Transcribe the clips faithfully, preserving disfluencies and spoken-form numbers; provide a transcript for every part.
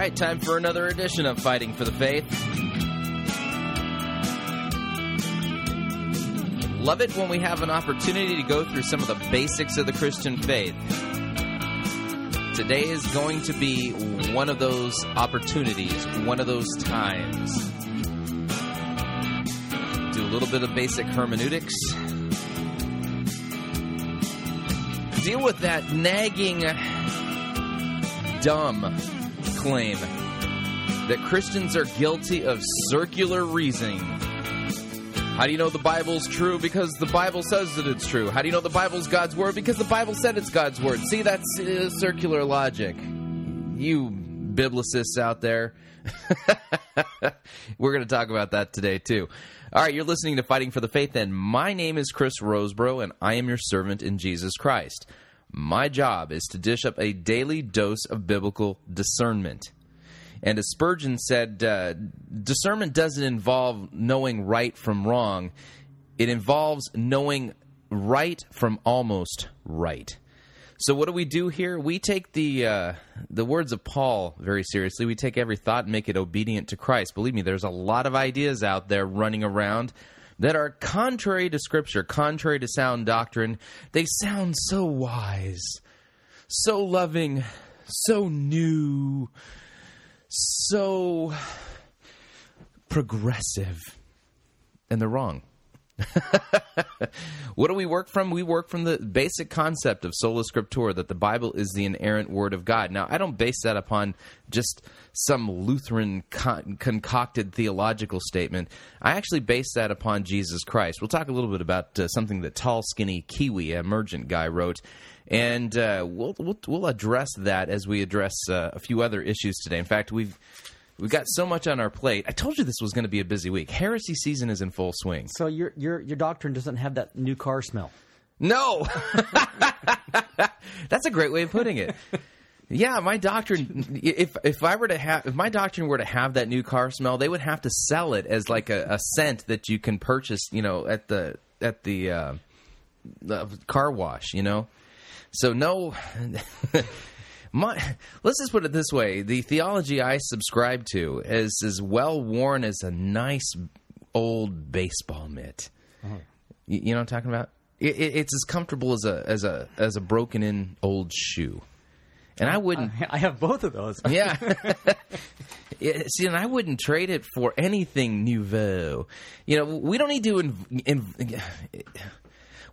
right, time for another edition of Fighting for the Faith. Love it when we have an opportunity to go through some of the basics of the Christian faith. Today is going to be one of those opportunities, one of those times. Do a little bit of basic hermeneutics. Deal with that nagging, dumb claim that Christians are guilty of circular reasoning. How do you know the Bible's true? Because the Bible says that it's true. How do you know the Bible's God's Word? Because the Bible said it's God's Word. See, that's uh, circular logic. You biblicists out there. We're going to talk about that today, too. All right, you're listening to Fighting for the Faith, and my name is Chris Roseborough, and I am your servant in Jesus Christ. My job is to dish up a daily dose of biblical discernment. And as Spurgeon said, uh, discernment doesn't involve knowing right from wrong. It involves knowing right from almost right. So what do we do here? We take the uh, the words of Paul very seriously. We take every thought and make it obedient to Christ. Believe me, there's a lot of ideas out there running around that are contrary to Scripture, contrary to sound doctrine. They sound so wise, so loving, so new, so progressive, and they're wrong. What do we work from? We work from the basic concept of Sola Scriptura, that the Bible is the inerrant Word of God. Now, I don't base that upon just some Lutheran con- concocted theological statement. I actually base that upon Jesus Christ. We'll talk a little bit about uh, something that Tall Skinny Kiwi, a Emergent guy, wrote, and uh, we'll, we'll we'll address that as we address uh, a few other issues today. In fact, we've We've got so much on our plate. I told you this was going to be a busy week. Heresy season is in full swing. So your your your doctrine doesn't have that new car smell. No. That's a great way of putting it. Yeah, my doctrine, if if I were to have if my doctrine were to have that new car smell, they would have to sell it as like a, a scent that you can purchase, you know, at the at the, uh, the car wash, you know. So no. My, let's just put it this way. The theology I subscribe to is as well-worn as a nice old baseball mitt. Uh-huh. You, you know what I'm talking about? It, it, it's as comfortable as a as a, as a broken-in old shoe. And I wouldn't... I, I have both of those. Yeah. It, see, and I wouldn't trade it for anything nouveau. You know, we don't need to... Inv- inv-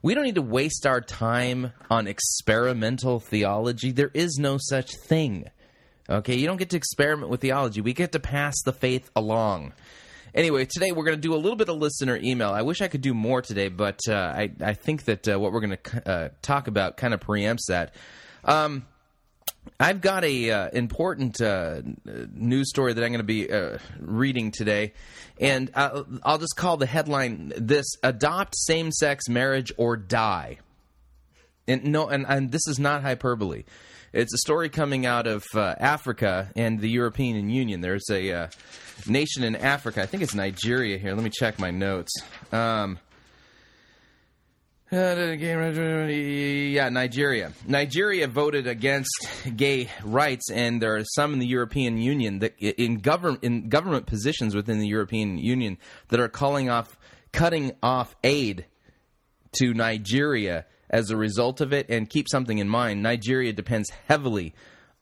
We don't need to waste our time on experimental theology. There is no such thing. Okay, you don't get to experiment with theology. We get to pass the faith along. Anyway, today we're going to do a little bit of listener email. I wish I could do more today, but uh, I, I think that uh, what we're going to uh, talk about kind of preempts that. Um, I've got a uh, important uh, news story that I'm going to be uh, reading today, and I'll, I'll just call the headline this: "Adopt same-sex marriage or die." And no, and, and this is not hyperbole. It's a story coming out of uh, Africa and the European Union. There's a uh, nation in Africa. I think it's Nigeria here. Let me check my notes. Um, Uh, yeah, Nigeria. Nigeria voted against gay rights, and there are some in the European Union that in government in government positions within the European Union that are calling off, cutting off aid to Nigeria as a result of it. And keep something in mind: Nigeria depends heavily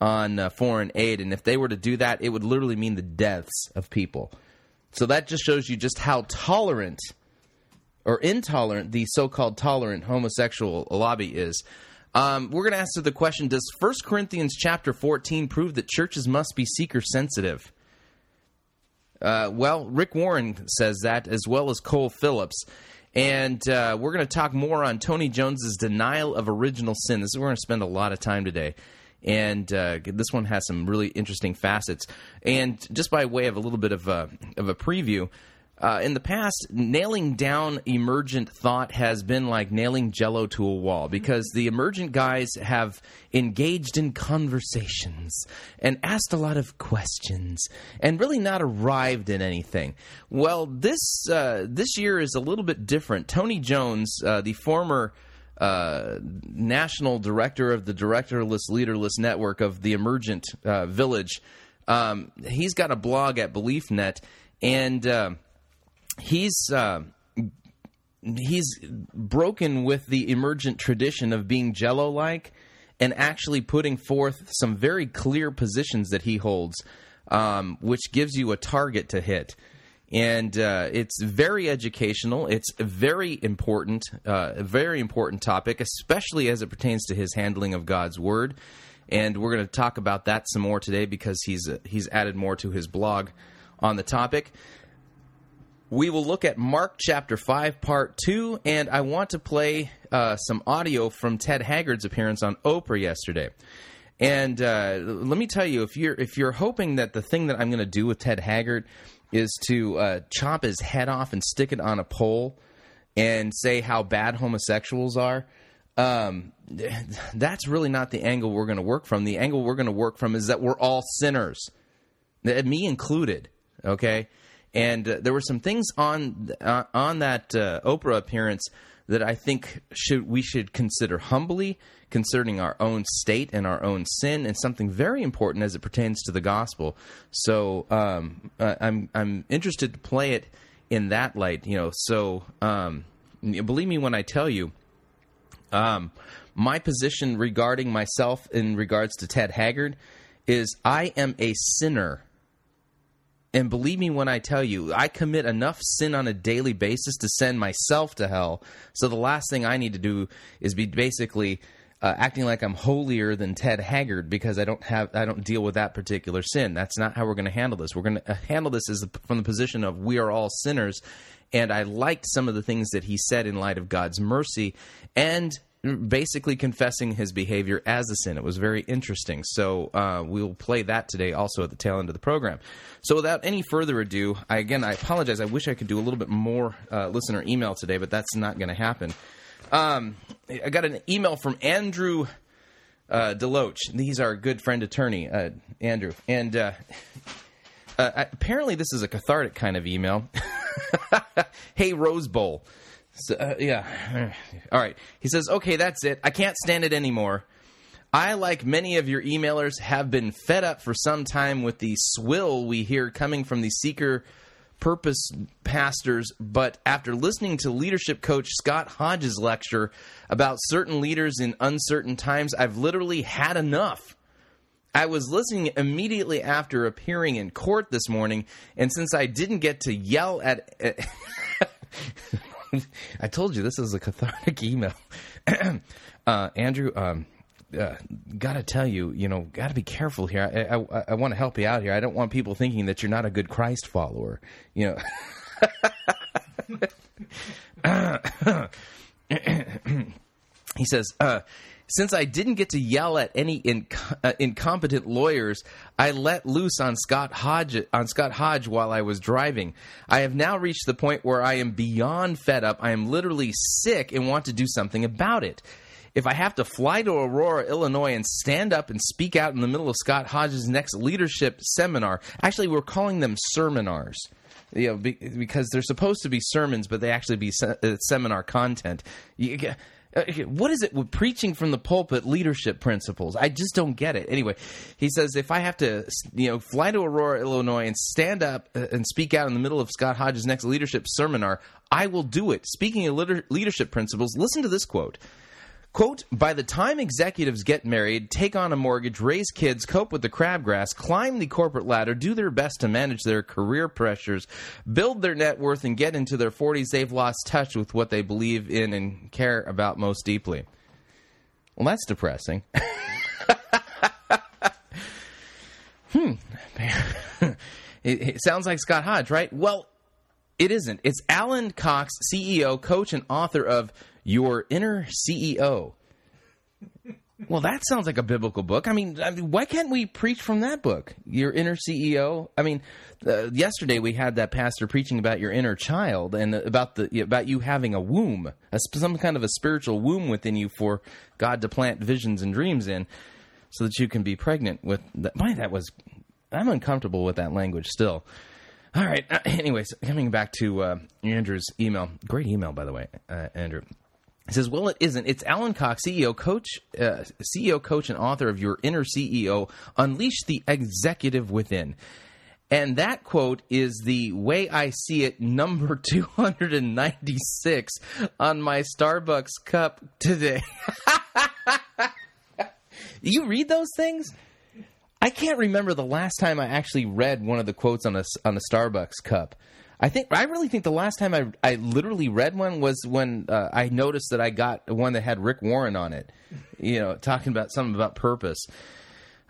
on uh, foreign aid, and if they were to do that, it would literally mean the deaths of people. So that just shows you just how tolerant or intolerant the so-called tolerant homosexual lobby is. Um, we're going to answer the question, does First Corinthians chapter fourteen prove that churches must be seeker-sensitive? Uh, well, Rick Warren says that, as well as Cole Phillips. And uh, we're going to talk more on Tony Jones' denial of original sin. This is where we're going to spend a lot of time today. And uh, this one has some really interesting facets. And just by way of a little bit of a, of a preview... Uh, in the past, nailing down emergent thought has been like nailing Jell-O to a wall, because the emergent guys have engaged in conversations and asked a lot of questions and really not arrived in anything. Well, this uh, this year is a little bit different. Tony Jones, uh, the former uh, national director of the directorless, leaderless network of the Emergent uh, Village, Um, he's got a blog at BeliefNet, and uh, he's uh, he's broken with the emergent tradition of being Jello-like and actually putting forth some very clear positions that he holds, um, which gives you a target to hit. And uh, it's very educational. It's very important, uh, a very important topic, especially as it pertains to his handling of God's Word. And we're going to talk about that some more today because he's uh, he's added more to his blog on the topic. We will look at Mark chapter five, part two, and I want to play uh, some audio from Ted Haggard's appearance on Oprah yesterday. And uh, let me tell you, if you're if you're hoping that the thing that I'm going to do with Ted Haggard is to uh, chop his head off and stick it on a pole and say how bad homosexuals are, um, that's really not the angle we're going to work from. The angle we're going to work from is that we're all sinners, me included, okay? And uh, there were some things on uh, on that uh, Oprah appearance that I think should we should consider humbly concerning our own state and our own sin, and something very important as it pertains to the gospel. So um, uh, I'm I'm interested to play it in that light, you know. So um, believe me when I tell you, um, my position regarding myself in regards to Ted Haggard is I am a sinner. And believe me when I tell you, I commit enough sin on a daily basis to send myself to hell. So the last thing I need to do is be basically uh, acting like I'm holier than Ted Haggard because I don't have I don't deal with that particular sin. That's not how we're going to handle this. We're going to handle this as the, from the position of we are all sinners. And I liked some of the things that he said in light of God's mercy and basically confessing his behavior as a sin. It was very interesting. So uh, we'll play that today also at the tail end of the program. So without any further ado, I, again, I apologize. I wish I could do a little bit more uh, listener email today, but that's not going to happen. Um, I got an email from Andrew uh, Deloach. He's our good friend attorney, uh, Andrew. And uh, uh, apparently this is a cathartic kind of email. Hey, Rose Bowl. So, uh, yeah. All right. He says, okay, that's it. I can't stand it anymore. I, like many of your emailers, have been fed up for some time with the swill we hear coming from the seeker purpose pastors, but after listening to leadership coach Scott Hodge's lecture about certain leaders in uncertain times, I've literally had enough. I was listening immediately after appearing in court this morning, and since I didn't get to yell at... Uh, I told you this is a cathartic email. uh, Andrew, um, uh, got to tell you, you know, got to be careful here. I, I, I want to help you out here. I don't want people thinking that you're not a good Christ follower. You know, he says, uh, since I didn't get to yell at any inc- uh, incompetent lawyers, I let loose on Scott Hodge on Scott Hodge while I was driving. I have now reached the point where I am beyond fed up. I am literally sick and want to do something about it. If I have to fly to Aurora, Illinois, and stand up and speak out in the middle of Scott Hodge's next leadership seminar, actually we're calling them serminars. You know, be- because they're supposed to be sermons, but they actually be se- uh, seminar content. You get... What is it with preaching from the pulpit leadership principles? I just don't get it. Anyway, he says, if I have to, you know, fly to Aurora, Illinois and stand up and speak out in the middle of Scott Hodge's next leadership seminar, I will do it. Speaking of leadership principles, listen to this quote. Quote, by the time executives get married, take on a mortgage, raise kids, cope with the crabgrass, climb the corporate ladder, do their best to manage their career pressures, build their net worth, and get into their forties, they've lost touch with what they believe in and care about most deeply. Well, that's depressing. hmm. it, it sounds like Scott Hodge, right? Well, it isn't. It's Alan Cox, C E O, coach, and author of Your Inner C E O. Well, that sounds like a biblical book. I mean, I mean, why can't we preach from that book, Your Inner C E O? I mean, uh, yesterday we had that pastor preaching about your inner child and about the about you having a womb, a, some kind of a spiritual womb within you for God to plant visions and dreams in so that you can be pregnant with that. Boy, that was, I'm uncomfortable with that language still. All right. Uh, anyways, coming back to uh, Andrew's email. Great email, by the way, uh, Andrew. He says, well, it isn't. It's Alan Cox, C E O, coach, uh, C E O, coach, and author of Your Inner C E O, Unleash the Executive Within. And that quote is the way I see it, number two hundred ninety-six on my Starbucks cup today. You read those things? I can't remember the last time I actually read one of the quotes on a, on a Starbucks cup. I think I really think the last time I, I literally read one was when uh, I noticed that I got one that had Rick Warren on it, you know, talking about something about purpose.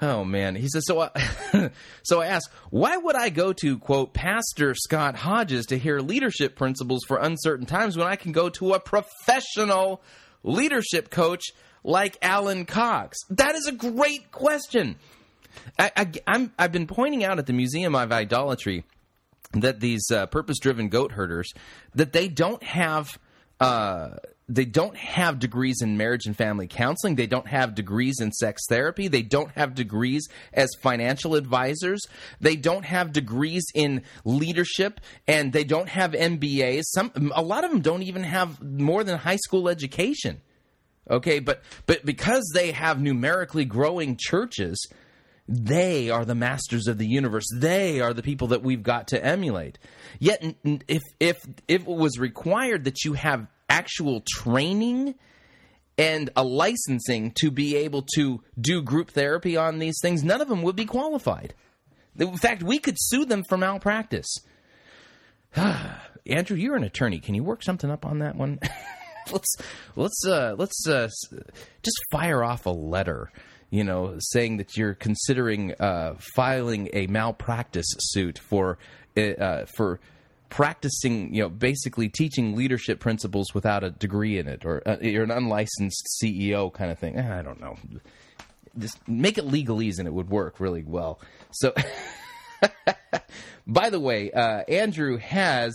Oh, man. He says, so I, so I asked, why would I go to, quote, Pastor Scott Hodges to hear leadership principles for uncertain times when I can go to a professional leadership coach like Alan Cox? That is a great question. I, I, I'm, I've been pointing out at the Museum of Idolatry that these uh, purpose-driven goat herders, that they don't have... Uh, They don't have degrees in marriage and family counseling. They don't have degrees in sex therapy. They don't have degrees as financial advisors. They don't have degrees in leadership, and they don't have M B As. Some, a lot of them don't even have more than high school education. Okay, but but because they have numerically growing churches, they are the masters of the universe. They are the people that we've got to emulate. Yet, if if if it was required that you have actual training and a licensing to be able to do group therapy on these things, none of them would be qualified. In fact, we could sue them for malpractice. Andrew, you're an attorney. Can you work something up on that one? let's let's uh, let's uh, just fire off a letter, you know, saying that you're considering uh, filing a malpractice suit for uh, for. practicing, you know, basically teaching leadership principles without a degree in it, or uh, you're an unlicensed C E O kind of thing. I don't know. Just make it legalese and it would work really well. So, by the way, uh, Andrew has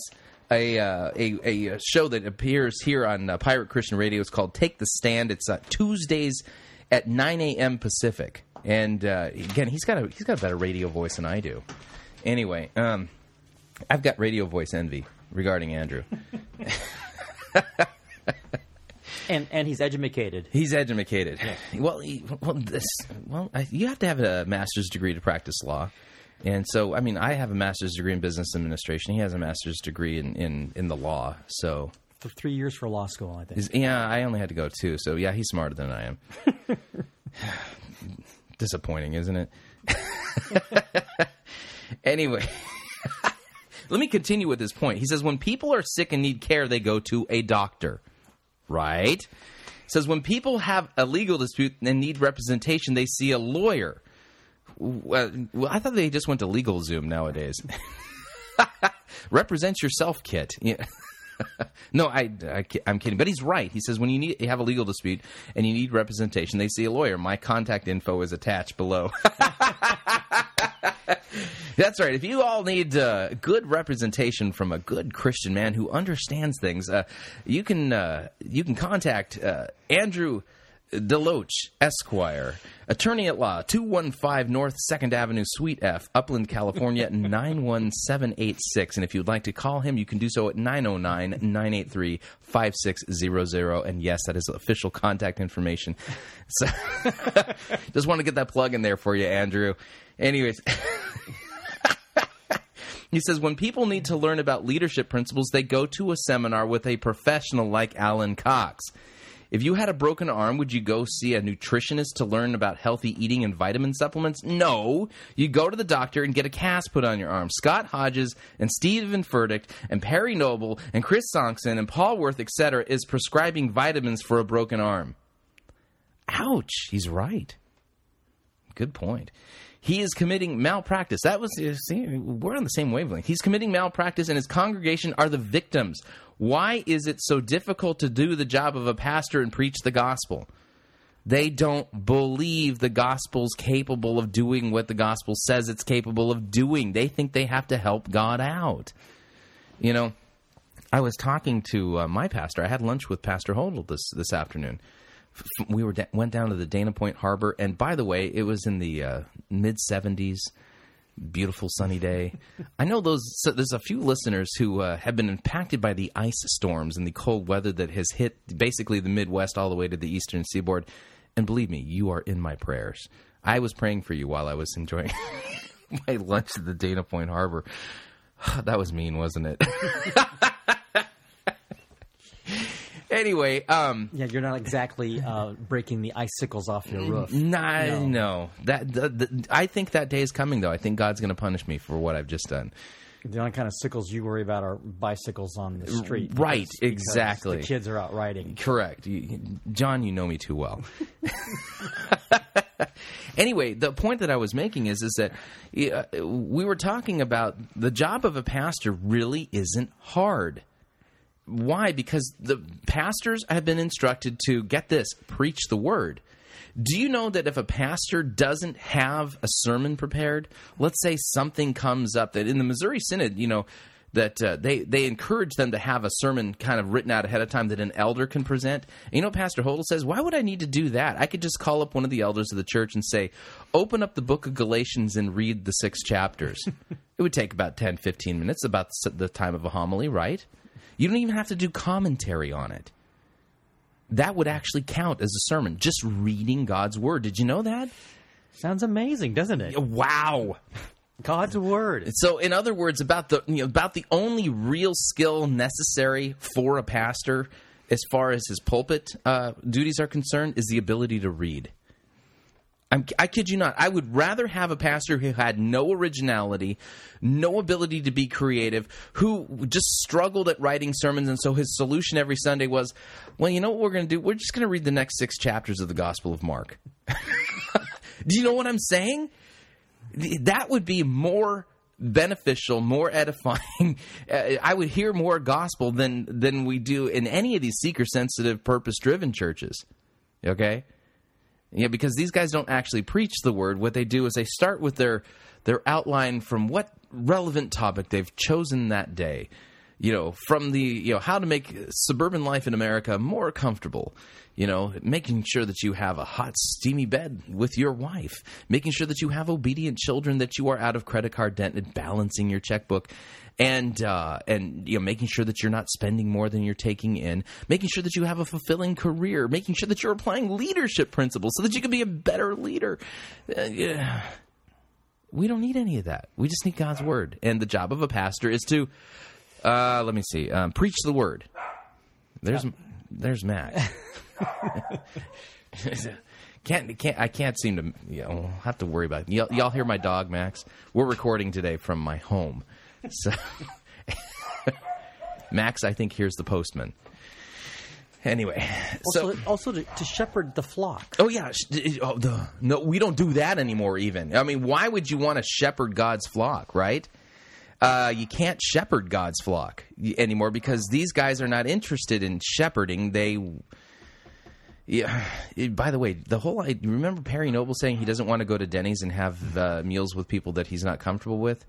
a, uh, a a show that appears here on uh, Pirate Christian Radio. It's called Take the Stand. It's uh, Tuesdays at nine a.m. Pacific. And uh, again, he's got a he's got a better radio voice than I do. Anyway, um. I've got radio voice envy regarding Andrew. and and he's edumacated. He's edumacated. Yeah. Well, he, well, this, well I, you have to have a master's degree to practice law. And so, I mean, I have a master's degree in business administration. He has a master's degree in, in, in the law. So for three years for law school, I think. Is, yeah, I only had to go two. So, yeah, he's smarter than I am. Disappointing, isn't it? Anyway. Let me continue with his point. He says, when people are sick and need care, they go to a doctor, right? He says, when people have a legal dispute and need representation, they see a lawyer. Well, I thought they just went to LegalZoom nowadays. Represent yourself, kit. Yeah. No, I, I, I'm kidding. But he's right. He says, when you need you have a legal dispute and you need representation, they see a lawyer. My contact info is attached below. That's right. If you all need uh, good representation from a good Christian man who understands things, uh, you can uh, you can contact uh, Andrew Deloach, Esquire, attorney at law, two one five North second Avenue, Suite F, Upland, California, nine one seven eight six. And if you'd like to call him, you can do so at nine oh nine, nine eight three, five six zero zero. And yes, that is official contact information. So just want to get that plug in there for you, Andrew. Anyways, he says, when people need to learn about leadership principles, they go to a seminar with a professional like Alan Cox. If you had a broken arm, would you go see a nutritionist to learn about healthy eating and vitamin supplements? No. You go to the doctor and get a cast put on your arm. Scott Hodges and Stephen Furtick and Perry Noble and Chris Sonkson and Paul Worth, et cetera, is prescribing vitamins for a broken arm. Ouch. He's right. Good point. He is committing malpractice. That was, see, we're on the same wavelength. He's committing malpractice, and his congregation are the victims. Why is it so difficult to do the job of a pastor and preach the gospel? They don't believe the gospel's capable of doing what the gospel says it's capable of doing. They think they have to help God out. You know, I was talking to uh, my pastor. I had lunch with Pastor Hodel this this afternoon. We were went down to the Dana Point Harbor, and by the way, it was in the uh, mid seventies. beautiful sunny day. I know those. So there's a few listeners who uh, have been impacted by the ice storms and the cold weather that has hit basically the Midwest all the way to the eastern seaboard. And believe me, you are in my prayers. I was praying for you while I was enjoying my lunch at the Dana Point Harbor. That was mean, wasn't it? Anyway, um, yeah, you're not exactly uh, breaking the icicles off your roof. Nah, no, no. That the, the, I think that day is coming, though. I think God's going to punish me for what I've just done. The only kind of sickles you worry about are bicycles on the street. Right, because, exactly. Because the kids are out riding. Correct. You, John, you know me too well. Anyway, the point that I was making is, is that uh, we were talking about the job of a pastor really isn't hard. Why? Because the pastors have been instructed to, get this, preach the word. Do you know that if a pastor doesn't have a sermon prepared, let's say something comes up that in the Missouri Synod, you know, that uh, they, they encourage them to have a sermon kind of written out ahead of time that an elder can present. And you know, Pastor Hodel says, why would I need to do that? I could just call up one of the elders of the church and say, open up the book of Galatians and read the six chapters. It would take about ten, fifteen minutes, about the time of a homily, right? You don't even have to do commentary on it. That would actually count as a sermon, just reading God's word. Did you know that? Sounds amazing, doesn't it? Wow. God's word. So in other words, about the you know, about the only real skill necessary for a pastor as far as his pulpit uh, duties are concerned is the ability to read. I'm, I kid you not. I would rather have a pastor who had no originality, no ability to be creative, who just struggled at writing sermons, and so his solution every Sunday was, well, you know what we're going to do? We're just going to read the next six chapters of the Gospel of Mark. Do you know what I'm saying? That would be more beneficial, more edifying. I would hear more gospel than, than we do in any of these seeker-sensitive, purpose-driven churches. Okay? Yeah, because these guys don't actually preach the word. What they do is they start with their their outline from what relevant topic they've chosen that day. You know, from the, you know, how to make suburban life in America more comfortable. You know, making sure that you have a hot, steamy bed with your wife. Making sure that you have obedient children, that you are out of credit card debt, and balancing your checkbook. And, uh, and you know, making sure that you're not spending more than you're taking in. Making sure that you have a fulfilling career. Making sure that you're applying leadership principles so that you can be a better leader. Uh, yeah. We don't need any of that. We just need God's word. And the job of a pastor is to... Uh, let me see. Um, preach the word. There's, yeah. there's Mac. can't, can't, I can't seem to. You know, have to worry about it. Y'all, y'all hear my dog, Max? We're recording today from my home, so Max, I think, here's the postman. Anyway, also, so also to, to shepherd the flock. Oh yeah, oh, the, no, we don't do that anymore. Even I mean, why would you want to shepherd God's flock, right? Uh, you can't shepherd God's flock anymore because these guys are not interested in shepherding. They, yeah. By the way, the whole I remember Perry Noble saying he doesn't want to go to Denny's and have uh, meals with people that he's not comfortable with.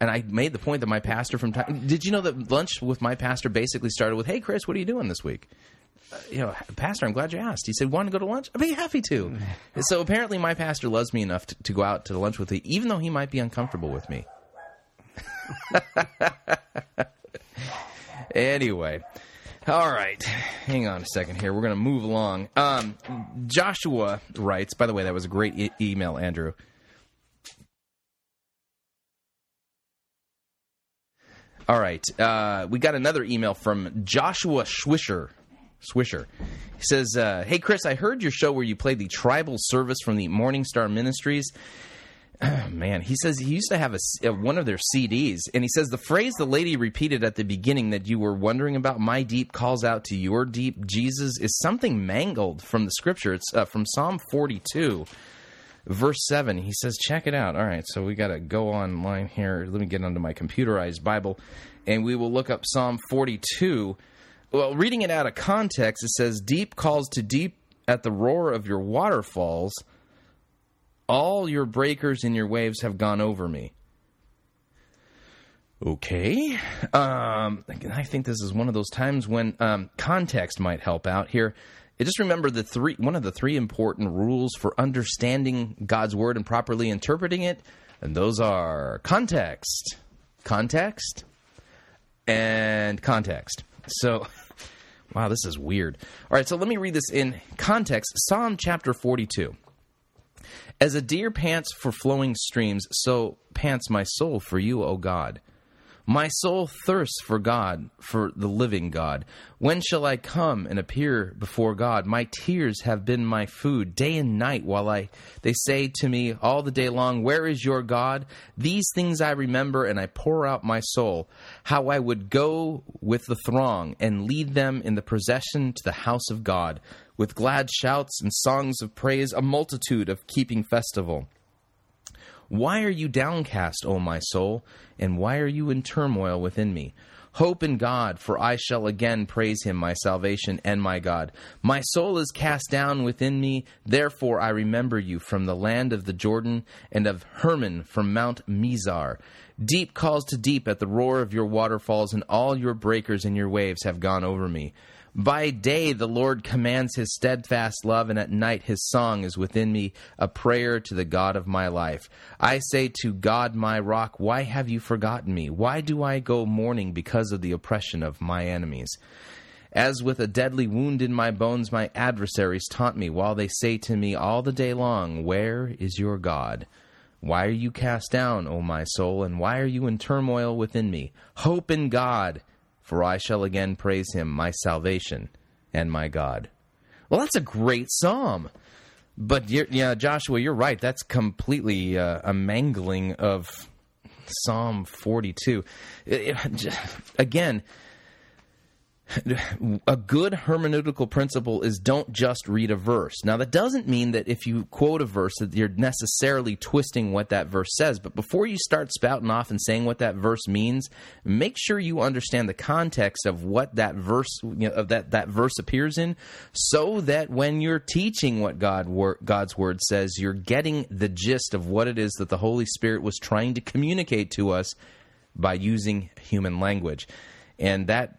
And I made the point that my pastor from time. Did you know that lunch with my pastor basically started with, "Hey Chris, what are you doing this week?" Uh, you know, pastor, I'm glad you asked. He said, "Want to go to lunch? I'd be happy to." So apparently, my pastor loves me enough to, to go out to lunch with me, even though he might be uncomfortable with me. Anyway, all right, hang on a second here. We're going to move along. Um, Joshua writes, by the way, that was a great e- email, Andrew. All right, uh, we got another email from Joshua Swisher. Swisher. He says, uh, hey, Chris, I heard your show where you played the tribal service from the Morning Star Ministries. Oh, man, he says he used to have a, one of their C Ds, and he says the phrase the lady repeated at the beginning that you were wondering about, my deep calls out to your deep, Jesus, is something mangled from the Scripture. It's uh, from Psalm forty-two, verse seven. He says, check it out. All right, so we got to go online here. Let me get onto my computerized Bible, and we will look up Psalm forty-two. Well, reading it out of context, it says, deep calls to deep at the roar of your waterfalls. All your breakers and your waves have gone over me. Okay. Um, I think this is one of those times when um, context might help out here. I just remember the three one of the three important rules for understanding God's word and properly interpreting it. And those are context, context, and context. So, wow, this is weird. All right, so let me read this in context. Psalm chapter forty-two. As a deer pants for flowing streams, so pants my soul for you, O God. My soul thirsts for God, for the living God. When shall I come and appear before God? My tears have been my food day and night, while I they say to me all the day long, where is your God? These things I remember, and I pour out my soul, how I would go with the throng and lead them in the procession to the house of God, with glad shouts and songs of praise, a multitude of keeping festival. Why are you downcast, O my soul, and why are you in turmoil within me? Hope in God, for I shall again praise him, my salvation and my God. My soul is cast down within me, therefore I remember you from the land of the Jordan and of Hermon from Mount Mizar. Deep calls to deep at the roar of your waterfalls, and all your breakers and your waves have gone over me. By day the Lord commands his steadfast love, and at night his song is within me, a prayer to the God of my life. I say to God, my rock, why have you forgotten me? Why do I go mourning because of the oppression of my enemies? As with a deadly wound in my bones, my adversaries taunt me, while they say to me all the day long, where is your God? Why are you cast down, O my soul, and why are you in turmoil within me? Hope in God, for I shall again praise him, my salvation and my God. Well, that's a great psalm. But, you're, yeah, Joshua, you're right. That's completely uh, a mangling of Psalm forty-two. It, it, again, a good hermeneutical principle is don't just read a verse. Now, that doesn't mean that if you quote a verse that you're necessarily twisting what that verse says. But before you start spouting off and saying what that verse means, make sure you understand the context of what that verse, you know, of that, that verse appears in, so that when you're teaching what God wor- God's Word says, you're getting the gist of what it is that the Holy Spirit was trying to communicate to us by using human language. And that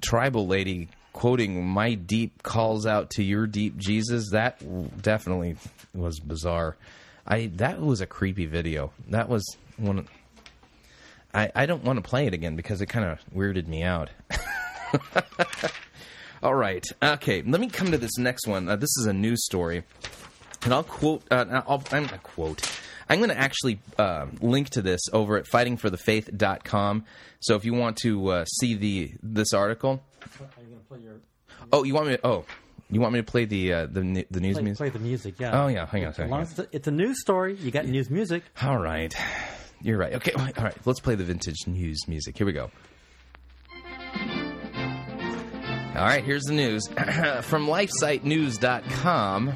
tribal lady quoting my deep calls out to your deep Jesus, that definitely was bizarre. I that was a creepy video. That was one of, I, I don't want to play it again because it kind of weirded me out. All right. Okay, let me come to this next one. Uh, this is a news story. And I'll quote, uh, I'll, I'm going to quote, I'm going to actually uh, link to this over at fighting for the faith dot com. So if you want to uh, see the this article. Are you going to play your... Oh, you want me to, oh, you want me to play the uh, the, the news play, music? Play the music, yeah. Oh, yeah, hang on a second. As long as it's, a, it's a news story, you got news music. All right. You're right. Okay, all right, let's play the vintage news music. Here we go. All right, here's the news. From life site news dot com...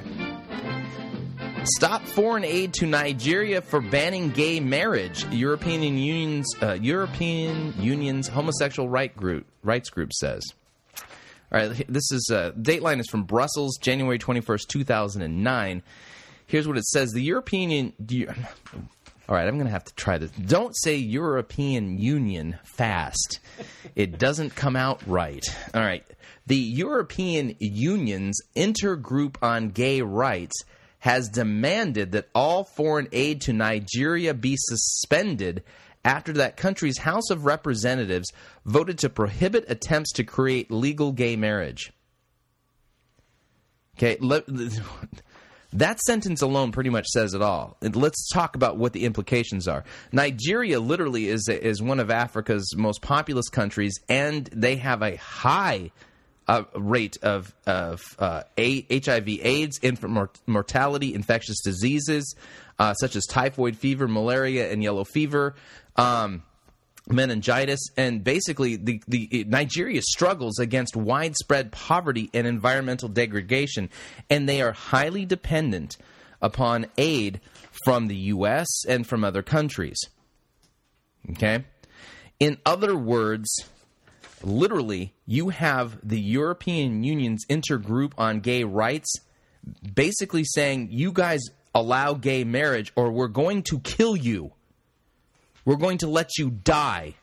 Stop foreign aid to Nigeria for banning gay marriage. European Union's uh, European Union's homosexual right group, rights group says. All right, this is uh, Dateline is from Brussels, January twenty-first, two thousand nine. Here's what it says: the European Union. All right, I'm going to have to try this. Don't say European Union fast. It doesn't come out right. All right, the European Union's intergroup on gay rights has demanded that all foreign aid to Nigeria be suspended after that country's House of Representatives voted to prohibit attempts to create legal gay marriage. Okay, let, that sentence alone pretty much says it all. Let's talk about what the implications are. Nigeria literally is is one of Africa's most populous countries, and they have a high Uh, rate of, of uh, a- H I V AIDS, infant mor- mortality, infectious diseases, uh, such as typhoid fever, malaria, and yellow fever, um, meningitis. And basically, the, the Nigeria struggles against widespread poverty and environmental degradation, and they are highly dependent upon aid from the U S and from other countries. Okay? In other words, literally, you have the European Union's intergroup on gay rights basically saying, you guys allow gay marriage or we're going to kill you. We're going to let you die.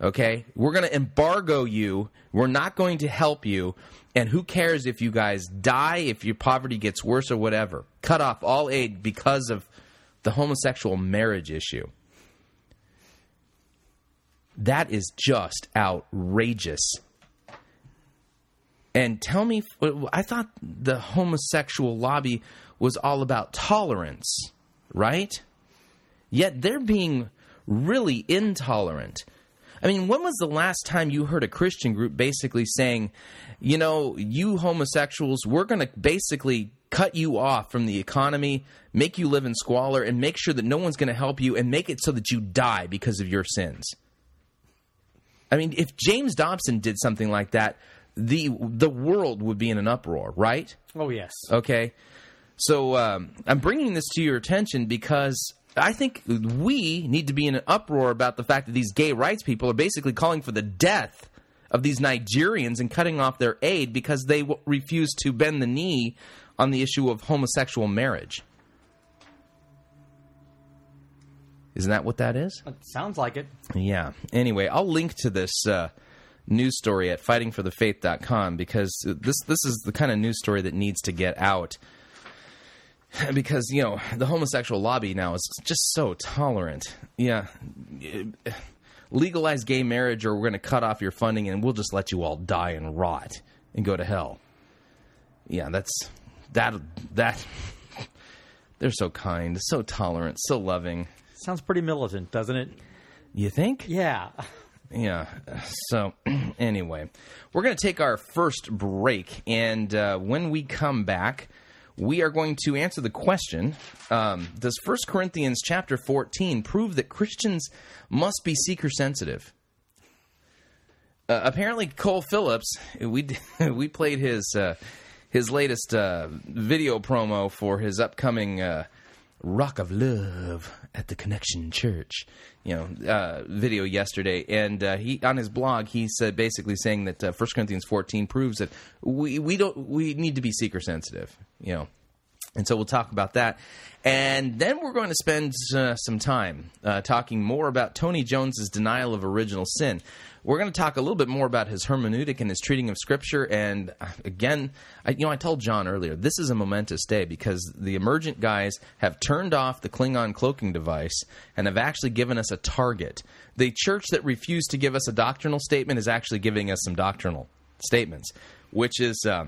Okay? We're going to embargo you. We're not going to help you. And who cares if you guys die, if your poverty gets worse or whatever. Cut off all aid because of the homosexual marriage issue. That is just outrageous. And tell me, I thought the homosexual lobby was all about tolerance, right? Yet they're being really intolerant. I mean, when was the last time you heard a Christian group basically saying, you know, you homosexuals, we're going to basically cut you off from the economy, make you live in squalor, and make sure that no one's going to help you, and make it so that you die because of your sins? I mean, if James Dobson did something like that, the the world would be in an uproar, right? Oh, yes. Okay. So um, I'm bringing this to your attention because I think we need to be in an uproar about the fact that these gay rights people are basically calling for the death of these Nigerians and cutting off their aid because they w- refuse to bend the knee on the issue of homosexual marriage. Isn't that what that is? It sounds like it. Yeah. Anyway, I'll link to this uh, news story at fighting for the faith dot com because this this is the kind of news story that needs to get out. Because, you know, the homosexual lobby now is just so tolerant. Yeah. Legalize gay marriage or we're going to cut off your funding and we'll just let you all die and rot and go to hell. Yeah, that's... That... that they're so kind, so tolerant, so loving. Sounds pretty militant, doesn't it? You think? Yeah. Yeah. So, anyway, we're going to take our first break, and uh, when we come back, we are going to answer the question, um, does First Corinthians chapter fourteen prove that Christians must be seeker-sensitive? Uh, apparently, Cole Phillips, we we played his, uh, his latest uh, video promo for his upcoming... Uh, Rock of Love at the Connection Church, you know, uh, video yesterday. And uh, he on his blog, he said basically saying that uh, First Corinthians fourteen proves that we, we don't we need to be seeker sensitive, you know. And so we'll talk about that. And then we're going to spend uh, some time uh, talking more about Tony Jones's denial of original sin. We're going to talk a little bit more about his hermeneutic and his treating of Scripture. And again, I, you know, I told John earlier, this is a momentous day because the emergent guys have turned off the Klingon cloaking device and have actually given us a target. The church that refused to give us a doctrinal statement is actually giving us some doctrinal statements, which is... Uh,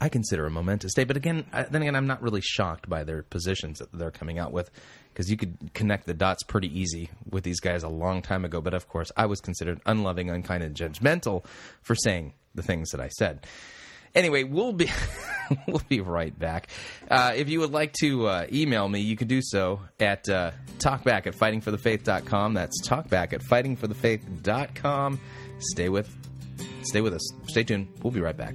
I consider a momentous day, but again, then again, I'm not really shocked by their positions that they're coming out with because you could connect the dots pretty easy with these guys a long time ago. But of course, I was considered unloving, unkind, and judgmental for saying the things that I said. Anyway, we'll be we'll be right back. Uh, if you would like to uh, email me, you can do so at uh, talkback at fighting for the faith dot com. That's talkback at fighting for the faith dot com. Stay with, stay with us. Stay tuned. We'll be right back.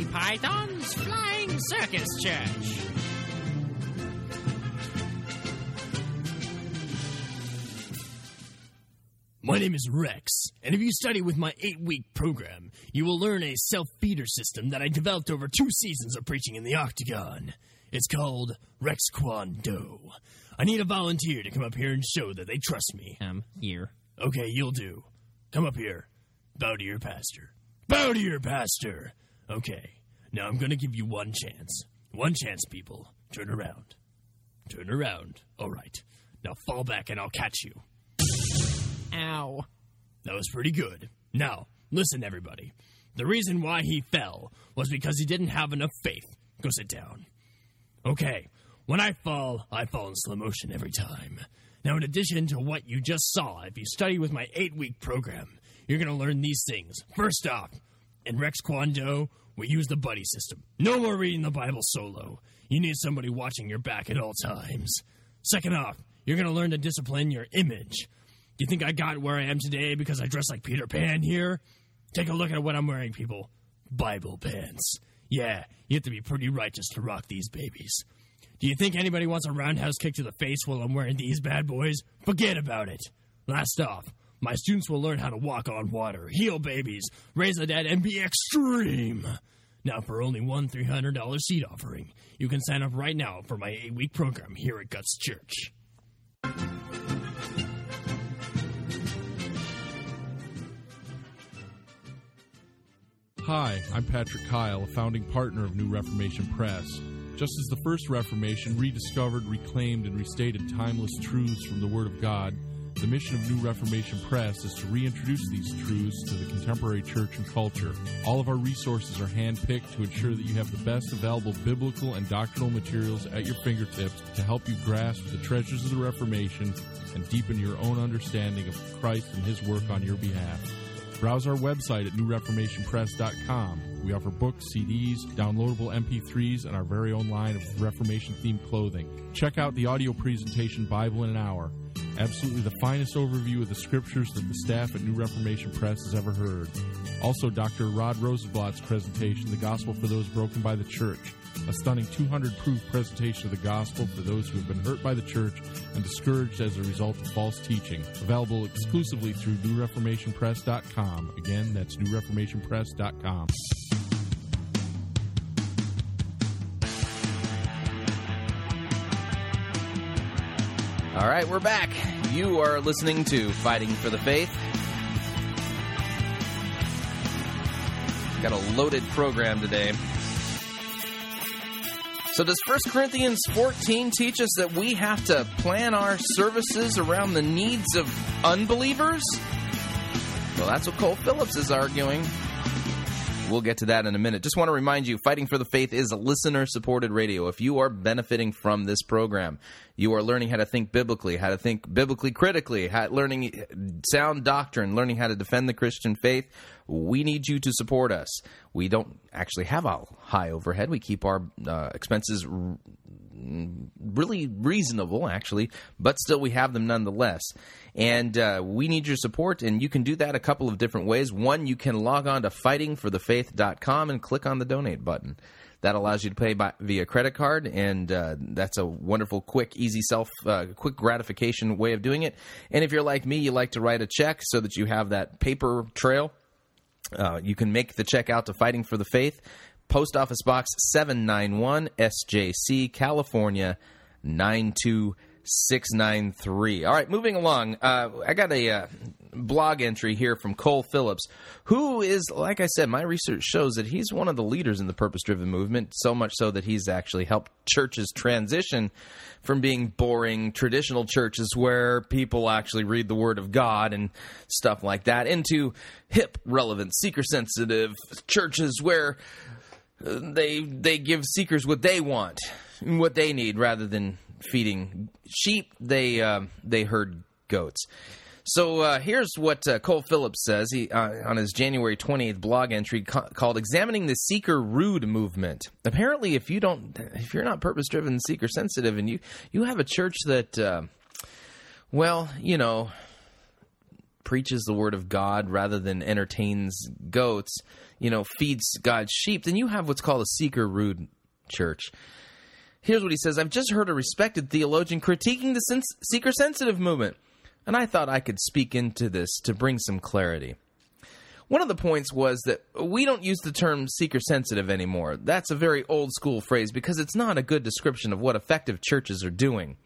Monty Python's Flying Circus Church. My name is Rex, and if you study with my eight-week program, you will learn a self-feeder system that I developed over two seasons of preaching in the Octagon. It's called Rex Kwon Do. I need a volunteer to come up here and show that they trust me. I'm here. Okay, you'll do. Come up here. Bow to your pastor. Bow to your pastor! Okay, now I'm gonna give you one chance. One chance, people. Turn around. Turn around. All right. Now fall back and I'll catch you. Ow. That was pretty good. Now, listen, everybody. The reason why he fell was because he didn't have enough faith. Go sit down. Okay, when I fall, I fall in slow motion every time. Now, in addition to what you just saw, if you study with my eight-week program, you're going to learn these things. First off, in Rex Kwon Do, we use the buddy system. No more reading the Bible solo. You need somebody watching your back at all times. Second off, you're going to learn to discipline your image. Do you think I got where I am today because I dress like Peter Pan here? Take a look at what I'm wearing, people. Bible pants. Yeah, you have to be pretty righteous to rock these babies. Do you think anybody wants a roundhouse kick to the face while I'm wearing these bad boys? Forget about it. Last off, my students will learn how to walk on water, heal babies, raise the dead, and be extreme. Now, for only one three hundred dollars seed offering, you can sign up right now for my eight-week program here at Guts Church. Hi, I'm Patrick Kyle, a founding partner of New Reformation Press. Just as the First Reformation rediscovered, reclaimed, and restated timeless truths from the Word of God, the mission of New Reformation Press is to reintroduce these truths to the contemporary church and culture. All of our resources are handpicked to ensure that you have the best available biblical and doctrinal materials at your fingertips to help you grasp the treasures of the Reformation and deepen your own understanding of Christ and His work on your behalf. Browse our website at new reformation press dot com. We offer books, C Ds, downloadable M P threes, and our very own line of Reformation-themed clothing. Check out the audio presentation, Bible in an Hour. Absolutely the finest overview of the scriptures that the staff at New Reformation Press has ever heard. Also, Doctor Rod Rosenblatt's presentation, The Gospel for Those Broken by the Church. A stunning two hundred proof presentation of the gospel for those who have been hurt by the church and discouraged as a result of false teaching. Available exclusively through new reformation press dot com. Again, that's new reformation press dot com. All right, we're back. You are listening to Fighting for the Faith. Got a loaded program today. So does First Corinthians fourteen teach us that we have to plan our services around the needs of unbelievers? Well, that's what Cole Phillips is arguing. We'll get to that in a minute. Just want to remind you, Fighting for the Faith is a listener-supported radio. If you are benefiting from this program, you are learning how to think biblically, how to think biblically critically, how, learning sound doctrine, learning how to defend the Christian faith, we need you to support us. We don't actually have a high overhead. We keep our uh, expenses r- really reasonable, actually, but still we have them nonetheless. And uh, we need your support, and you can do that a couple of different ways. One, you can log on to fighting for the faith dot com and click on the donate button. That allows you to pay by, via credit card, and uh, that's a wonderful, quick, easy, self, uh, quick gratification way of doing it. And if you're like me, you like to write a check so that you have that paper trail. Uh, you can make the check out to Fighting for the Faith, Post Office Box seven ninety-one, S J C, California, nine two six nine three. All right, moving along. Uh, I got a uh, blog entry here from Cole Phillips, who is, like I said, my research shows that he's one of the leaders in the purpose-driven movement, so much so that he's actually helped churches transition from being boring traditional churches where people actually read the Word of God and stuff like that into hip, relevant, seeker-sensitive churches where they they give seekers what they want and what they need rather than feeding sheep. They uh, they herd goats. So uh, here's what uh, Cole Phillips says he uh, on his January twenty-eighth blog entry ca- called "Examining the Seeker Rude Movement." Apparently, if you don't, if you're not purpose driven, seeker sensitive, and you you have a church that, uh, well, you know, preaches the Word of God rather than entertains goats, you know, feeds God's sheep, then you have what's called a seeker rude church. Here's what he says. I've just heard a respected theologian critiquing the sen- seeker-sensitive movement, and I thought I could speak into this to bring some clarity. One of the points was that we don't use the term seeker-sensitive anymore. That's a very old-school phrase because it's not a good description of what effective churches are doing.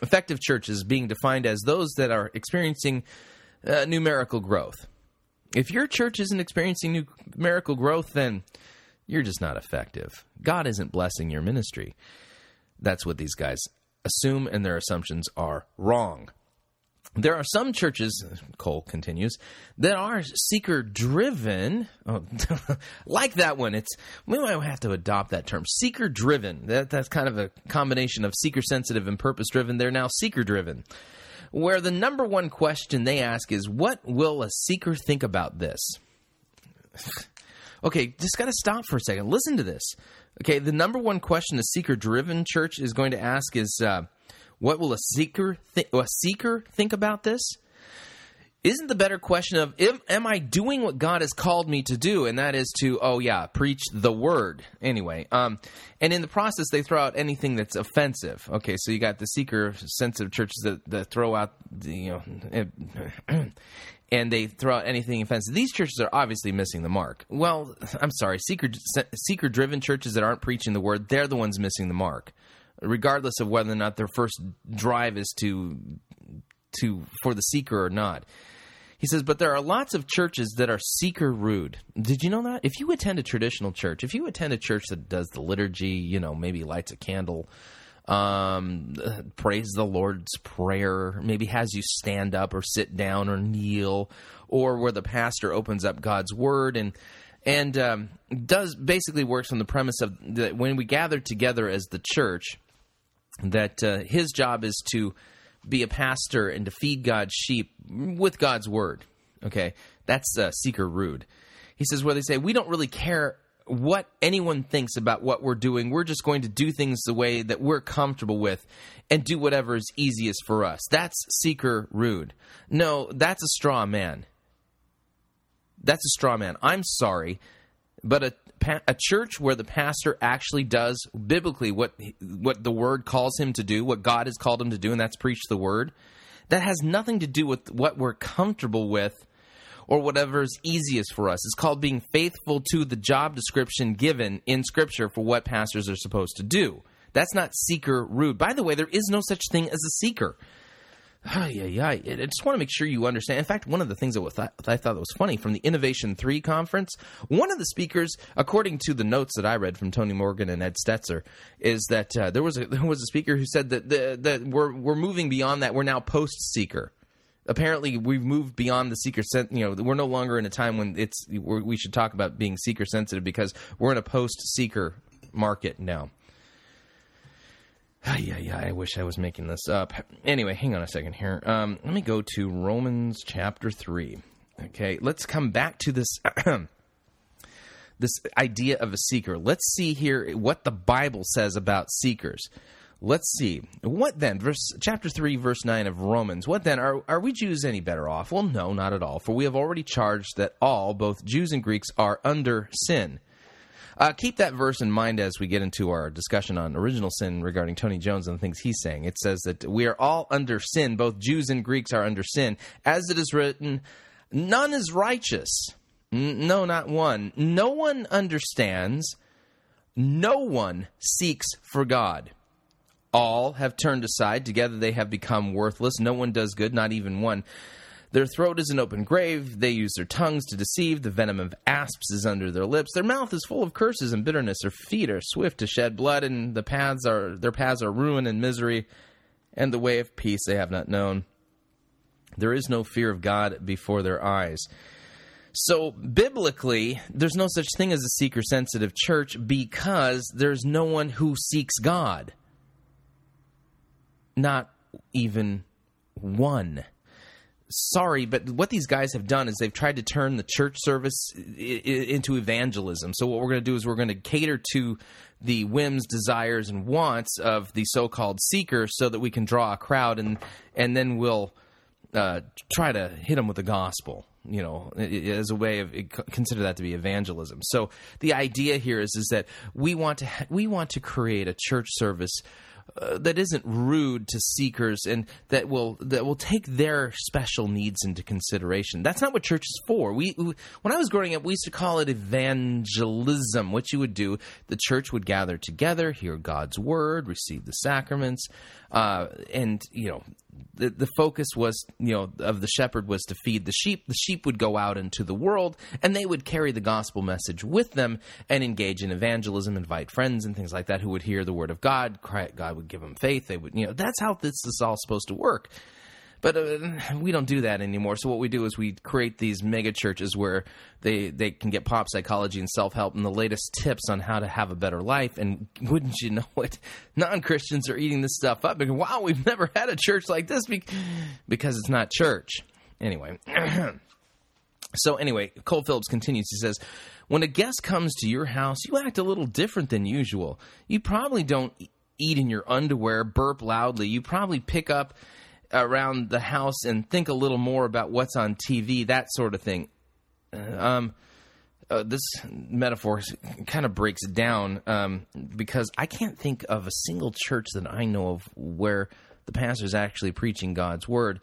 Effective churches being defined as those that are experiencing uh, numerical growth. If your church isn't experiencing numerical growth, then you're just not effective. God isn't blessing your ministry. That's what these guys assume, and their assumptions are wrong. There are some churches, Cole continues, that are seeker-driven, oh, like that one. It's we might have to adopt that term, seeker-driven. That, that's kind of a combination of seeker-sensitive and purpose-driven. They're now seeker-driven, where the number one question they ask is, what will a seeker think about this? Okay, just got to stop for a second. Listen to this. Okay, the number one question a seeker-driven church is going to ask is... Uh, What will a seeker, th- a seeker think about this? Isn't the better question of, am, am I doing what God has called me to do? And that is to, oh yeah, preach the word. Anyway, um, and in the process, they throw out anything that's offensive. Okay, so you got the seeker-sensitive churches that, that throw out, the, you know, and they throw out anything offensive. These churches are obviously missing the mark. Well, I'm sorry, seeker, seeker-driven churches that aren't preaching the word, they're the ones missing the mark. Regardless of whether or not their first drive is to to for the seeker or not. He says, but there are lots of churches that are seeker-rude. Did you know that? If you attend a traditional church, if you attend a church that does the liturgy, you know, maybe lights a candle, um, prays the Lord's Prayer, maybe has you stand up or sit down or kneel, or where the pastor opens up God's Word and... And um, does basically works on the premise of that when we gather together as the church, that uh, his job is to be a pastor and to feed God's sheep with God's word. Okay, that's uh, seeker rude. He says where they say, we don't really care what anyone thinks about what we're doing. We're just going to do things the way that we're comfortable with and do whatever is easiest for us. That's seeker rude. No, that's a straw man. That's a straw man. I'm sorry, but a a church where the pastor actually does biblically what what the word calls him to do, what God has called him to do, and that's preach the word, that has nothing to do with what we're comfortable with or whatever is easiest for us. It's called being faithful to the job description given in Scripture for what pastors are supposed to do. That's not seeker rude. By the way, there is no such thing as a seeker. Oh, yeah, yeah. I just want to make sure you understand. In fact, one of the things that was, I thought was funny from the Innovation three conference, one of the speakers, according to the notes that I read from Tony Morgan and Ed Stetzer, is that uh, there was a, there was a speaker who said that the, that we're we're moving beyond that. We're now post-seeker. Apparently, we've moved beyond the seeker. You know, we're no longer in a time when it's we should talk about being seeker sensitive because we're in a post-seeker market now. Yeah, yeah, I wish I was making this up. Anyway, hang on a second here. Um, let me go to Romans chapter three. Okay, let's come back to this this idea of a seeker. Let's see here what the Bible says about seekers. Let's see. What then? Verse chapter three, verse nine of Romans. What then? Are, are we Jews any better off? Well, no, not at all. For we have already charged that all, both Jews and Greeks, are under sin. Uh, keep that verse in mind as we get into our discussion on original sin regarding Tony Jones and the things he's saying. It says that we are all under sin. Both Jews and Greeks are under sin. As it is written, none is righteous. N- no, not one. No one understands. No one seeks for God. All have turned aside. Together they have become worthless. No one does good, not even one. Their throat is an open grave. They use their tongues to deceive. The venom of asps is under their lips. Their mouth is full of curses and bitterness. Their feet are swift to shed blood, and the paths are their paths are ruin and misery, and the way of peace they have not known. There is no fear of God before their eyes. So biblically, there's no such thing as a seeker-sensitive church because there's no one who seeks God. Not even one. Sorry, but what these guys have done is they've tried to turn the church service I- I- into evangelism. So what we're going to do is we're going to cater to the whims, desires, and wants of the so-called seeker so that we can draw a crowd, and and then we'll uh, try to hit them with the gospel, you know, as a way of – consider that to be evangelism. So the idea here is is that we want to ha- we want to create a church service – Uh, that isn't rude to seekers and that will that will take their special needs into consideration. That's not what church is for. We, we when I was growing up, we used to call it evangelism. What you would do, the church would gather together, hear God's word, receive the sacraments, uh, and you know the, the focus was you know of the shepherd was to feed the sheep. The sheep would go out into the world and they would carry the gospel message with them and engage in evangelism, invite friends and things like that who would hear the word of God. Cry, God would give them faith. They would, you know, that's how this is all supposed to work. But uh, we don't do that anymore. So what we do is we create these mega churches where they, they can get pop psychology and self-help and the latest tips on how to have a better life. And wouldn't you know it, non-Christians are eating this stuff up. And wow, we've never had a church like this be- because it's not church. Anyway. So anyway, Cole Phillips continues. He says, when a guest comes to your house, you act a little different than usual. You probably don't eat in your underwear, burp loudly. You probably pick up around the house and think a little more about what's on T V, that sort of thing. Um, uh, this metaphor kind of breaks down um, because I can't think of a single church that I know of where the pastor's actually preaching God's word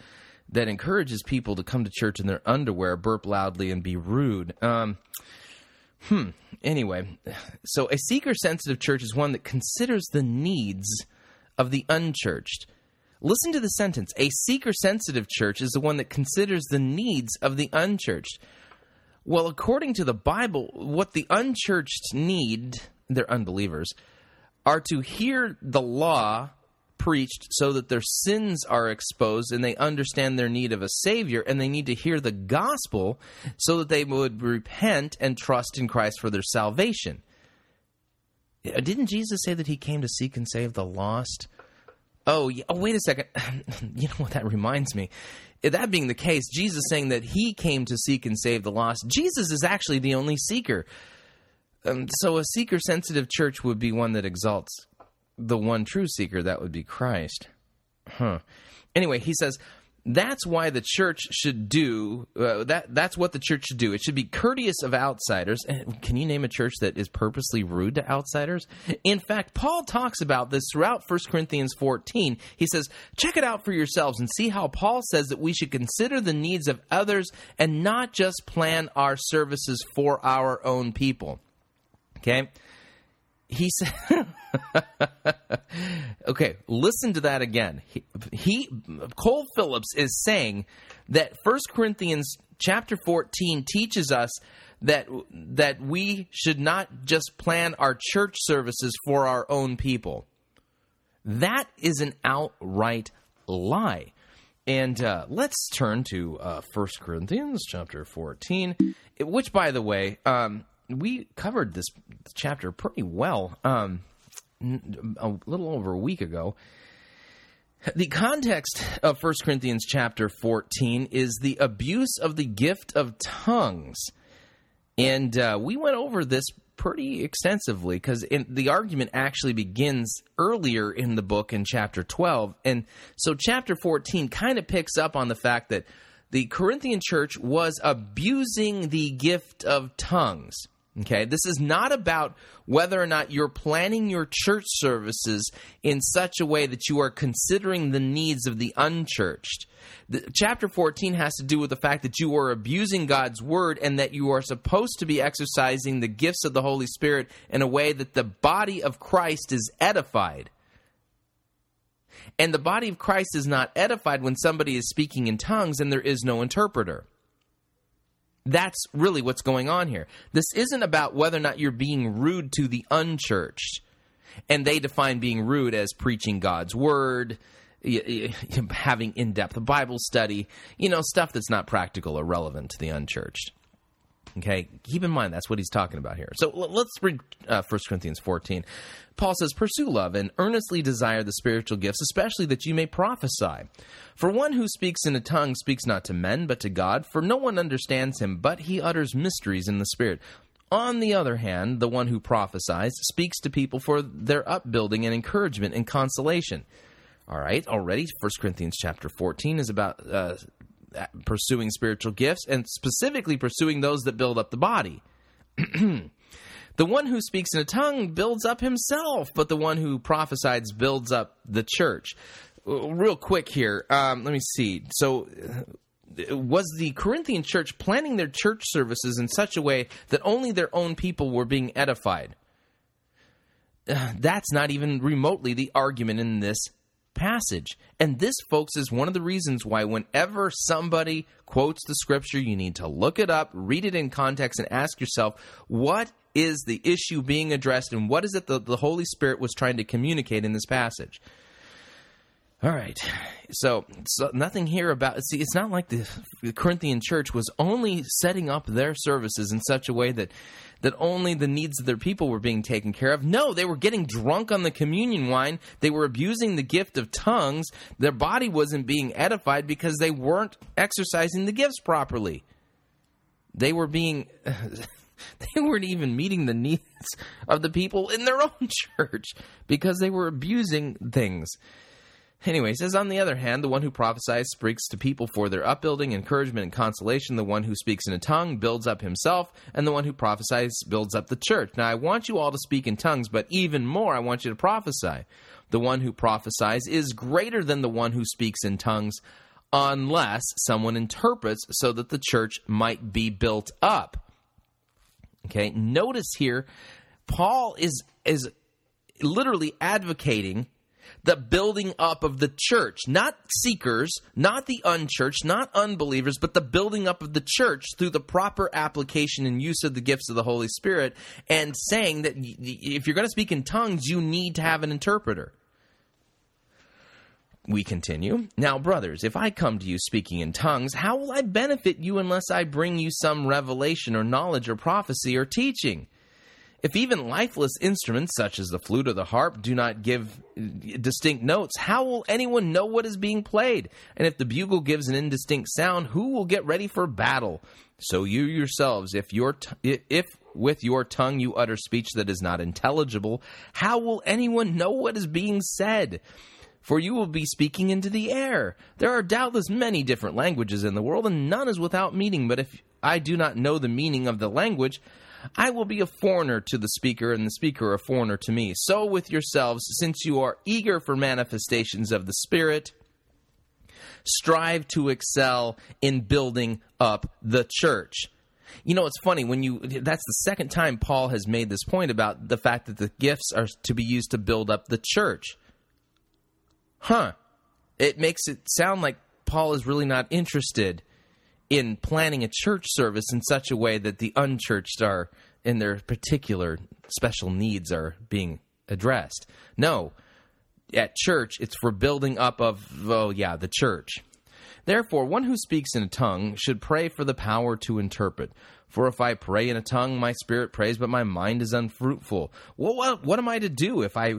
that encourages people to come to church in their underwear, burp loudly, and be rude. Um, hmm. Anyway, so a seeker-sensitive church is one that considers the needs of the unchurched. Listen to the sentence. A seeker-sensitive church is the one that considers the needs of the unchurched. Well, according to the Bible, what the unchurched need, they're unbelievers, are to hear the law preached so that their sins are exposed and they understand their need of a Savior, and they need to hear the gospel so that they would repent and trust in Christ for their salvation. Didn't Jesus say that he came to seek and save the lost? Oh, yeah. Oh, wait a second. You know what? That reminds me. That being the case, Jesus saying that he came to seek and save the lost, Jesus is actually the only seeker. Um, so a seeker-sensitive church would be one that exalts the one true seeker, that would be Christ. Huh. Anyway, he says, that's why the church should do, uh, that. that's what the church should do. It should be courteous of outsiders. And can you name a church that is purposely rude to outsiders? In fact, Paul talks about this throughout First Corinthians fourteen. He says, check it out for yourselves and see how Paul says that we should consider the needs of others and not just plan our services for our own people. Okay? He said, okay, listen to that again. He, he, Cole Phillips is saying that First Corinthians chapter fourteen teaches us that that we should not just plan our church services for our own people. That is an outright lie. And uh, let's turn to uh, First Corinthians chapter fourteen, which, by the way, um, we covered this chapter pretty well um, a little over a week ago. The context of First Corinthians chapter fourteen is the abuse of the gift of tongues. And uh, we went over this pretty extensively because the argument actually begins earlier in the book in chapter twelve. And so chapter fourteen kind of picks up on the fact that the Corinthian church was abusing the gift of tongues. Okay, this is not about whether or not you're planning your church services in such a way that you are considering the needs of the unchurched. The, chapter fourteen has to do with the fact that you are abusing God's word and that you are supposed to be exercising the gifts of the Holy Spirit in a way that the body of Christ is edified. And the body of Christ is not edified when somebody is speaking in tongues and there is no interpreter. That's really what's going on here. This isn't about whether or not you're being rude to the unchurched. And they define being rude as preaching God's word, having in-depth Bible study, you know, stuff that's not practical or relevant to the unchurched. Okay, keep in mind that's what he's talking about here. So let's read uh, First Corinthians fourteen. Paul says, pursue love and earnestly desire the spiritual gifts, especially that you may prophesy. For one who speaks in a tongue speaks not to men, but to God, for no one understands him, but he utters mysteries in the Spirit. On the other hand, the one who prophesies speaks to people for their upbuilding and encouragement and consolation. All right, already First Corinthians chapter fourteen is about Uh, pursuing spiritual gifts, and specifically pursuing those that build up the body. The one who speaks in a tongue builds up himself, but the one who prophesies builds up the church. Real quick here, um, let me see. So was the Corinthian church planning their church services in such a way that only their own people were being edified? Uh, that's not even remotely the argument in this passage. And this, folks, is one of the reasons why whenever somebody quotes the scripture, you need to look it up, read it in context, and ask yourself, what is the issue being addressed, and what is it that the Holy Spirit was trying to communicate in this passage? All right. So, so nothing here about – see, it's not like the, the Corinthian church was only setting up their services in such a way that that only the needs of their people were being taken care of. No, they were getting drunk on the communion wine. They were abusing the gift of tongues. Their body wasn't being edified because they weren't exercising the gifts properly. They were being – they weren't even meeting the needs of the people in their own church because they were abusing things. Anyway, it says, on the other hand, the one who prophesies speaks to people for their upbuilding, encouragement, and consolation. The one who speaks in a tongue builds up himself, and the one who prophesies builds up the church. Now, I want you all to speak in tongues, but even more, I want you to prophesy. The one who prophesies is greater than the one who speaks in tongues, unless someone interprets so that the church might be built up. Okay, notice here, Paul is is literally advocating the building up of the church, not seekers, not the unchurched, not unbelievers, but the building up of the church through the proper application and use of the gifts of the Holy Spirit, and saying that if you're going to speak in tongues, you need to have an interpreter. We continue. Now, brothers, if I come to you speaking in tongues, how will I benefit you unless I bring you some revelation or knowledge or prophecy or teaching? If even lifeless instruments such as the flute or the harp do not give distinct notes, how will anyone know what is being played? And if the bugle gives an indistinct sound, who will get ready for battle? So you yourselves, if your t- if with your tongue you utter speech that is not intelligible, how will anyone know what is being said? For you will be speaking into the air. There are doubtless many different languages in the world, and none is without meaning. But if I do not know the meaning of the language, I will be a foreigner to the speaker, and the speaker a foreigner to me. So with yourselves, since you are eager for manifestations of the Spirit, strive to excel in building up the church. You know, it's funny when you, that's the second time Paul has made this point about the fact that the gifts are to be used to build up the church. Huh. It makes it sound like Paul is really not interested in planning a church service in such a way that the unchurched are, in their particular special needs, are being addressed. No. At church, it's for building up of, oh yeah, the church. Therefore, one who speaks in a tongue should pray for the power to interpret. For if I pray in a tongue, my spirit prays, but my mind is unfruitful. Well, what, what am I to do if I...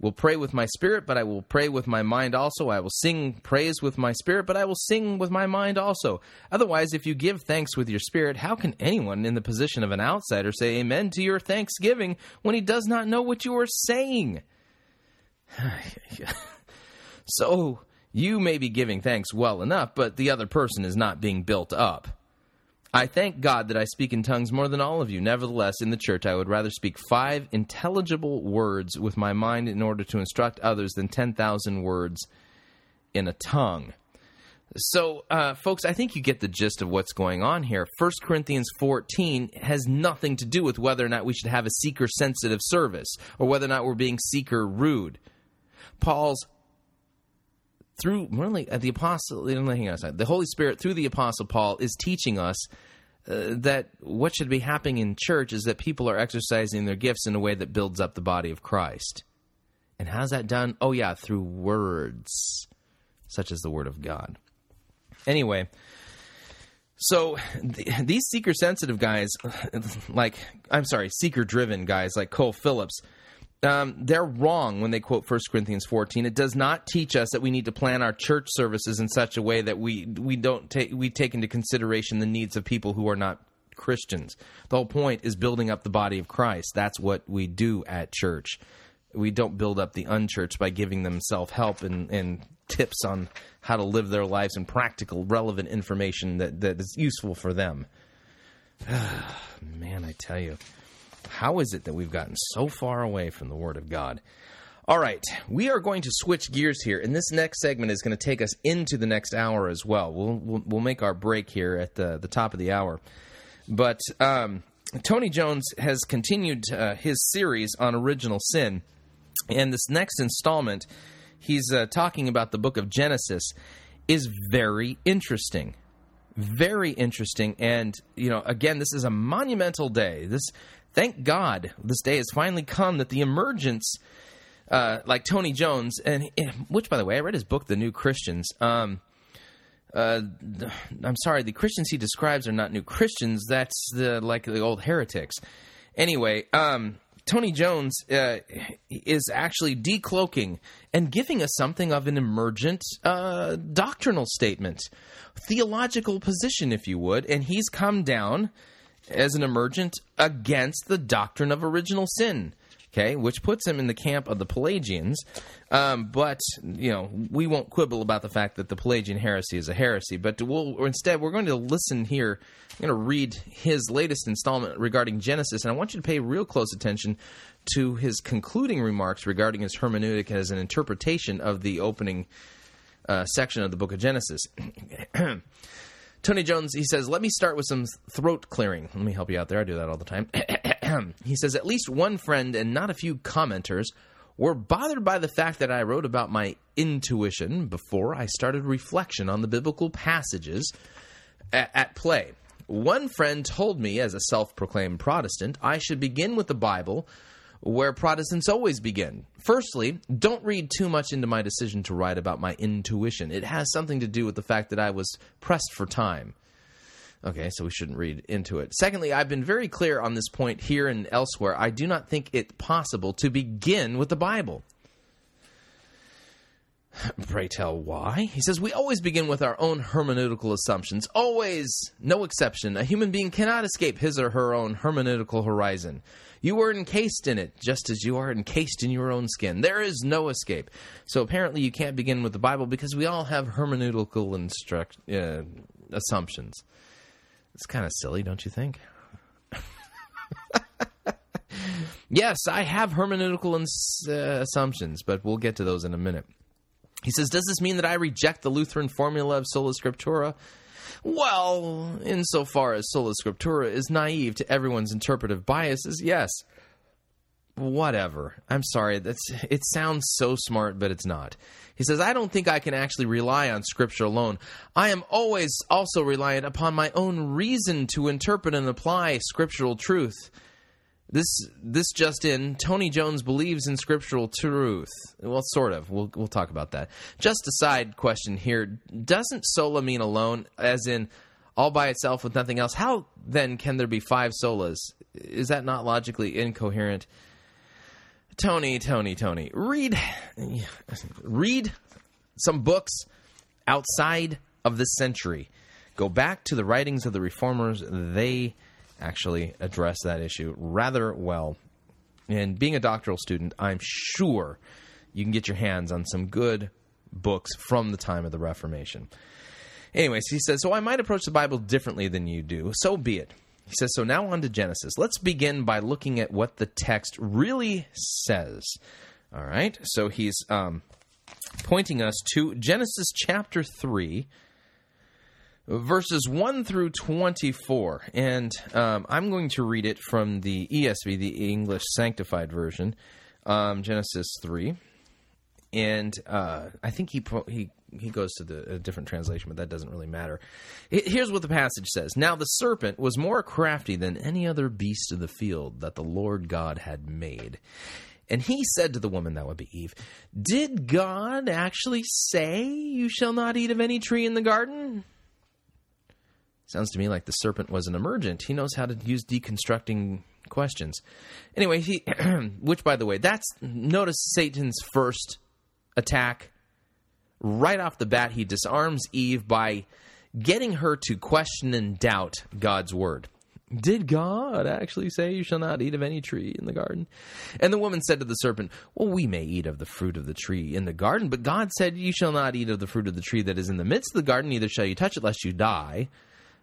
will pray with my spirit, but I will pray with my mind also. I will sing praise with my spirit, but I will sing with my mind also. Otherwise, if you give thanks with your spirit, how can anyone in the position of an outsider say amen to your thanksgiving when he does not know what you are saying? So you may be giving thanks well enough, but the other person is not being built up. I thank God that I speak in tongues more than all of you. Nevertheless, in the church, I would rather speak five intelligible words with my mind in order to instruct others than ten thousand words in a tongue. So, uh, folks, I think you get the gist of what's going on here. First Corinthians fourteen has nothing to do with whether or not we should have a seeker-sensitive service or whether or not we're being seeker-rude. Paul's Through really, uh, the apostle, hang on a second. The Holy Spirit, through the Apostle Paul, is teaching us uh, that what should be happening in church is that people are exercising their gifts in a way that builds up the body of Christ. And how's that done? Oh, yeah, through words, such as the Word of God. Anyway, so th- these seeker-sensitive guys, like, I'm sorry, seeker-driven guys like Cole Phillips, Um, they're wrong when they quote First Corinthians fourteen. It does not teach us that we need to plan our church services in such a way that we we don't take we take into consideration the needs of people who are not Christians. The whole point is building up the body of Christ. That's what we do at church. We don't build up the unchurched by giving them self-help and, and tips on how to live their lives and practical, relevant information that, that is useful for them. Man, I tell you. How is it that we've gotten so far away from the Word of God? All right, we are going to switch gears here, and this next segment is going to take us into the next hour as well. We'll we'll, we'll make our break here at the, the top of the hour. But um, Tony Jones has continued uh, his series on original sin, and this next installment, he's uh, talking about the book of Genesis, is very interesting. Very interesting, and, you know, again, this is a monumental day. This... Thank God this day has finally come that the emergence uh, like Tony Jones, and, and which, by the way, I read his book, The New Christians. Um, uh, I'm sorry, the Christians he describes are not new Christians. That's the like the old heretics. Anyway, um, Tony Jones uh, is actually decloaking and giving us something of an emergent uh, doctrinal statement, theological position, if you would, and he's come down as an emergent against the doctrine of original sin, okay, which puts him in the camp of the Pelagians. Um, but, you know, we won't quibble about the fact that the Pelagian heresy is a heresy, but we'll, instead we're going to listen here. I'm going to read his latest installment regarding Genesis, and I want you to pay real close attention to his concluding remarks regarding his hermeneutic as an interpretation of the opening uh, section of the book of Genesis. Tony Jones, he says, let me start with some throat clearing. Let me help you out there. I do that all the time. He says, at least one friend and not a few commenters were bothered by the fact that I wrote about my intuition before I started reflection on the biblical passages a- at play. One friend told me, as a self-proclaimed Protestant, I should begin with the Bible, where Protestants always begin. Firstly, don't read too much into my decision to write about my intuition. It has something to do with the fact that I was pressed for time. Okay, so we shouldn't read into it. Secondly, I've been very clear on this point here and elsewhere. I do not think it possible to begin with the Bible. Pray tell why. He says, we always begin with our own hermeneutical assumptions. Always, no exception. A human being cannot escape his or her own hermeneutical horizon. You were encased in it, just as you are encased in your own skin. There is no escape. So apparently you can't begin with the Bible because we all have hermeneutical instruct, uh, assumptions. It's kind of silly, don't you think? Yes, I have hermeneutical ins- uh, assumptions, but we'll get to those in a minute. He says, does this mean that I reject the Lutheran formula of Sola Scriptura? Well, insofar as Sola Scriptura is naive to everyone's interpretive biases, yes. Whatever. I'm sorry. That's, it sounds so smart, but it's not. He says, I don't think I can actually rely on Scripture alone. I am always also reliant upon my own reason to interpret and apply scriptural truth. This this just in, Tony Jones believes in scriptural truth. Well, sort of. We'll we'll talk about that. Just a side question here. Doesn't sola mean alone, as in all by itself with nothing else? How, then, can there be five solas? Is that not logically incoherent? Tony, Tony, Tony, read, read some books outside of this century. Go back to the writings of the Reformers. They actually address that issue rather well. And being a doctoral student, I'm sure you can get your hands on some good books from the time of the Reformation. Anyways, he says, so I might approach the Bible differently than you do. So be it. He says, so now on to Genesis. Let's begin by looking at what the text really says. All right. So he's um, pointing us to Genesis chapter three, verses one through twenty-four, and um, I'm going to read it from the E S V, the English Sanctified Version, um, Genesis three, and uh, I think he, he he goes to the, a different translation, but that doesn't really matter. Here's what the passage says. Now the serpent was more crafty than any other beast of the field that the Lord God had made. And he said to the woman, that would be Eve, did God actually say you shall not eat of any tree in the garden? Sounds to me like the serpent was an emergent. He knows how to use deconstructing questions. Anyway, he, which, by the way, that's, notice Satan's first attack. Right off the bat, he disarms Eve by getting her to question and doubt God's word. Did God actually say you shall not eat of any tree in the garden? And the woman said to the serpent, well, we may eat of the fruit of the tree in the garden, but God said you shall not eat of the fruit of the tree that is in the midst of the garden, neither shall you touch it lest you die.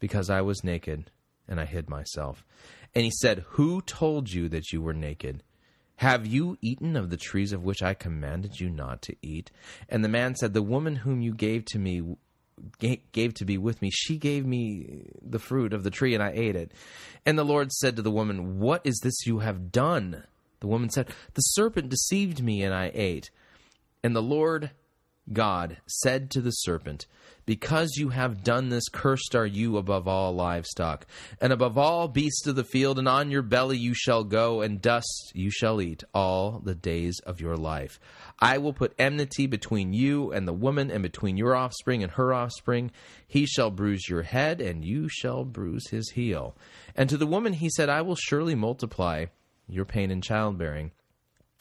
because I was naked, and I hid myself." And he said, "Who told you that you were naked? Have you eaten of the trees of which I commanded you not to eat?" And the man said, "The woman whom you gave to me, gave to be with me, she gave me the fruit of the tree, and I ate it." And the Lord said to the woman, "What is this you have done?" The woman said, "The serpent deceived me, and I ate." And the Lord God said to the serpent, "Because you have done this, cursed are you above all livestock, and above all beasts of the field, and on your belly you shall go, and dust you shall eat all the days of your life. I will put enmity between you and the woman, and between your offspring and her offspring. He shall bruise your head, and you shall bruise his heel." And to the woman he said, "I will surely multiply your pain in childbearing.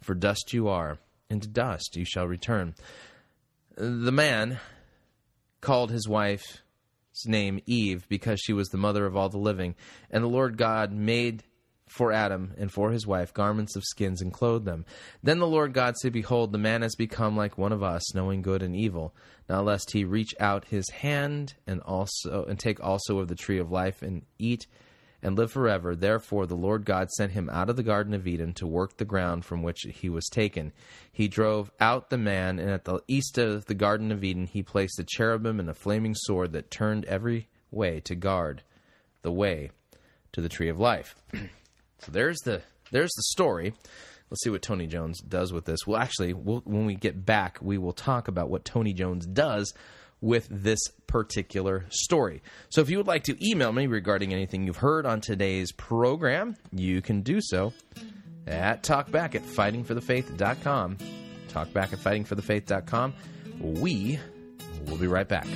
For dust you are, and to dust you shall return." The man called his wife's name Eve, because she was the mother of all the living. And the Lord God made for Adam and for his wife garments of skins, and clothed them. Then the Lord God said, "Behold, the man has become like one of us, knowing good and evil. Now lest he reach out his hand and also and take also of the tree of life, and eat and live forever." Therefore the Lord God sent him out of the Garden of Eden to work the ground from which he was taken. He drove out the man, and at the east of the Garden of Eden he placed a cherubim and a flaming sword that turned every way to guard the way to the tree of life. So there's the there's the story. Let's see what Tony Jones does with this. Well, actually, we'll, when we get back, we will talk about what Tony Jones does with this particular story. So if you would like to email me regarding anything you've heard on today's program, you can do so at talkback at fighting for the faith dot com. Talkback at fighting for the faith dot com. We will be right back.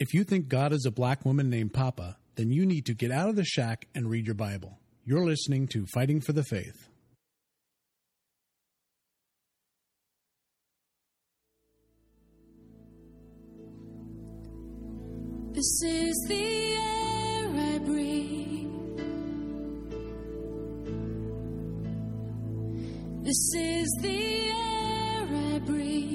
If you think God is a black woman named Papa, then you need to get out of the shack and read your Bible. You're listening to Fighting for the Faith. This is the air I breathe. This is the air I breathe.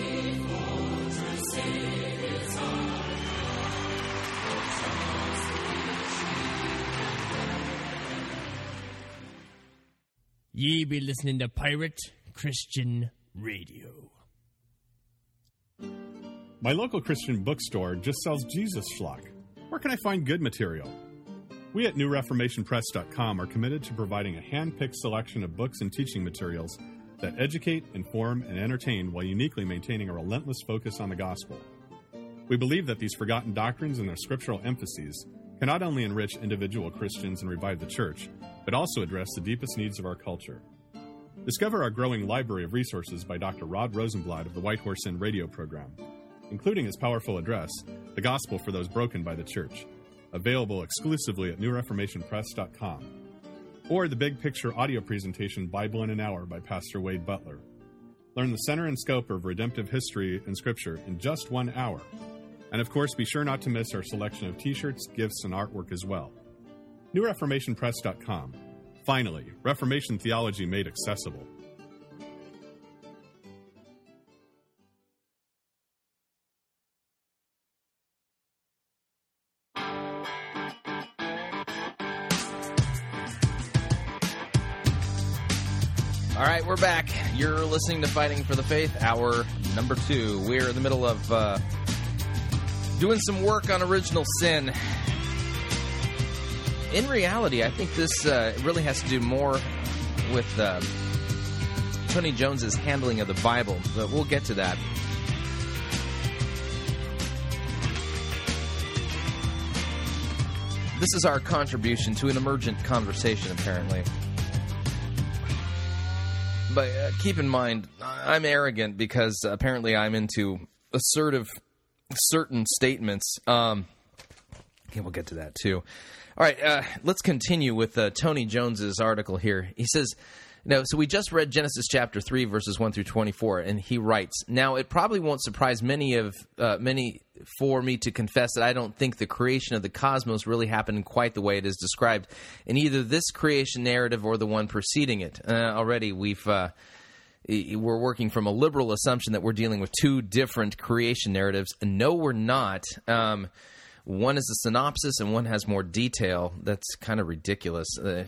Ye be listening to Pirate Christian Radio. My local Christian bookstore just sells Jesus schlock. Where can I find good material? We at new reformation press dot com are committed to providing a hand-picked selection of books and teaching materials that educate, inform, and entertain while uniquely maintaining a relentless focus on the gospel. We believe that these forgotten doctrines and their scriptural emphases can not only enrich individual Christians and revive the church, but also address the deepest needs of our culture. Discover our growing library of resources by Doctor Rod Rosenblatt of the White Horse Inn radio program, including his powerful address, The Gospel for Those Broken by the Church, available exclusively at new reformation press dot com, or the Big Picture audio presentation, Bible in an Hour, by Pastor Wade Butler. Learn the center and scope of redemptive history and Scripture in just one hour. And of course, be sure not to miss our selection of t-shirts, gifts, and artwork as well. new reformation press dot com. Finally, Reformation theology made accessible. All right, we're back. You're listening to Fighting for the Faith, hour number two. We're in the middle of uh, doing some work on original sin. In reality, I think this uh, really has to do more with uh, Tony Jones's handling of the Bible, but we'll get to that. This is our contribution to an emergent conversation, apparently. But uh, keep in mind, I'm arrogant because apparently I'm into assertive, certain statements. Um, okay, we'll get to that too. All right, uh, let's continue with uh, Tony Jones's article here. He says, "No, so we just read Genesis chapter three, verses one through twenty-four, and he writes, now it probably won't surprise many of uh, many for me to confess that I don't think the creation of the cosmos really happened in quite the way it is described in either this creation narrative or the one preceding it. Uh, already, we've uh, we're working from a liberal assumption that we're dealing with two different creation narratives. No, we're not." Um, One is a synopsis, and one has more detail. That's kind of ridiculous. Uh,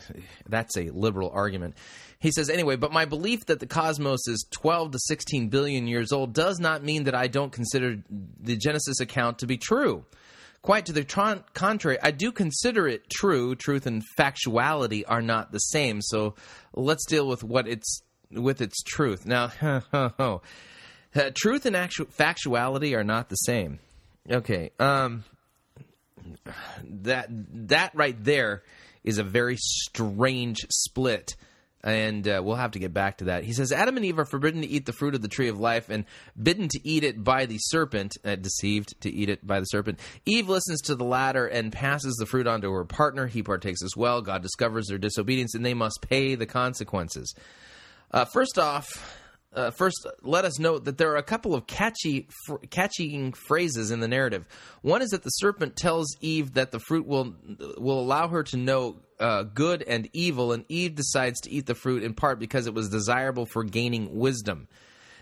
that's a liberal argument. He says, anyway, but my belief that the cosmos is twelve to sixteen billion years old does not mean that I don't consider the Genesis account to be true. Quite to the tr- contrary, I do consider it true. Truth and factuality are not the same, so let's deal with what it's with its truth. Now, uh, truth and actu- factuality are not the same. Okay, um... That that right there is a very strange split, and uh, we'll have to get back to that. He says, Adam and Eve are forbidden to eat the fruit of the tree of life and bidden to eat it by the serpent, uh, deceived to eat it by the serpent. Eve listens to the latter and passes the fruit on to her partner. He partakes as well. God discovers their disobedience, and they must pay the consequences. Uh, first off... Uh, first, let us note that there are a couple of catchy, fr- catchy phrases in the narrative. One is that the serpent tells Eve that the fruit will will allow her to know uh, good and evil, and Eve decides to eat the fruit in part because it was desirable for gaining wisdom.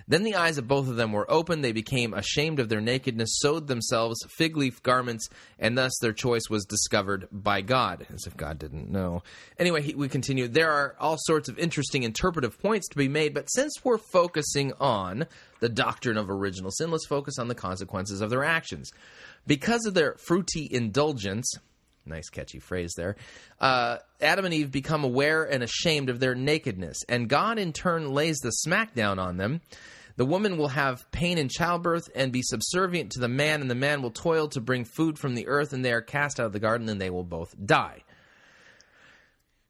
Then the eyes of both of them were opened. They became ashamed of their nakedness, sewed themselves fig leaf garments, and thus their choice was discovered by God. As if God didn't know. Anyway, he, we continue. There are all sorts of interesting interpretive points to be made, but since we're focusing on the doctrine of original sin, let's focus on the consequences of their actions. Because of their fruity indulgence... Nice catchy phrase there. Uh, Adam and Eve become aware and ashamed of their nakedness, and God in turn lays the smackdown on them. The woman will have pain in childbirth and be subservient to the man, and the man will toil to bring food from the earth, and they are cast out of the garden, and they will both die.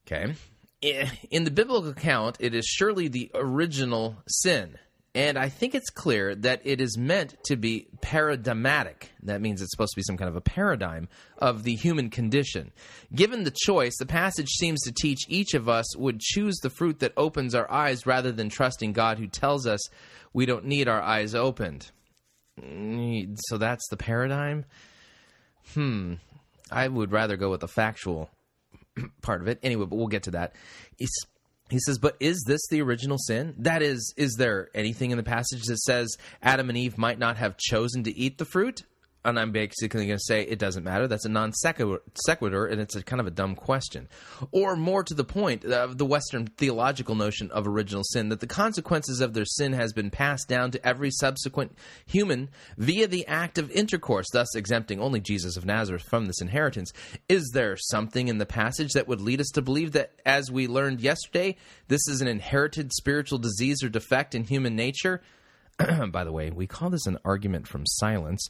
Okay. In the biblical account, it is surely the original sin. And I think it's clear that it is meant to be paradigmatic. That means it's supposed to be some kind of a paradigm of the human condition. Given the choice, the passage seems to teach each of us would choose the fruit that opens our eyes rather than trusting God, who tells us we don't need our eyes opened. So that's the paradigm? Hmm. I would rather go with the factual part of it. Anyway, but we'll get to that. It's He says, but is this the original sin? That is, is there anything in the passage that says Adam and Eve might not have chosen to eat the fruit? And I'm basically going to say it doesn't matter. That's a non sequitur, and it's a kind of a dumb question. Or more to the point of the Western theological notion of original sin, that the consequences of their sin has been passed down to every subsequent human via the act of intercourse, thus exempting only Jesus of Nazareth from this inheritance. Is there something in the passage that would lead us to believe that, as we learned yesterday, this is an inherited spiritual disease or defect in human nature? By the way, we call this an argument from silence.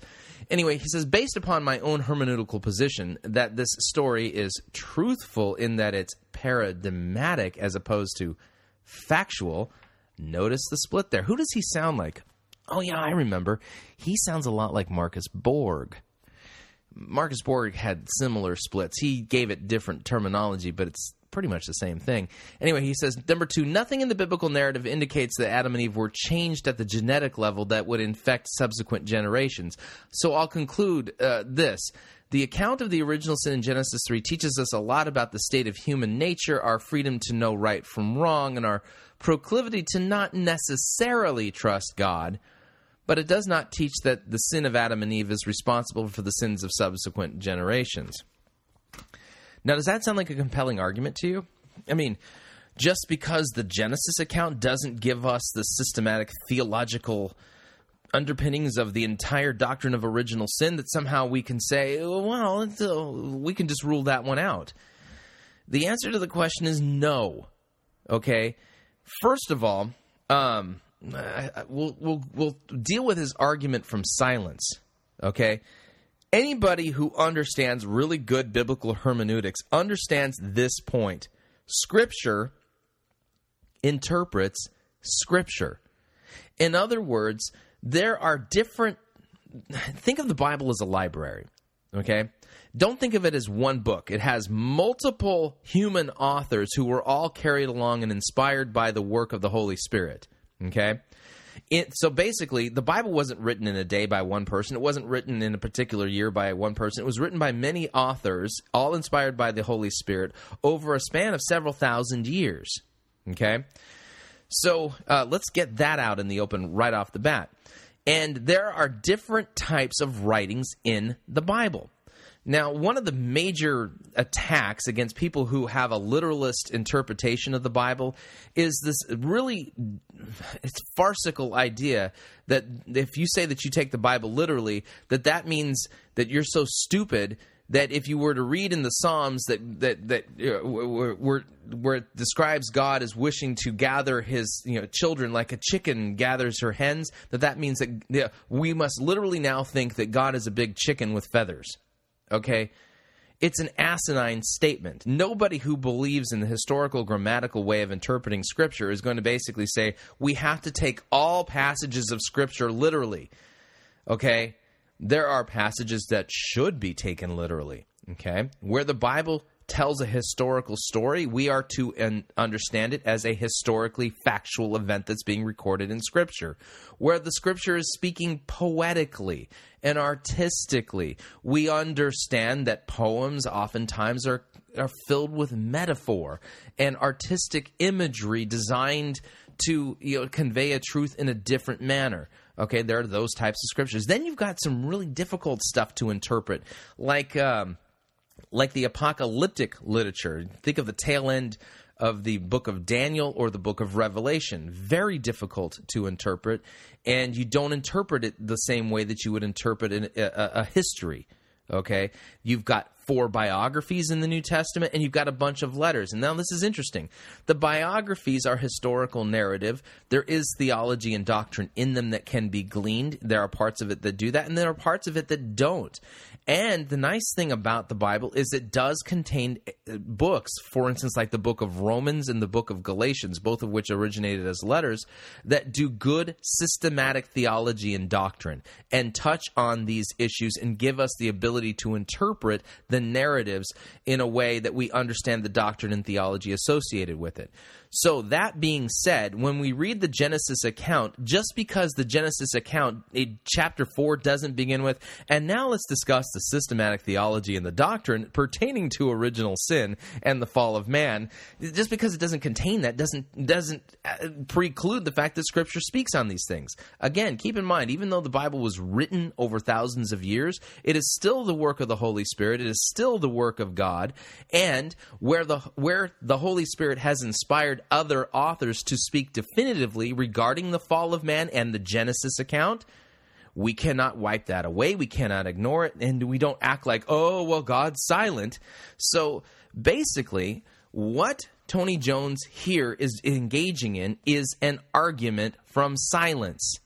Anyway, he says, based upon my own hermeneutical position that this story is truthful in that it's paradigmatic as opposed to factual, notice the split there. Who does he sound like? Oh, yeah, I remember. He sounds a lot like Marcus Borg. Marcus Borg had similar splits. He gave it different terminology, but it's pretty much the same thing. Anyway, he says, number two, nothing in the biblical narrative indicates that Adam and Eve were changed at the genetic level that would infect subsequent generations. So I'll conclude uh, this. The account of the original sin in Genesis three teaches us a lot about the state of human nature, our freedom to know right from wrong, and our proclivity to not necessarily trust God. But it does not teach that the sin of Adam and Eve is responsible for the sins of subsequent generations. Now, does that sound like a compelling argument to you? I mean, just because the Genesis account doesn't give us the systematic theological underpinnings of the entire doctrine of original sin, that somehow we can say, well, it's, uh, we can just rule that one out. The answer to the question is no. Okay? First of all, um... I, I, we'll, we'll, we'll deal with his argument from silence, okay? Anybody who understands really good biblical hermeneutics understands this point. Scripture interprets Scripture. In other words, there are different... Think of the Bible as a library, okay? Don't think of it as one book. It has multiple human authors who were all carried along and inspired by the work of the Holy Spirit. Okay, it, so basically, the Bible wasn't written in a day by one person. It wasn't written in a particular year by one person. It was written by many authors, all inspired by the Holy Spirit, over a span of several thousand years. Okay, so uh, let's get that out in the open right off the bat. And there are different types of writings in the Bible. Now, one of the major attacks against people who have a literalist interpretation of the Bible is this really it's farcical idea that if you say that you take the Bible literally, that that means that you're so stupid that if you were to read in the Psalms that that that uh, where, where it describes God as wishing to gather his you know children like a chicken gathers her hens, that that means that you know, we must literally now think that God is a big chicken with feathers. Okay, it's an asinine statement. Nobody who believes in the historical grammatical way of interpreting Scripture is going to basically say, we have to take all passages of Scripture literally. Okay, there are passages that should be taken literally. Okay, where the Bible tells a historical story, we are to un- understand it as a historically factual event that's being recorded in Scripture. Where the Scripture is speaking poetically and artistically, we understand that poems oftentimes are, are filled with metaphor and artistic imagery designed to you know, convey a truth in a different manner. Okay, there are those types of Scriptures. Then you've got some really difficult stuff to interpret, like... Um, Like the apocalyptic literature. Think of the tail end of the book of Daniel or the book of Revelation. Very difficult to interpret, and you don't interpret it the same way that you would interpret an, a, a history. Okay, you've got four biographies in the New Testament, and you've got a bunch of letters. And now this is interesting. The biographies are historical narrative. There is theology and doctrine in them that can be gleaned. There are parts of it that do that, and there are parts of it that don't. And the nice thing about the Bible is it does contain books, for instance, like the book of Romans and the book of Galatians, both of which originated as letters, that do good systematic theology and doctrine and touch on these issues and give us the ability to interpret the narratives in a way that we understand the doctrine and theology associated with it. So that being said, when we read the Genesis account, just because the Genesis account, chapter four doesn't begin with, and now let's discuss the systematic theology and the doctrine pertaining to original sin and the fall of man, just because it doesn't contain that doesn't doesn't preclude the fact that Scripture speaks on these things. Again, keep in mind, even though the Bible was written over thousands of years, it is still the work of the Holy Spirit. It is still the work of God, and where the where the Holy Spirit has inspired other authors to speak definitively regarding the fall of man and the Genesis account, we cannot wipe that away. We cannot ignore it, and we don't act like, oh, well, God's silent. So basically, what Tony Jones here is engaging in is an argument from silence.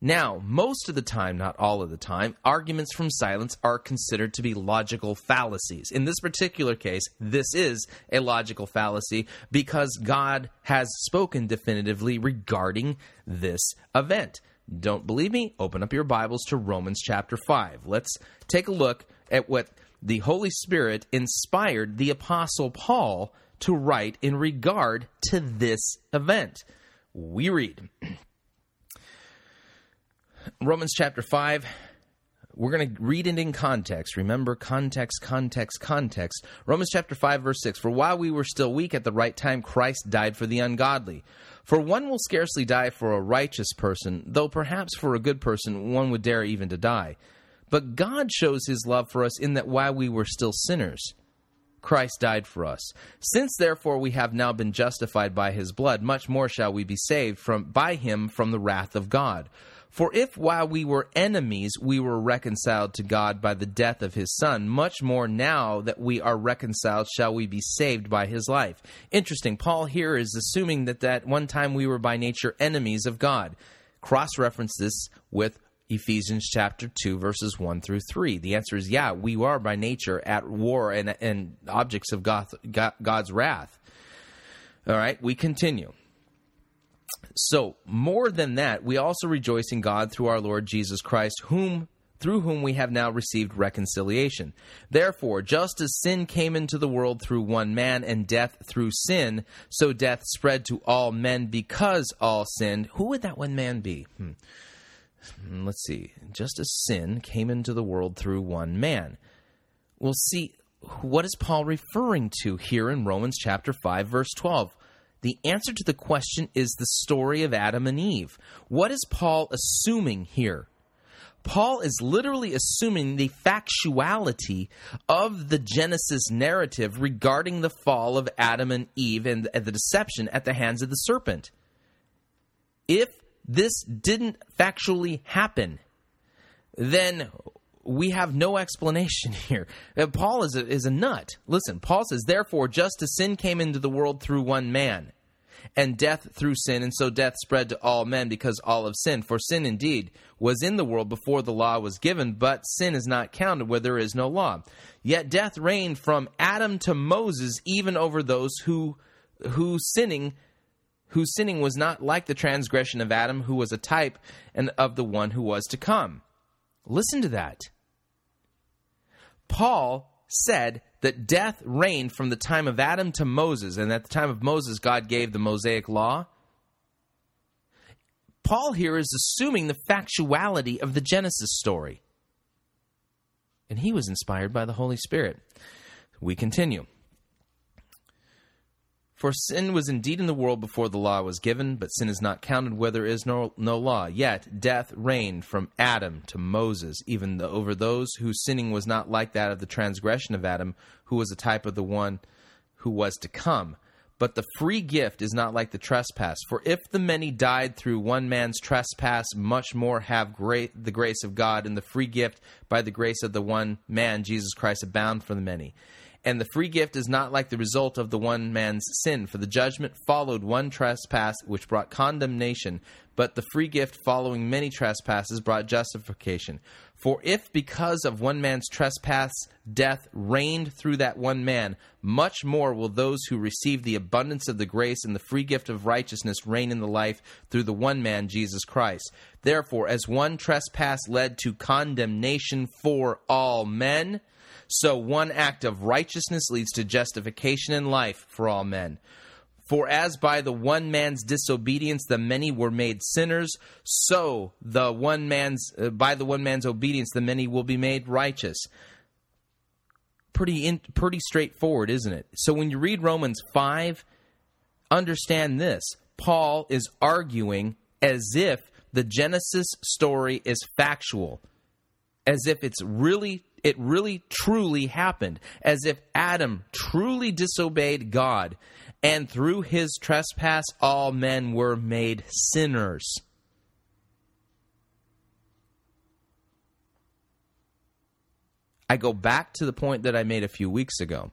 Now, most of the time, not all of the time, arguments from silence are considered to be logical fallacies. In this particular case, this is a logical fallacy because God has spoken definitively regarding this event. Don't believe me? Open up your Bibles to Romans chapter five. Let's take a look at what the Holy Spirit inspired the Apostle Paul to write in regard to this event. We read Romans chapter five. We're going to read it in context. Remember, context, context, context. Romans chapter five, verse six. For while we were still weak, at the right time, Christ died for the ungodly. For one will scarcely die for a righteous person, though perhaps for a good person one would dare even to die. But God shows his love for us in that while we were still sinners, Christ died for us. Since, therefore, we have now been justified by his blood, much more shall we be saved from by him from the wrath of God. For if while we were enemies, we were reconciled to God by the death of his son, much more now that we are reconciled shall we be saved by his life. Interesting. Paul here is assuming that at one time we were by nature enemies of God. Cross-reference this with Ephesians chapter two, verses one through three. The answer is, yeah, we are by nature at war and, and objects of God, God, God's wrath. All right, we continue. So, more than that, we also rejoice in God through our Lord Jesus Christ, whom through whom we have now received reconciliation. Therefore, just as sin came into the world through one man, and death through sin, so death spread to all men because all sinned. Who would that one man be? Hmm. Let's see. Just as sin came into the world through one man. We'll see, what is Paul referring to here in Romans chapter five, verse twelve? The answer to the question is the story of Adam and Eve. What is Paul assuming here? Paul is literally assuming the factuality of the Genesis narrative regarding the fall of Adam and Eve and the deception at the hands of the serpent. If this didn't factually happen, then we have no explanation here. Paul is a, is a nut. Listen, Paul says, therefore, just as sin came into the world through one man, and death through sin, and so death spread to all men because all have sinned. For sin indeed was in the world before the law was given, but sin is not counted where there is no law. Yet death reigned from Adam to Moses, even over those who who sinning whose sinning was not like the transgression of Adam, who was a type and of the one who was to come. Listen to that. Paul said that death reigned from the time of Adam to Moses, and at the time of Moses, God gave the Mosaic Law. Paul here is assuming the factuality of the Genesis story, and he was inspired by the Holy Spirit. We continue. For sin was indeed in the world before the law was given, but sin is not counted where there is no, no law. Yet death reigned from Adam to Moses, even though over those whose sinning was not like that of the transgression of Adam, who was a type of the one who was to come. But the free gift is not like the trespass. For if the many died through one man's trespass, much more have great, the grace of God and the free gift by the grace of the one man, Jesus Christ, abound for the many. And the free gift is not like the result of the one man's sin, for the judgment followed one trespass, which brought condemnation, but the free gift following many trespasses brought justification. For if because of one man's trespass death reigned through that one man, much more will those who receive the abundance of the grace and the free gift of righteousness reign in the life through the one man, Jesus Christ. Therefore, as one trespass led to condemnation for all men, so one act of righteousness leads to justification and life for all men. For as by the one man's disobedience the many were made sinners, so the one man's uh, by the one man's obedience the many will be made righteous. Pretty in, pretty straightforward, isn't it? So when you read Romans five, understand this. Paul is arguing as if the Genesis story is factual, as if it's really It really truly happened, as if Adam truly disobeyed God, and through his trespass, all men were made sinners. I go back to the point that I made a few weeks ago.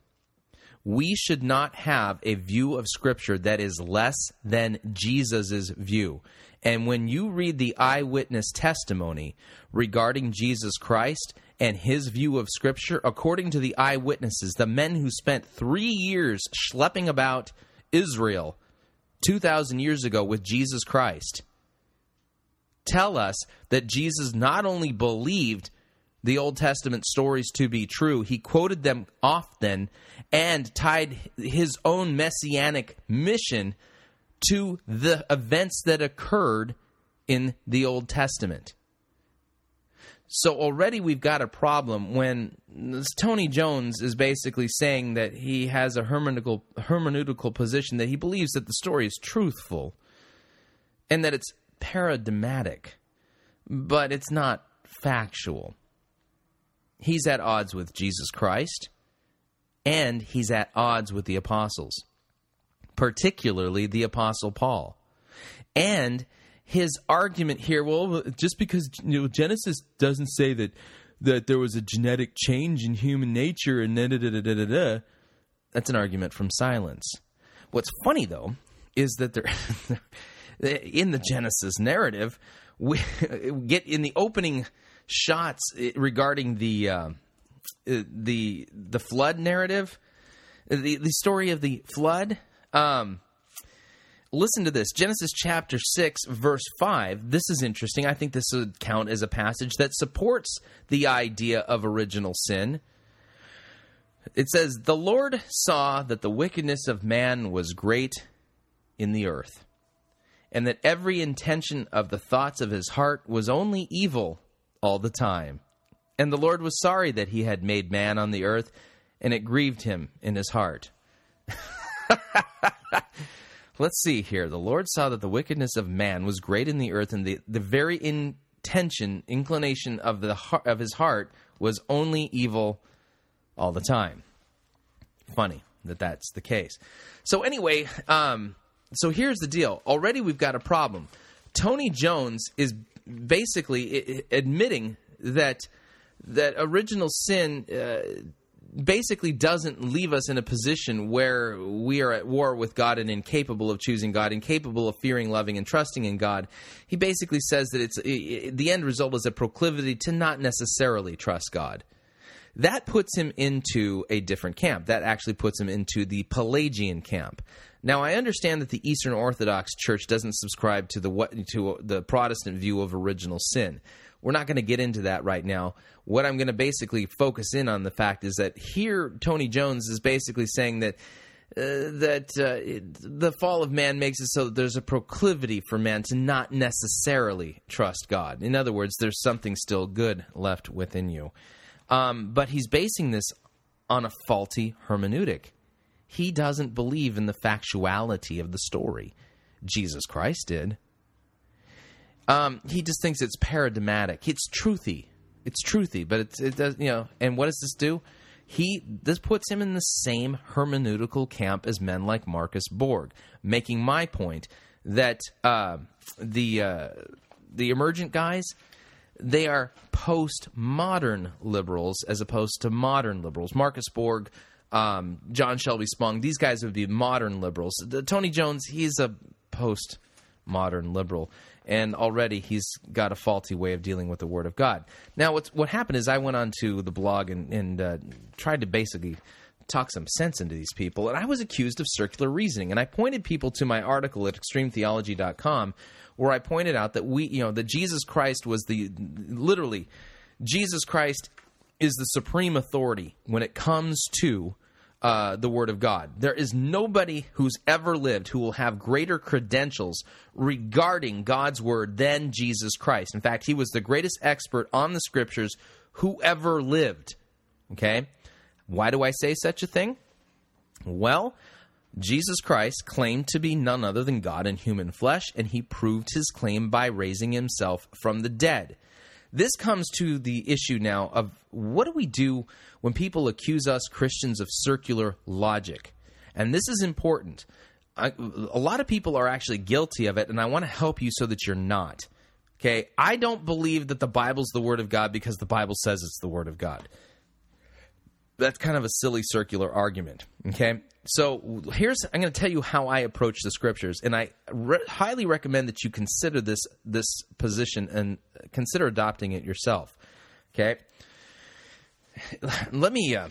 We should not have a view of Scripture that is less than Jesus's view. And when you read the eyewitness testimony regarding Jesus Christ and his view of Scripture, according to the eyewitnesses, the men who spent three years schlepping about Israel two thousand years ago with Jesus Christ, tell us that Jesus not only believed the Old Testament stories to be true, he quoted them often and tied his own messianic mission to the events that occurred in the Old Testament. So already we've got a problem when Tony Jones is basically saying that he has a hermeneutical, hermeneutical position that he believes that the story is truthful and that it's paradigmatic, but it's not factual. He's at odds with Jesus Christ, and he's at odds with the apostles, particularly the Apostle Paul. And his argument here, well, just because, you know, Genesis doesn't say that that there was a genetic change in human nature and da da da da da da, that's an argument from silence. What's funny, though, is that there, in the Genesis narrative, we get in the opening shots regarding the uh, the the flood narrative, the the story of the flood. Um, Listen to this. Genesis chapter six, verse five. This is interesting. I think this would count as a passage that supports the idea of original sin. It says, "The Lord saw that the wickedness of man was great in the earth, and that every intention of the thoughts of his heart was only evil all the time. And the Lord was sorry that he had made man on the earth, and it grieved him in his heart." Let's see here. The Lord saw that the wickedness of man was great in the earth, and the, the very intention, inclination of the of his heart was only evil all the time. Funny that that's the case. So anyway, um, so here's the deal. Already we've got a problem. Tony Jones is basically admitting that that original sin Uh, basically doesn't leave us in a position where we are at war with God and incapable of choosing God, incapable of fearing, loving, and trusting in God. He basically says that it's it, the end result is a proclivity to not necessarily trust God. That puts him into a different camp. That actually puts him into the Pelagian camp. Now, I understand that the Eastern Orthodox Church doesn't subscribe to the what to the Protestant view of original sin. We're not going to get into that right now. What I'm going to basically focus in on the fact is that here Tony Jones is basically saying that uh, that uh, the fall of man makes it so that there's a proclivity for man to not necessarily trust God. In other words, there's something still good left within you. Um, but he's basing this on a faulty hermeneutic. He doesn't believe in the factuality of the story. Jesus Christ did. Um, he just thinks it's paradigmatic. It's truthy. It's truthy, but it's, it does, you know. And what does this do? He this puts him in the same hermeneutical camp as men like Marcus Borg, making my point that uh, the uh, the emergent guys, they are postmodern liberals as opposed to modern liberals. Marcus Borg, um, John Shelby Spong, these guys would be modern liberals. The, Tony Jones, he's a postmodern liberal. And already he's got a faulty way of dealing with the Word of God. Now, what's, what happened is I went on to the blog and, and uh, tried to basically talk some sense into these people, and I was accused of circular reasoning. And I pointed people to my article at extreme theology dot com, where I pointed out that we, you know, that Jesus Christ was the literally Jesus Christ is the supreme authority when it comes to Uh, the Word of God. There is nobody who's ever lived who will have greater credentials regarding God's Word than Jesus Christ. In fact, he was the greatest expert on the Scriptures who ever lived. Okay? Why do I say such a thing? Well, Jesus Christ claimed to be none other than God in human flesh, and he proved his claim by raising himself from the dead. This comes to the issue now of what do we do when people accuse us Christians of circular logic? And this is important. I, a lot of people are actually guilty of it, and I want to help you so that you're not. Okay, I don't believe that the Bible's the Word of God because the Bible says it's the Word of God. That's kind of a silly circular argument. Okay, so here's I'm going to tell you how I approach the Scriptures, and I re- highly recommend that you consider this this position and consider adopting it yourself. Okay, let me. Uh,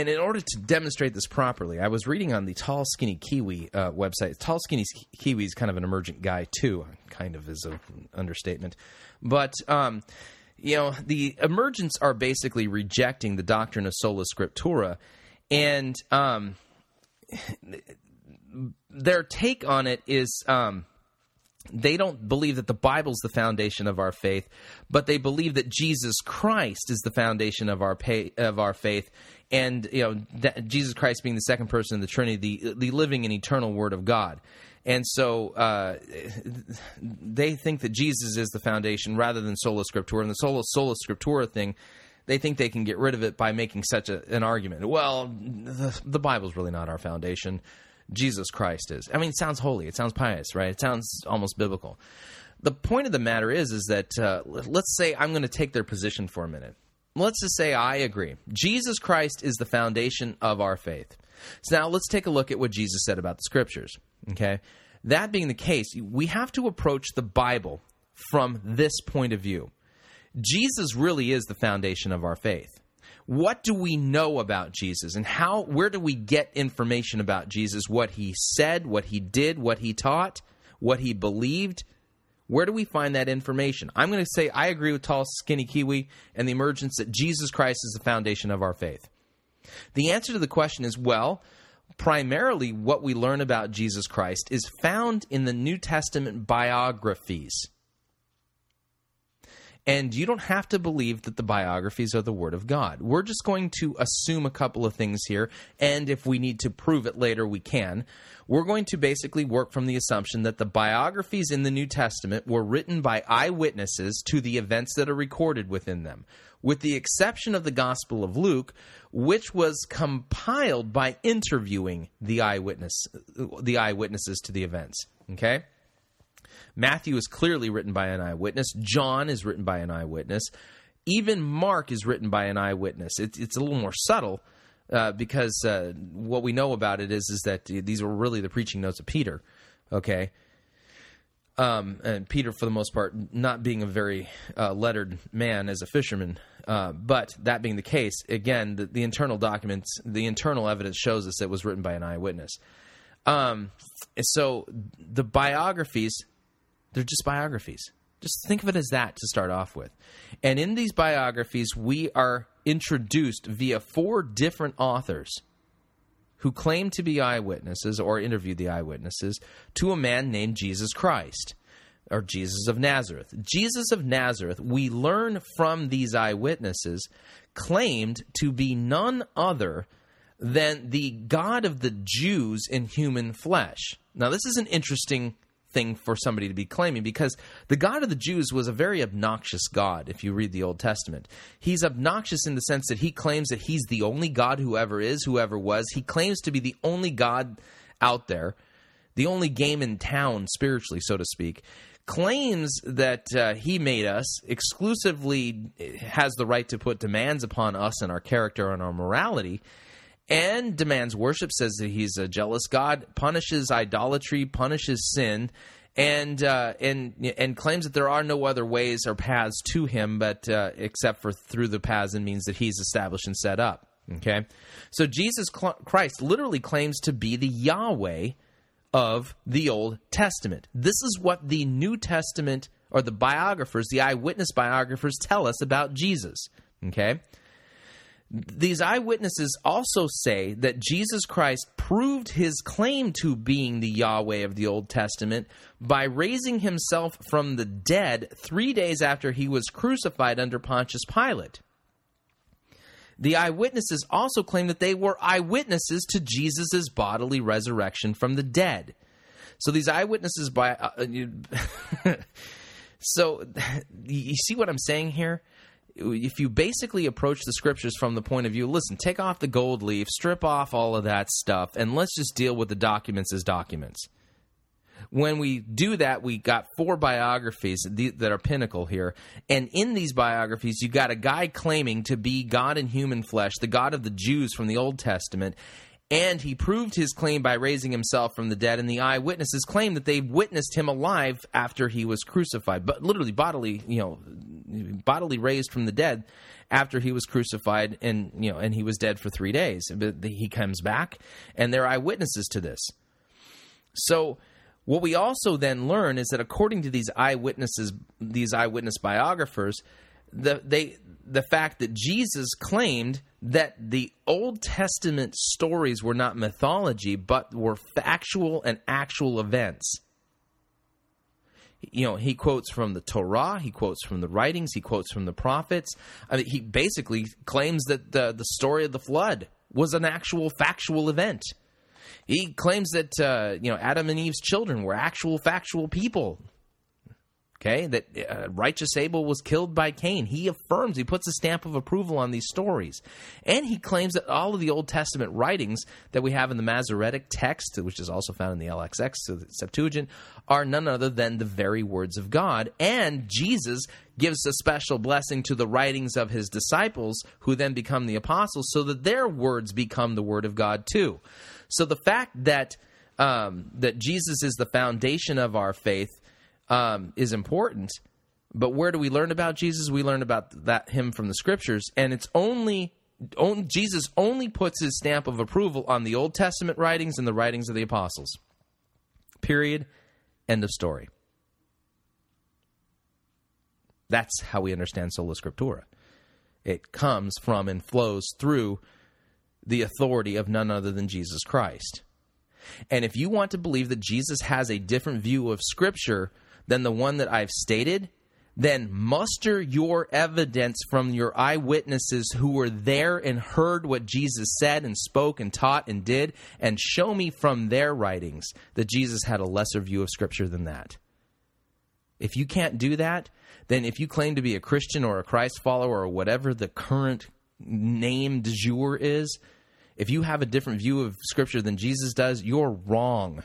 and in order to demonstrate this properly, I was reading on the Tall Skinny Kiwi uh, website. Tall Skinny Kiwi is kind of an emergent guy too, kind of is an understatement, but um, you know, the emergents are basically rejecting the doctrine of Sola Scriptura, and um, their take on it is um, they don't believe that the Bible's the foundation of our faith, but they believe that Jesus Christ is the foundation of our pay, of our faith, and you know that Jesus Christ being the second person of the Trinity, the the living and eternal Word of God. And so uh, they think that Jesus is the foundation rather than Sola Scriptura. And the Sola, Sola Scriptura thing, they think they can get rid of it by making such a, an argument. Well, the, the Bible's really not our foundation. Jesus Christ is. I mean, it sounds holy. It sounds pious, right? It sounds almost biblical. The point of the matter is, is that uh, let's say I'm going to take their position for a minute. Let's just say I agree. Jesus Christ is the foundation of our faith. So now let's take a look at what Jesus said about the Scriptures, okay? That being the case, we have to approach the Bible from this point of view. Jesus really is the foundation of our faith. What do we know about Jesus, and how? Where do we get information about Jesus, what he said, what he did, what he taught, what he believed? Where do we find that information? I'm going to say I agree with Tall Skinny Kiwi and the emergence that Jesus Christ is the foundation of our faith. The answer to the question is, well, primarily what we learn about Jesus Christ is found in the New Testament biographies. And you don't have to believe that the biographies are the Word of God. We're just going to assume a couple of things here, and if we need to prove it later, we can. We're going to basically work from the assumption that the biographies in the New Testament were written by eyewitnesses to the events that are recorded within them, with the exception of the Gospel of Luke, which was compiled by interviewing the eyewitness, the eyewitnesses to the events, okay? Matthew is clearly written by an eyewitness. John is written by an eyewitness. Even Mark is written by an eyewitness. It's, it's a little more subtle uh, because uh, what we know about it is, is that these were really the preaching notes of Peter, okay? Um, and Peter, for the most part, not being a very uh, lettered man as a fisherman. Uh, but that being the case, again, the, the internal documents, the internal evidence shows us it was written by an eyewitness. Um, so the biographies... They're just biographies. Just think of it as that to start off with. And in these biographies, we are introduced via four different authors who claim to be eyewitnesses or interviewed the eyewitnesses to a man named Jesus Christ or Jesus of Nazareth. Jesus of Nazareth, we learn from these eyewitnesses, claimed to be none other than the God of the Jews in human flesh. Now, this is an interesting thing for somebody to be claiming, because the God of the Jews was a very obnoxious God. If you read the Old Testament, he's obnoxious in the sense that he claims that he's the only God who ever is, who ever was. He claims to be the only God out there, the only game in town spiritually, so to speak, claims that uh, he made us, exclusively has the right to put demands upon us and our character and our morality, and demands worship, says that he's a jealous God, punishes idolatry, punishes sin, and uh, and and claims that there are no other ways or paths to him but uh, except for through the paths and means that he's established and set up. Okay, so Jesus Christ literally claims to be the Yahweh of the Old Testament. This is what the New Testament, or the biographers, the eyewitness biographers, tell us about Jesus. Okay. These eyewitnesses also say that Jesus Christ proved his claim to being the Yahweh of the Old Testament by raising himself from the dead three days after he was crucified under Pontius Pilate. The eyewitnesses also claim that they were eyewitnesses to Jesus' bodily resurrection from the dead. So these eyewitnesses... by uh, so you see what I'm saying here? If you basically approach the Scriptures from the point of view, listen, take off the gold leaf, strip off all of that stuff, and let's just deal with the documents as documents. When we do that, we got four biographies that are pinnacle here. And in these biographies, you got a guy claiming to be God in human flesh, the God of the Jews from the Old Testament, and he proved his claim by raising himself from the dead, and the eyewitnesses claim that they witnessed him alive after he was crucified, but literally bodily, you know, bodily raised from the dead after he was crucified, and you know, and he was dead for three days. But he comes back, and they're eyewitnesses to this. So what we also then learn is that according to these eyewitnesses, these eyewitness biographers, the they the fact that Jesus claimed that the Old Testament stories were not mythology, but were factual and actual events. You know, he quotes from the Torah, he quotes from the writings, he quotes from the prophets. I mean, he basically claims that the, the story of the flood was an actual factual event. He claims that, uh, you know, Adam and Eve's children were actual factual people. Okay, that uh, righteous Abel was killed by Cain. He affirms, he puts a stamp of approval on these stories. And he claims that all of the Old Testament writings that we have in the Masoretic text, which is also found in the L X X, so the Septuagint, are none other than the very words of God. And Jesus gives a special blessing to the writings of his disciples, who then become the apostles, so that their words become the word of God too. So the fact that um, that Jesus is the foundation of our faith Um, is important, but where do we learn about Jesus? We learn about that him from the Scriptures, and it's only, only Jesus only puts his stamp of approval on the Old Testament writings and the writings of the apostles. Period. End of story. That's how we understand Sola Scriptura. It comes from and flows through the authority of none other than Jesus Christ. And if you want to believe that Jesus has a different view of Scripture than the one that I've stated, then muster your evidence from your eyewitnesses who were there and heard what Jesus said and spoke and taught and did, and show me from their writings that Jesus had a lesser view of Scripture than that. If you can't do that, then if you claim to be a Christian or a Christ follower or whatever the current name du jour is, if you have a different view of Scripture than Jesus does, you're wrong.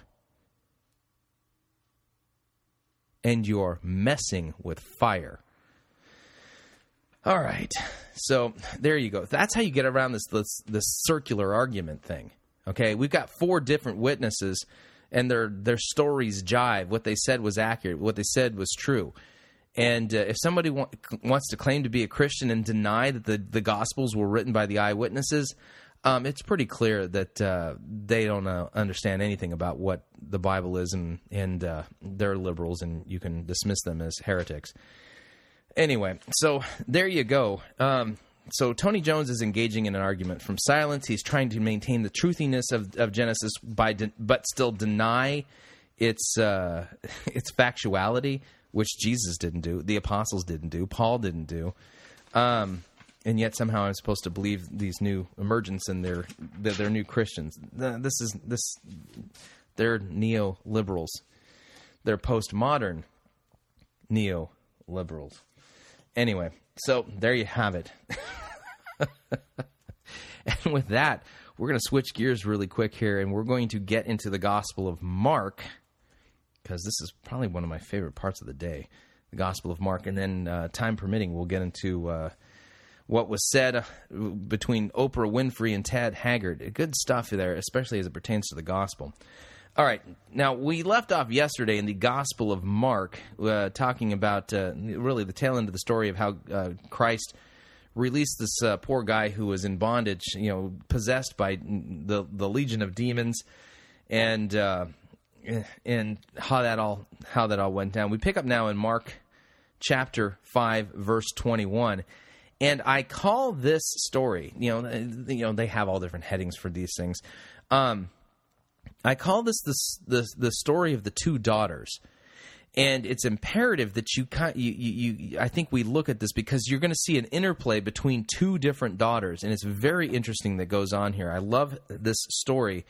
And you're messing with fire. All right. So there you go. That's how you get around this, this this circular argument thing. Okay? We've got four different witnesses, and their their stories jive. What they said was accurate. What they said was true. And uh, if somebody wa- wants to claim to be a Christian and deny that the, the Gospels were written by the eyewitnesses, Um, it's pretty clear that uh, they don't uh, understand anything about what the Bible is, and, and uh, they're liberals, and you can dismiss them as heretics. Anyway, so there you go. Um, so Tony Jones is engaging in an argument from silence. He's trying to maintain the truthiness of, of Genesis, by de- but still deny its uh, its factuality, which Jesus didn't do, the apostles didn't do, Paul didn't do. Um And yet somehow I'm supposed to believe these new emergents and their their, their new Christians. This is this. They're neoliberals. They're postmodern neoliberals. Anyway, so there you have it. And with that, we're going to switch gears really quick here, and we're going to get into the Gospel of Mark, because this is probably one of my favorite parts of the day, the Gospel of Mark. And then, uh, time permitting, we'll get into Uh, what was said between Oprah Winfrey and Ted Haggard. Good stuff there, especially as it pertains to the gospel. All right, now we left off yesterday in the Gospel of Mark, uh, talking about uh, really the tail end of the story of how uh, Christ released this uh, poor guy who was in bondage, you know, possessed by the the legion of demons, and uh, and how that all how that all went down. We pick up now in Mark chapter five, verse twenty-one. And I call this story, you know, you know, they have all different headings for these things. Um, I call this the, the the story of the two daughters, and it's imperative that you, you, you I think we look at this, because you're going to see an interplay between two different daughters, and it's very interesting that goes on here. I love this story,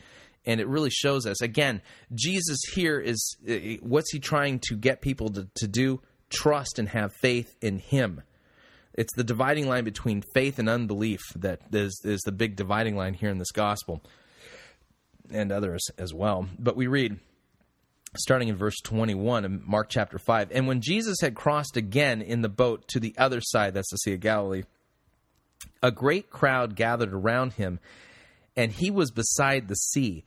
and it really shows us again. Jesus here is what's he trying to get people to, to do? Trust and have faith in him. It's the dividing line between faith and unbelief that is, is the big dividing line here in this gospel, and others as well. But we read, starting in verse twenty-one of Mark chapter five, "And when Jesus had crossed again in the boat to the other side," that's the Sea of Galilee, "a great crowd gathered around him, and he was beside the sea.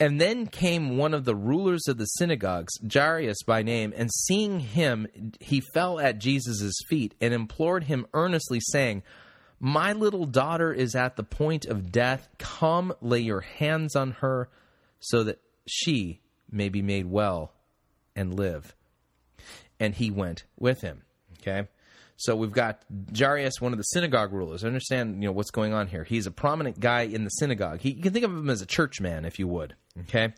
And then came one of the rulers of the synagogues, Jairus by name, and seeing him, he fell at Jesus' feet and implored him earnestly, saying, 'My little daughter is at the point of death. Come, lay your hands on her so that she may be made well and live.' And he went with him." Okay? So we've got Jairus, one of the synagogue rulers. I understand, you know, what's going on here. He's a prominent guy in the synagogue. He, you can think of him as a churchman, if you would. Okay,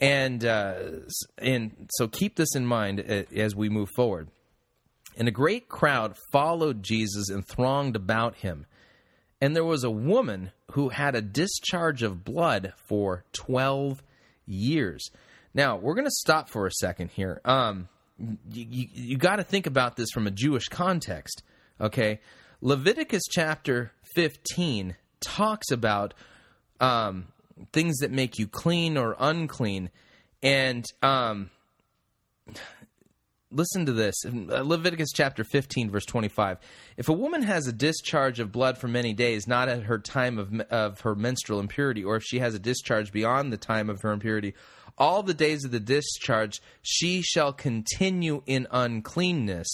and uh, and so keep this in mind as we move forward. And a great crowd followed Jesus and thronged about him. And there was a woman who had a discharge of blood for twelve years. Now, we're going to stop for a second here. Um, you you, you got to think about this from a Jewish context, okay? Leviticus chapter fifteen talks about um, things that make you clean or unclean. And um, listen to this. Leviticus chapter fifteen, verse twenty-five. If a woman has a discharge of blood for many days, not at her time of of her menstrual impurity, or if she has a discharge beyond the time of her impurity, all the days of the discharge she shall continue in uncleanness,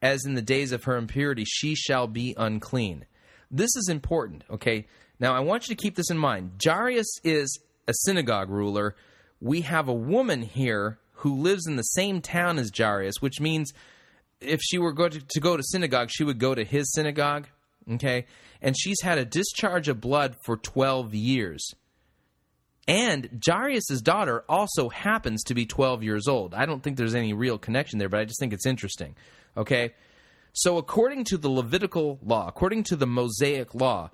as in the days of her impurity she shall be unclean. This is important, okay? Now, I want you to keep this in mind. Jairus is a synagogue ruler. We have a woman here who lives in the same town as Jairus, which means if she were going to, to go to synagogue, she would go to his synagogue, okay? And she's had a discharge of blood for twelve years. And Jairus' daughter also happens to be twelve years old. I don't think there's any real connection there, but I just think it's interesting, okay? So according to the Levitical law, according to the Mosaic Law,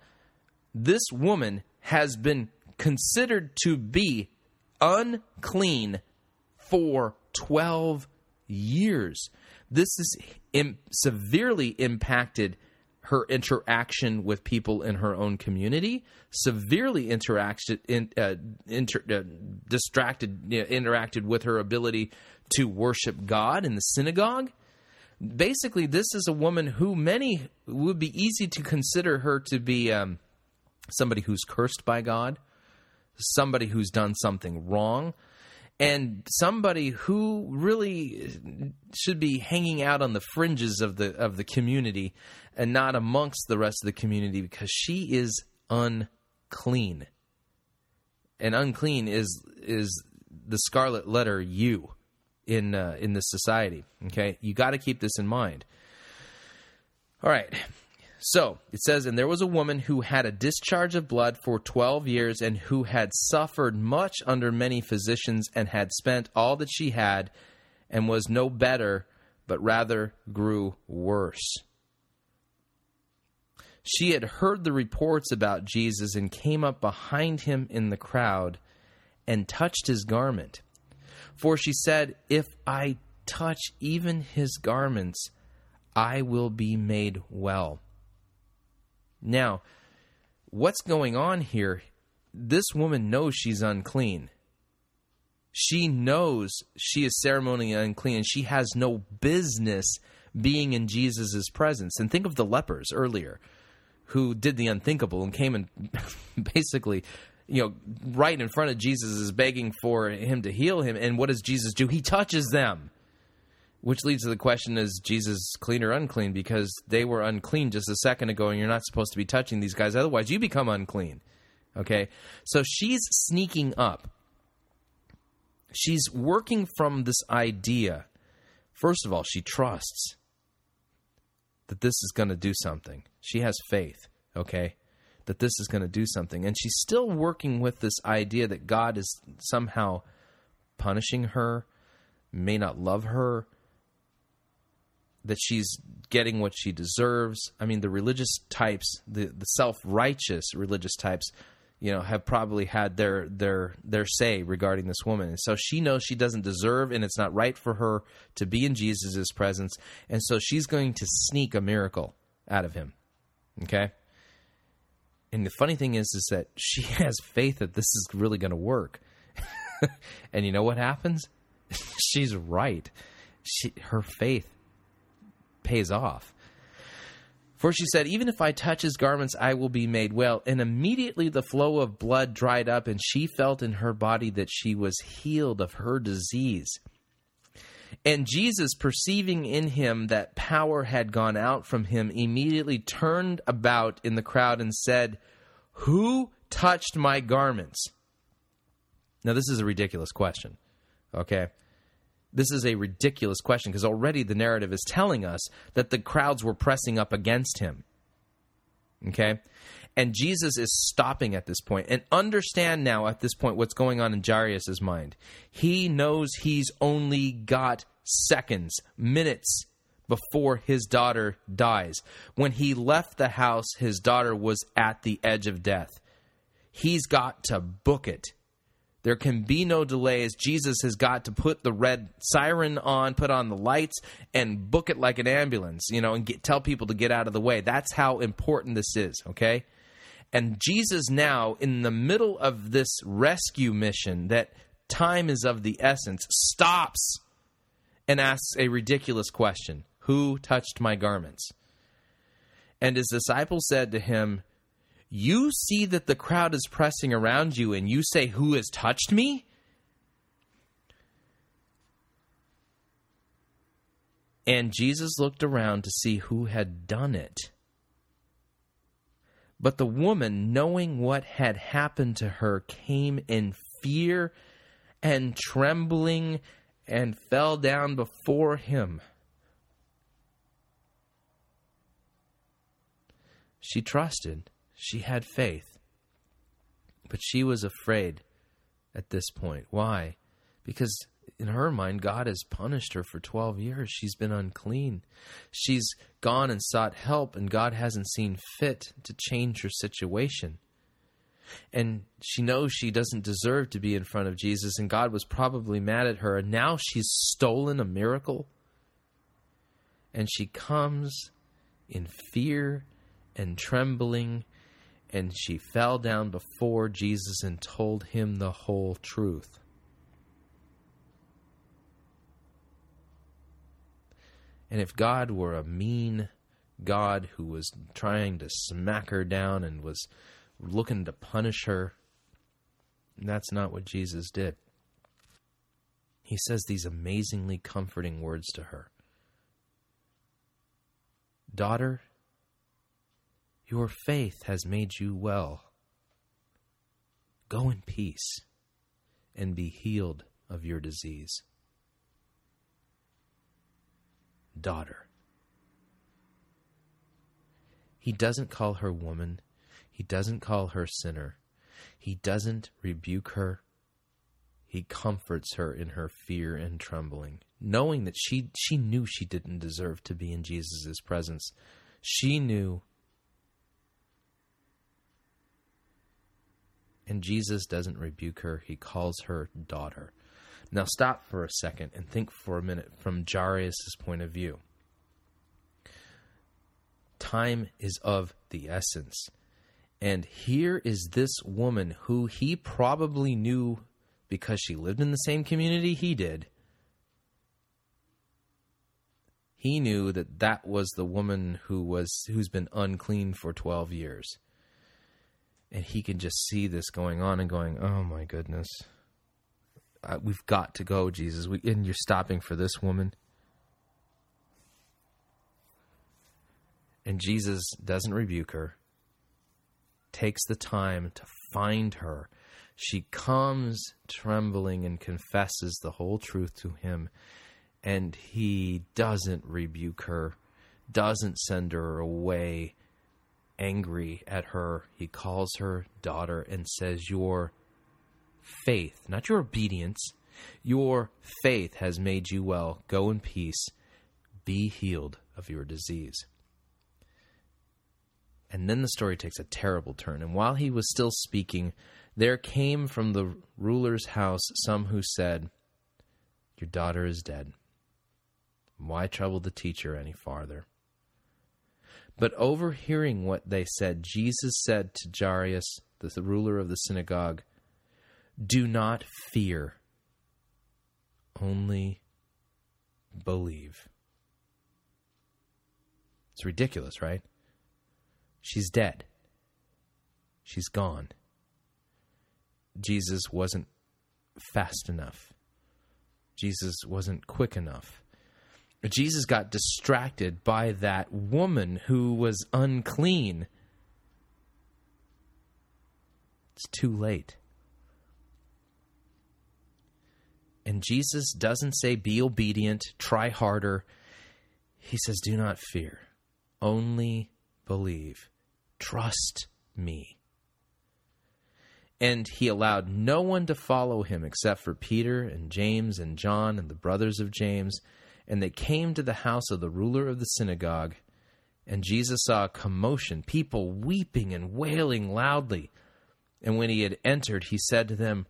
this woman has been considered to be unclean for twelve years. This has im- severely impacted her interaction with people in her own community, severely interacted, in, uh, inter- uh, distracted, you know, interacted with her ability to worship God in the synagogue. Basically, this is a woman who many would be easy to consider her to be um, somebody who's cursed by God, somebody who's done something wrong, and somebody who really should be hanging out on the fringes of the of the community and not amongst the rest of the community, because she is unclean. And unclean is is the scarlet letter U in uh, in this society. Okay, you got to keep this in mind. All right. So it says, and there was a woman who had a discharge of blood for twelve years and who had suffered much under many physicians and had spent all that she had and was no better, but rather grew worse. She had heard the reports about Jesus and came up behind him in the crowd and touched his garment. For she said, if I touch even his garments, I will be made well. Now, what's going on here? This woman knows she's unclean. She knows she is ceremonially unclean. She has no business being in Jesus' presence. And think of the lepers earlier who did the unthinkable and came and basically, you know, right in front of Jesus is begging for him to heal him. And what does Jesus do? He touches them. Which leads to the question, is Jesus clean or unclean? Because they were unclean just a second ago, and you're not supposed to be touching these guys. Otherwise, you become unclean. Okay? So she's sneaking up. She's working from this idea. First of all, she trusts that this is going to do something. She has faith, okay, that this is going to do something. And she's still working with this idea that God is somehow punishing her, may not love her, that she's getting what she deserves. I mean, the religious types, the, the self-righteous religious types, you know, have probably had their their their say regarding this woman. And so she knows she doesn't deserve, and it's not right for her to be in Jesus' presence. And so she's going to sneak a miracle out of him, okay? And the funny thing is, is that she has faith that this is really going to work. And you know what happens? She's right. She, her faith pays off. For she said, even if I touch his garments, I will be made well. And immediately the flow of blood dried up, and she felt in her body that she was healed of her disease. And Jesus, perceiving in him that power had gone out from him, immediately turned about in the crowd and said, who touched my garments? Now, this is a ridiculous question, okay? This is a ridiculous question because already the narrative is telling us that the crowds were pressing up against him. Okay? And Jesus is stopping at this point. And understand now at this point what's going on in Jairus' mind. He knows he's only got seconds, minutes before his daughter dies. When he left the house, his daughter was at the edge of death. He's got to book it. There can be no delays. Jesus has got to put the red siren on, put on the lights, and book it like an ambulance, you know, and get, tell people to get out of the way. That's how important this is, okay? And Jesus now, in the middle of this rescue mission, that time is of the essence, stops and asks a ridiculous question. Who touched my garments? And his disciples said to him, you see that the crowd is pressing around you, and you say, who has touched me? And Jesus looked around to see who had done it. But the woman, knowing what had happened to her, came in fear and trembling and fell down before him. She trusted. She had faith, but she was afraid at this point. Why? Because in her mind, God has punished her for twelve years. She's been unclean. She's gone and sought help, and God hasn't seen fit to change her situation. And she knows she doesn't deserve to be in front of Jesus, and God was probably mad at her, and now she's stolen a miracle. And she comes in fear and trembling, and she fell down before Jesus and told him the whole truth. And if God were a mean God who was trying to smack her down and was looking to punish her, that's not what Jesus did. He says these amazingly comforting words to her. Daughter, your faith has made you well. Go in peace and be healed of your disease. Daughter. He doesn't call her woman. He doesn't call her sinner. He doesn't rebuke her. He comforts her in her fear and trembling, knowing that she, she knew she didn't deserve to be in Jesus' presence. She knew. And Jesus doesn't rebuke her. He calls her daughter. Now stop for a second and think for a minute from Jairus' point of view. Time is of the essence. And here is this woman who he probably knew because she lived in the same community he did. He knew that that was the woman who was, who's been unclean for twelve years. And he can just see this going on and going, oh my goodness, uh, we've got to go, Jesus. We, and you're stopping for this woman. And Jesus doesn't rebuke her, takes the time to find her. She comes trembling and confesses the whole truth to him. And he doesn't rebuke her, doesn't send her away angry at her. He calls her daughter and says, your faith, not your obedience, your faith has made you well. Go in peace. Be healed of your disease. And then the story takes a terrible turn. And while he was still speaking, there came from the ruler's house some who said, your daughter is dead. Why trouble the teacher any farther? But overhearing what they said, Jesus said to Jairus, the ruler of the synagogue, do not fear, only believe. It's ridiculous, right? She's dead. She's gone. Jesus wasn't fast enough. Jesus wasn't quick enough. Jesus got distracted by that woman who was unclean. It's too late. And Jesus doesn't say, be obedient, try harder. He says, do not fear. Only believe. Trust me. And he allowed no one to follow him except for Peter and James and John and the brothers of James. And they came to the house of the ruler of the synagogue, and Jesus saw a commotion, people weeping and wailing loudly. And when he had entered, he said to them,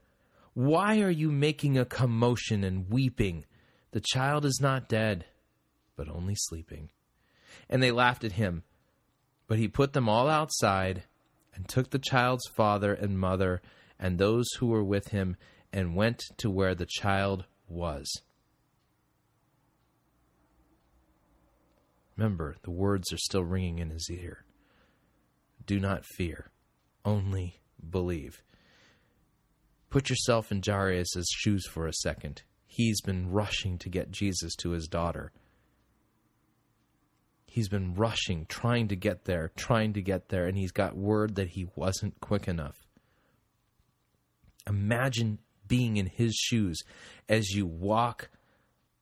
"Why are you making a commotion and weeping? The child is not dead, but only sleeping." And they laughed at him. But he put them all outside and took the child's father and mother and those who were with him and went to where the child was. Remember, the words are still ringing in his ear. Do not fear, only believe. Put yourself in Jairus' shoes for a second. He's been rushing to get Jesus to his daughter. He's been rushing, trying to get there, trying to get there, and he's got word that he wasn't quick enough. Imagine being in his shoes as you walk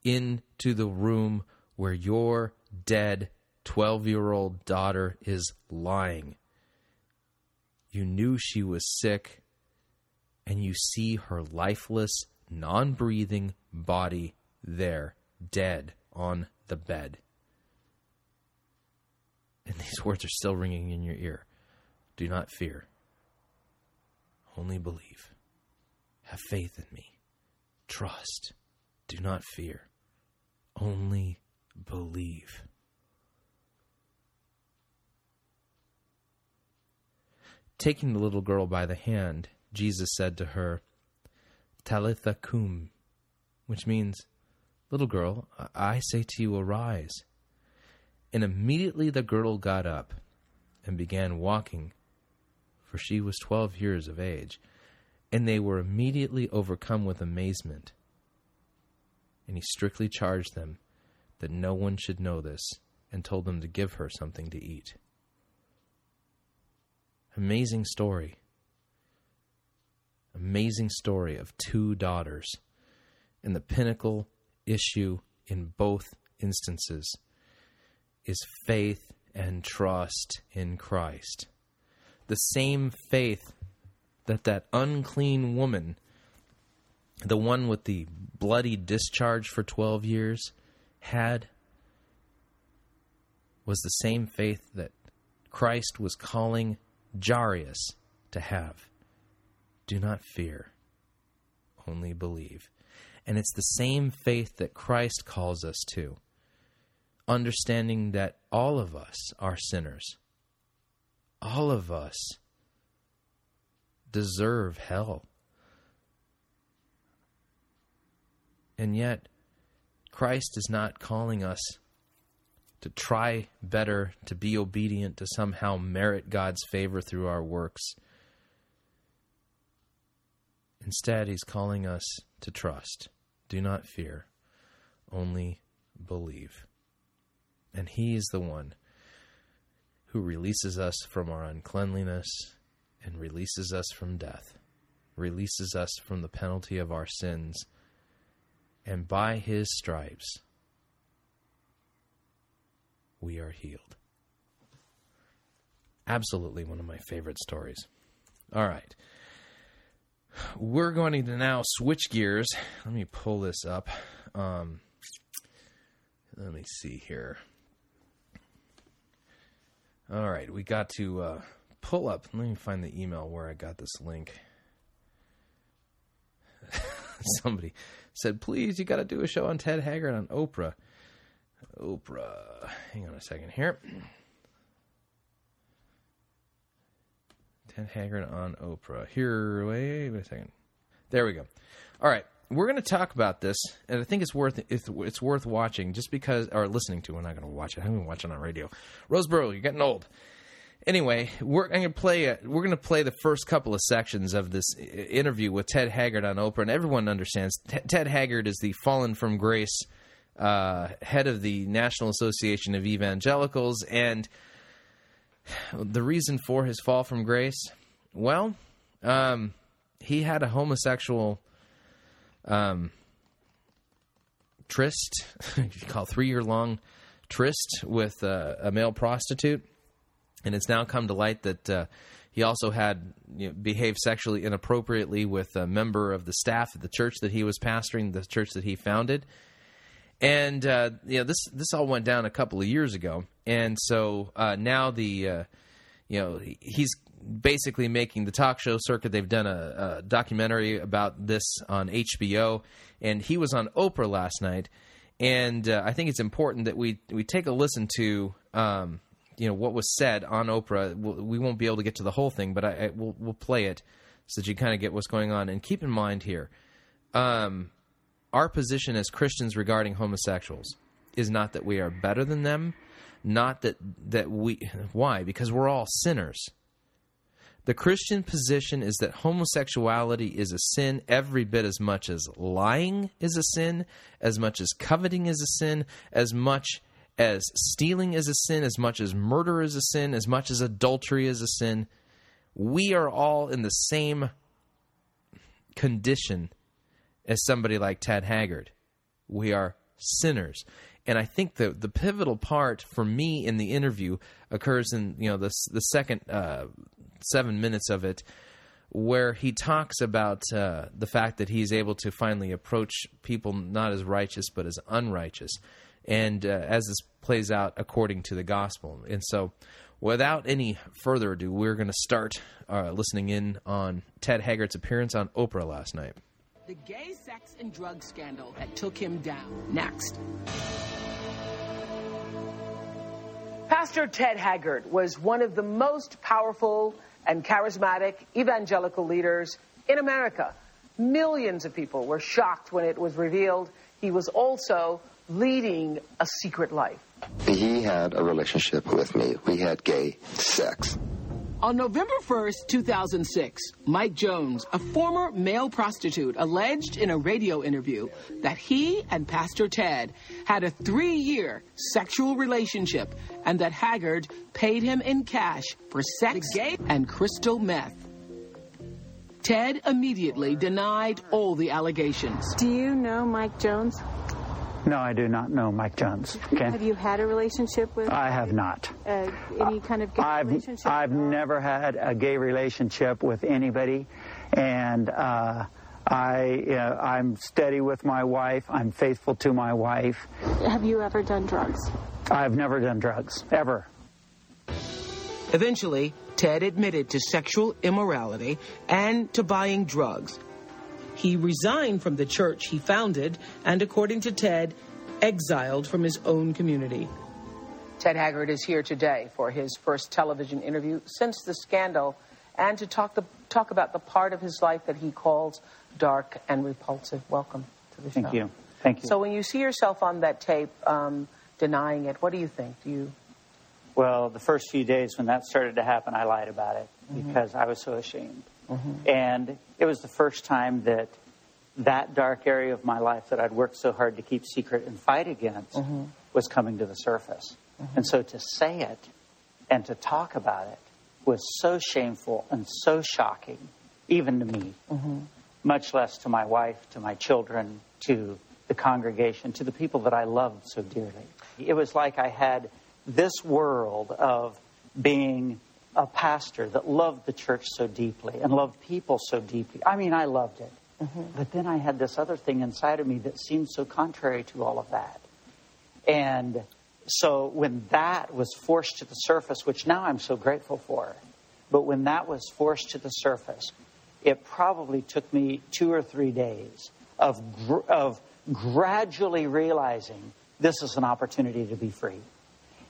into the room where your dead twelve-year-old daughter is lying. You knew she was sick, and you see her lifeless, non-breathing body there, dead on the bed. And these words are still ringing in your ear. Do not fear. Only believe. Have faith in me. Trust. Do not fear. Only believe. Taking the little girl by the hand, Jesus said to her, "Talitha cum," which means, "Little girl, I say to you, arise." And immediately the girl got up and began walking, for she was twelve years of age. And they were immediately overcome with amazement. And he strictly charged them that no one should know this, and told them to give her something to eat. Amazing story. Amazing story of two daughters, and the pinnacle issue in both instances is faith and trust in Christ. The same faith that that unclean woman, the one with the bloody discharge for twelve years, had, was the same faith that Christ was calling Jairus to have. Do not fear, only believe. And it's the same faith that Christ calls us to, understanding that all of us are sinners. All of us deserve hell. And yet, Christ is not calling us to try better, to be obedient, to somehow merit God's favor through our works. Instead, he's calling us to trust. Do not fear, only believe. And he is the one who releases us from our uncleanliness and releases us from death, releases us from the penalty of our sins. And by his stripes, we are healed. Absolutely one of my favorite stories. All right. We're going to now switch gears. Let me pull this up. Um, let me see here. All right. We got to uh, pull up. Let me find the email where I got this link. Somebody said, "Please, you got to do a show on Ted Haggard on Oprah." Oprah. Hang on a second here. Ted Haggard on Oprah. Here, wait, wait a second. There we go. All right, we're going to talk about this, and I think it's worth it's, it's worth watching just because, or listening to. We're not going to watch it. I haven't been watching on radio. Roseboro, you're getting old. Anyway, we're going to play. A, we're going to play the first couple of sections of this interview with Ted Haggard on Oprah, and everyone understands T- Ted Haggard is the fallen from grace uh, head of the National Association of Evangelicals, and the reason for his fall from grace, well, um, he had a homosexual um, tryst, you could call three-year-long tryst with uh, a male prostitute. And it's now come to light that uh, he also had you know, behaved sexually inappropriately with a member of the staff of the church that he was pastoring, the church that he founded. And uh, you know, this this all went down a couple of years ago. And so uh, now the uh, you know he's basically making the talk show circuit. They've done a, a documentary about this on H B O, and he was on Oprah last night. And uh, I think it's important that we we take a listen to um, you know what was said on Oprah. We won't be able to get to the whole thing, but I, I we'll, we'll play it so that you kind of get what's going on. And keep in mind here, um, our position as Christians regarding homosexuals is not that we are better than them, not that that we why because we're all sinners. The Christian position is that homosexuality is a sin every bit as much as lying is a sin, as much as coveting is a sin, as much as stealing is a sin, as much as murder is a sin, as much as adultery is a sin. We are all in the same condition as somebody like Ted Haggard. We are sinners. And I think the the pivotal part for me in the interview occurs in you know the, the second uh, seven minutes of it, where he talks about uh, the fact that he's able to finally approach people not as righteous but as unrighteous, and uh, as this plays out according to the gospel. And so without any further ado, we're going to start uh, listening in on Ted Haggard's appearance on Oprah last night. The gay sex and drug scandal that took him down. Next. Pastor Ted Haggard was one of the most powerful and charismatic evangelical leaders in America. Millions of people were shocked when it was revealed he was also leading a secret life. He had a relationship with me. We had gay sex. On November first, two thousand six, Mike Jones, a former male prostitute, alleged in a radio interview that he and Pastor Ted had a three-year sexual relationship and that Haggard paid him in cash for sex and crystal meth. Ted immediately denied all the allegations. Do you know Mike Jones? No, I do not know Mike Jones. Okay. Have you had a relationship with? I have not. Uh, any kind of gay I've, relationship? I've never had a gay relationship with anybody, and uh, I uh, I'm steady with my wife. I'm faithful to my wife. Have you ever done drugs? I've never done drugs ever. Eventually, Ted admitted to sexual immorality and to buying drugs. He resigned from the church he founded and, according to Ted, exiled from his own community. Ted Haggard is here today for his first television interview since the scandal and to talk the, talk about the part of his life that he calls dark and repulsive. Welcome to the show. Thank you. Thank you. So when you see yourself on that tape um, denying it, what do you think? Do you? Well, the first few days when that started to happen, I lied about it mm-hmm. because I was so ashamed. Mm-hmm. And it was the first time that that dark area of my life that I'd worked so hard to keep secret and fight against mm-hmm. was coming to the surface. Mm-hmm. And so to say it and to talk about it was so shameful and so shocking, even to me, mm-hmm. much less to my wife, to my children, to the congregation, to the people that I loved so dearly. It was like I had this world of being a pastor that loved the church so deeply and loved people so deeply. I mean, I loved it. Mm-hmm. But then I had this other thing inside of me that seemed so contrary to all of that. And so when that was forced to the surface, which now I'm so grateful for, but when that was forced to the surface, it probably took me two or three days of gr- of gradually realizing this is an opportunity to be free.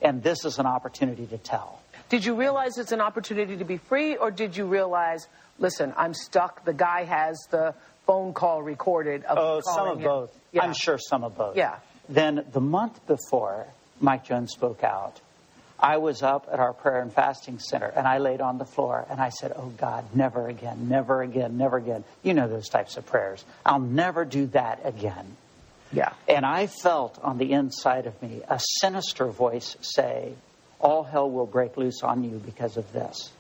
And this is an opportunity to tell. Did you realize it's an opportunity to be free, or did you realize, listen, I'm stuck, the guy has the phone call recorded? Of oh, some of him. Both. Yeah. I'm sure some of both. Yeah. Then the month before Mike Jones spoke out, I was up at our prayer and fasting center, and I laid on the floor, and I said, oh, God, never again, never again, never again. You know those types of prayers. I'll never do that again. Yeah. And I felt on the inside of me a sinister voice say, all hell will break loose on you because of this.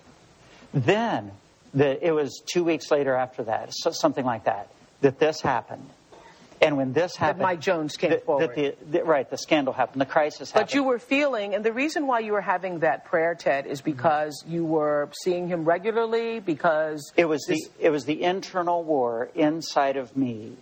Then, the, it was two weeks later after that, so something like that, that this happened. And when this happened... That Mike Jones came that, forward. That the, the, right, the scandal happened, the crisis happened. But you were feeling, and the reason why you were having that prayer, Ted, is because mm-hmm. you were seeing him regularly, because... It was, this... the, it was the internal war inside of me,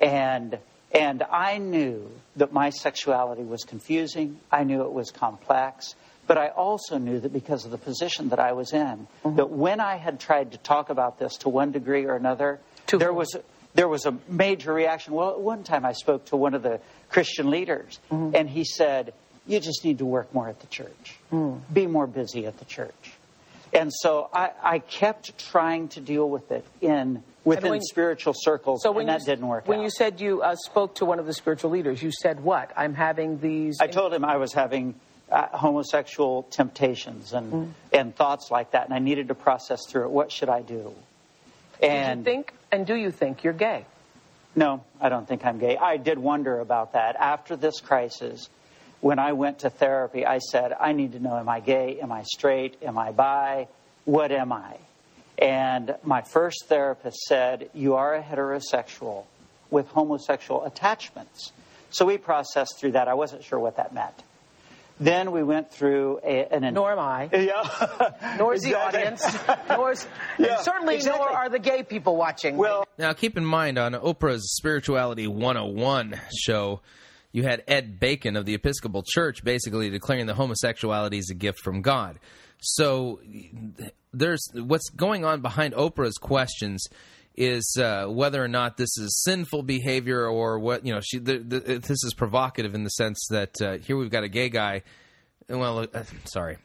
and and I knew that my sexuality was confusing, I knew it was complex, but I also knew that because of the position that I was in, mm-hmm. that when I had tried to talk about this to one degree or another, to there whom? was... There was a major reaction. Well, at one time I spoke to one of the Christian leaders, mm-hmm. and he said, you just need to work more at the church. Mm. Be more busy at the church. And so I, I kept trying to deal with it in within when, spiritual circles, so and that you, didn't work when out. When you said you uh, spoke to one of the spiritual leaders, you said what? I'm having these... I told him I was having uh, homosexual temptations and, mm. and thoughts like that, and I needed to process through it. What should I do? And did you think, and do you think you're gay? No, I don't think I'm gay. I did wonder about that. After this crisis, when I went to therapy, I said, I need to know, am I gay? Am I straight? Am I bi? What am I? And my first therapist said, you are a heterosexual with homosexual attachments. So we processed through that. I wasn't sure what that meant. Then we went through a, an... Nor am I. Yeah. Nor is the exactly. audience. Nor's, yeah, and certainly exactly. nor are the gay people watching. Well, now, keep in mind, on Oprah's Spirituality one oh one show, you had Ed Bacon of the Episcopal Church basically declaring that homosexuality is a gift from God. So there's what's going on behind Oprah's questions is uh, whether or not this is sinful behavior or what, you know, she the, the, this is provocative in the sense that uh, here we've got a gay guy. Well, uh, sorry.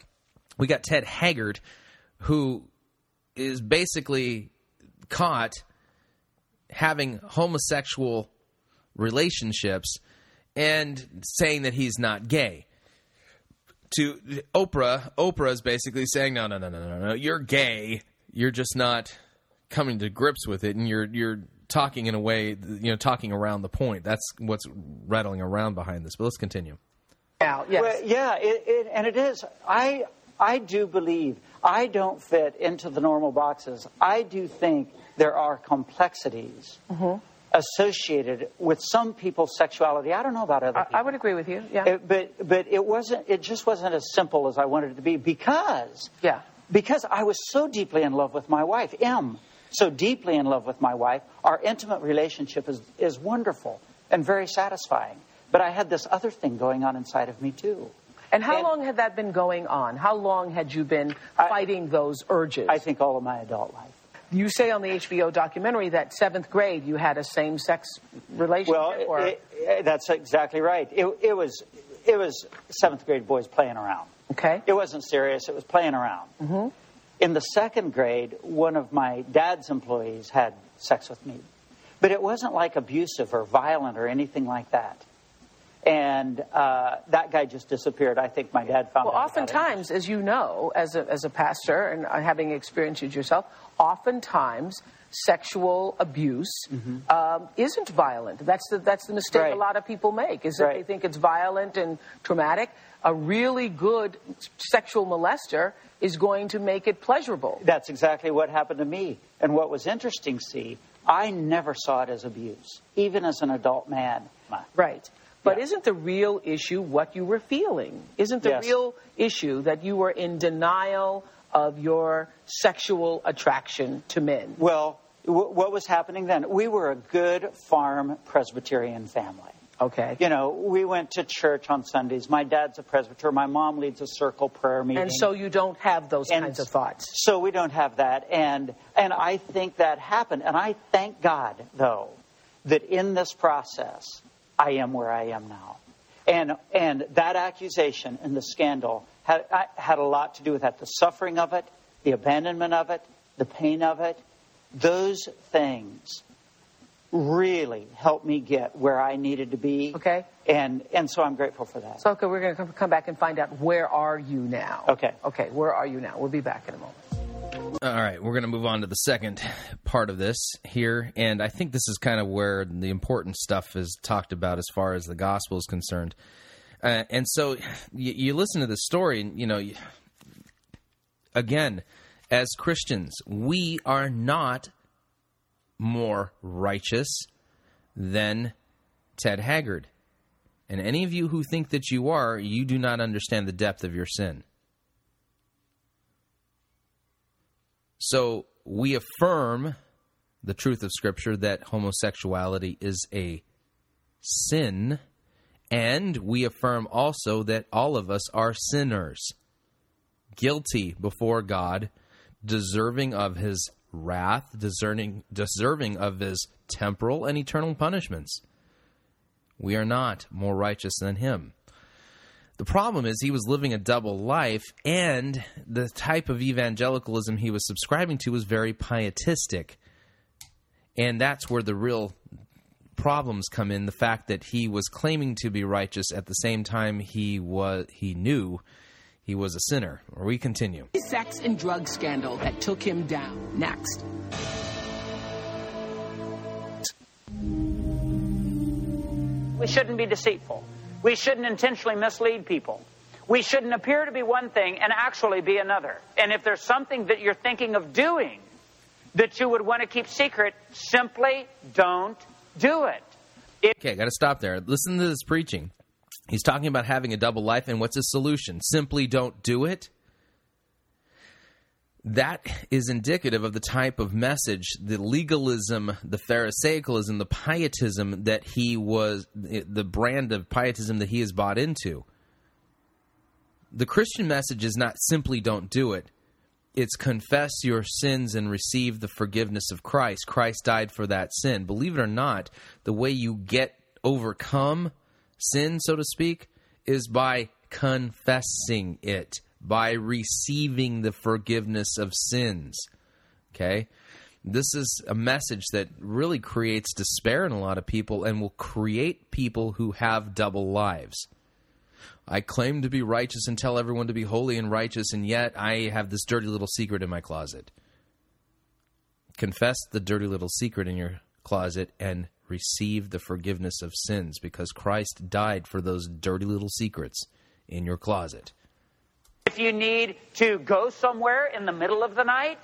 We got Ted Haggard, who is basically caught having homosexual relationships and saying that he's not gay. To Oprah, Oprah is basically saying, no, no, no, no, no, no, you're gay. You're just not... coming to grips with it, and you're you're talking in a way, you know, talking around the point. That's what's rattling around behind this. But let's continue. Now, yes. Well, yeah, it, it, and it is. I I do believe I don't fit into the normal boxes. I do think there are complexities mm-hmm. associated with some people's sexuality. I don't know about other people. I, I would agree with you. Yeah, it, but but it wasn't. It just wasn't as simple as I wanted it to be because yeah because I was so deeply in love with my wife, M. So deeply in love with my wife, our intimate relationship is, is wonderful and very satisfying. But I had this other thing going on inside of me, too. And how and long had that been going on? How long had you been fighting I, those urges? I think all of my adult life. You say on the H B O documentary that seventh grade you had a same-sex relationship. Well, or... it, it, that's exactly right. It, it was it was seventh grade boys playing around. Okay. It wasn't serious. It was playing around. Mm-hmm. In the second grade, one of my dad's employees had sex with me. But it wasn't like abusive or violent or anything like that. And uh, that guy just disappeared. I think my dad found out. Well, oftentimes, as you know, as a, as a pastor and having experienced it yourself, oftentimes sexual abuse mm-hmm. um, isn't violent. That's the, that's the mistake right. a lot of people make, is that right. they think it's violent and traumatic. A really good sexual molester is going to make it pleasurable. That's exactly what happened to me. And what was interesting, see, I never saw it as abuse, even as an adult man. Right. But yeah. isn't the real issue what you were feeling? Isn't the yes. real issue that you were in denial of your sexual attraction to men? Well, w- what was happening then? We were a good farm Presbyterian family. Okay. You know, we went to church on Sundays. My dad's a presbyter. My mom leads a circle prayer meeting. And so you don't have those and kinds of thoughts. So we don't have that. And and I think that happened. And I thank God, though, that in this process, I am where I am now. And and that accusation and the scandal had had a lot to do with that. The suffering of it, the abandonment of it, the pain of it, those things really helped me get where I needed to be. Okay. And and so I'm grateful for that. So, okay, we're going to come back and find out where are you now. Okay. Okay, where are you now? We'll be back in a moment. All right, we're going to move on to the second part of this here. And I think this is kind of where the important stuff is talked about as far as the gospel is concerned. Uh, and so you, you listen to this story, and, you know, you, again, as Christians, we are not more righteous than Ted Haggard. And any of you who think that you are, you do not understand the depth of your sin. So we affirm the truth of Scripture that homosexuality is a sin, and we affirm also that all of us are sinners, guilty before God, deserving of His wrath, deserving, deserving of His temporal and eternal punishments. We are not more righteous than him. The problem is he was living a double life, and the type of evangelicalism he was subscribing to was very pietistic. And that's where the real problems come in, the fact that he was claiming to be righteous at the same time he was he knew he was a sinner. We continue. Sex and drug scandal that took him down. Next. We shouldn't be deceitful. We shouldn't intentionally mislead people. We shouldn't appear to be one thing and actually be another. And if there's something that you're thinking of doing that you would want to keep secret, simply don't do it. it- okay, got to stop there. Listen to this preaching. He's talking about having a double life, and what's his solution? Simply don't do it. That is indicative of the type of message, the legalism, the Pharisaicalism, the pietism that he was, the brand of pietism that he has bought into. The Christian message is not simply don't do it. It's confess your sins and receive the forgiveness of Christ. Christ died for that sin. Believe it or not, the way you get overcome sin, so to speak, is by confessing it, by receiving the forgiveness of sins. Okay? This is a message that really creates despair in a lot of people and will create people who have double lives. I claim to be righteous and tell everyone to be holy and righteous, and yet I have this dirty little secret in my closet. Confess the dirty little secret in your closet and receive the forgiveness of sins, because Christ died for those dirty little secrets in your closet. If you need to go somewhere in the middle of the night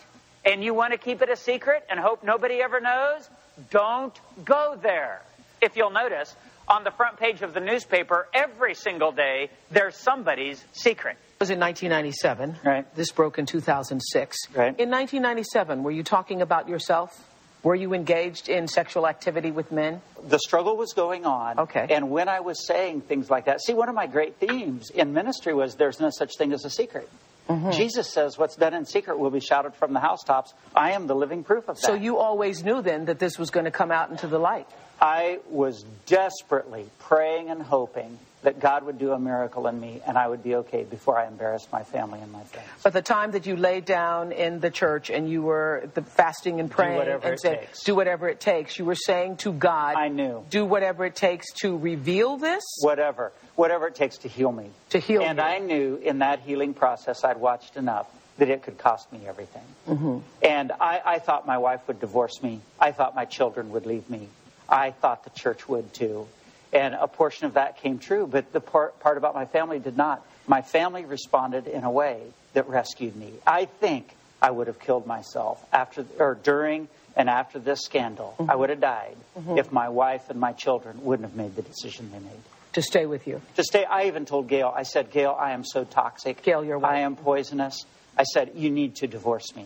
and you want to keep it a secret and hope nobody ever knows, don't go there. If you'll notice, on the front page of the newspaper, every single day, there's somebody's secret. It was in nineteen ninety-seven. Right. This broke in two thousand six. Right. In nineteen ninety-seven, were you talking about yourself? Were you engaged in sexual activity with men? The struggle was going on. Okay. And when I was saying things like that, see, one of my great themes in ministry was there's no such thing as a secret. Mm-hmm. Jesus says what's done in secret will be shouted from the housetops. I am the living proof of that. So you always knew then that this was going to come out into the light. I was desperately praying and hoping that God would do a miracle in me and I would be okay before I embarrassed my family and my friends. But the time that you laid down in the church and you were fasting and praying, do whatever and said, do whatever it takes, you were saying to God, I knew, do whatever it takes to reveal this? Whatever. Whatever it takes to heal me. To heal me. And I knew in that healing process I'd watched enough that it could cost me everything. Mm-hmm. And I, I thought my wife would divorce me. I thought my children would leave me. I thought the church would too. And a portion of that came true, but the part, part about my family did not. My family responded in a way that rescued me. I think I would have killed myself after, or during and after this scandal. Mm-hmm. I would have died mm-hmm. if my wife and my children wouldn't have made the decision they made. To stay with you. To stay. I even told Gail, I said, Gail, I am so toxic. Gail, your wife. I am poisonous. I said, you need to divorce me.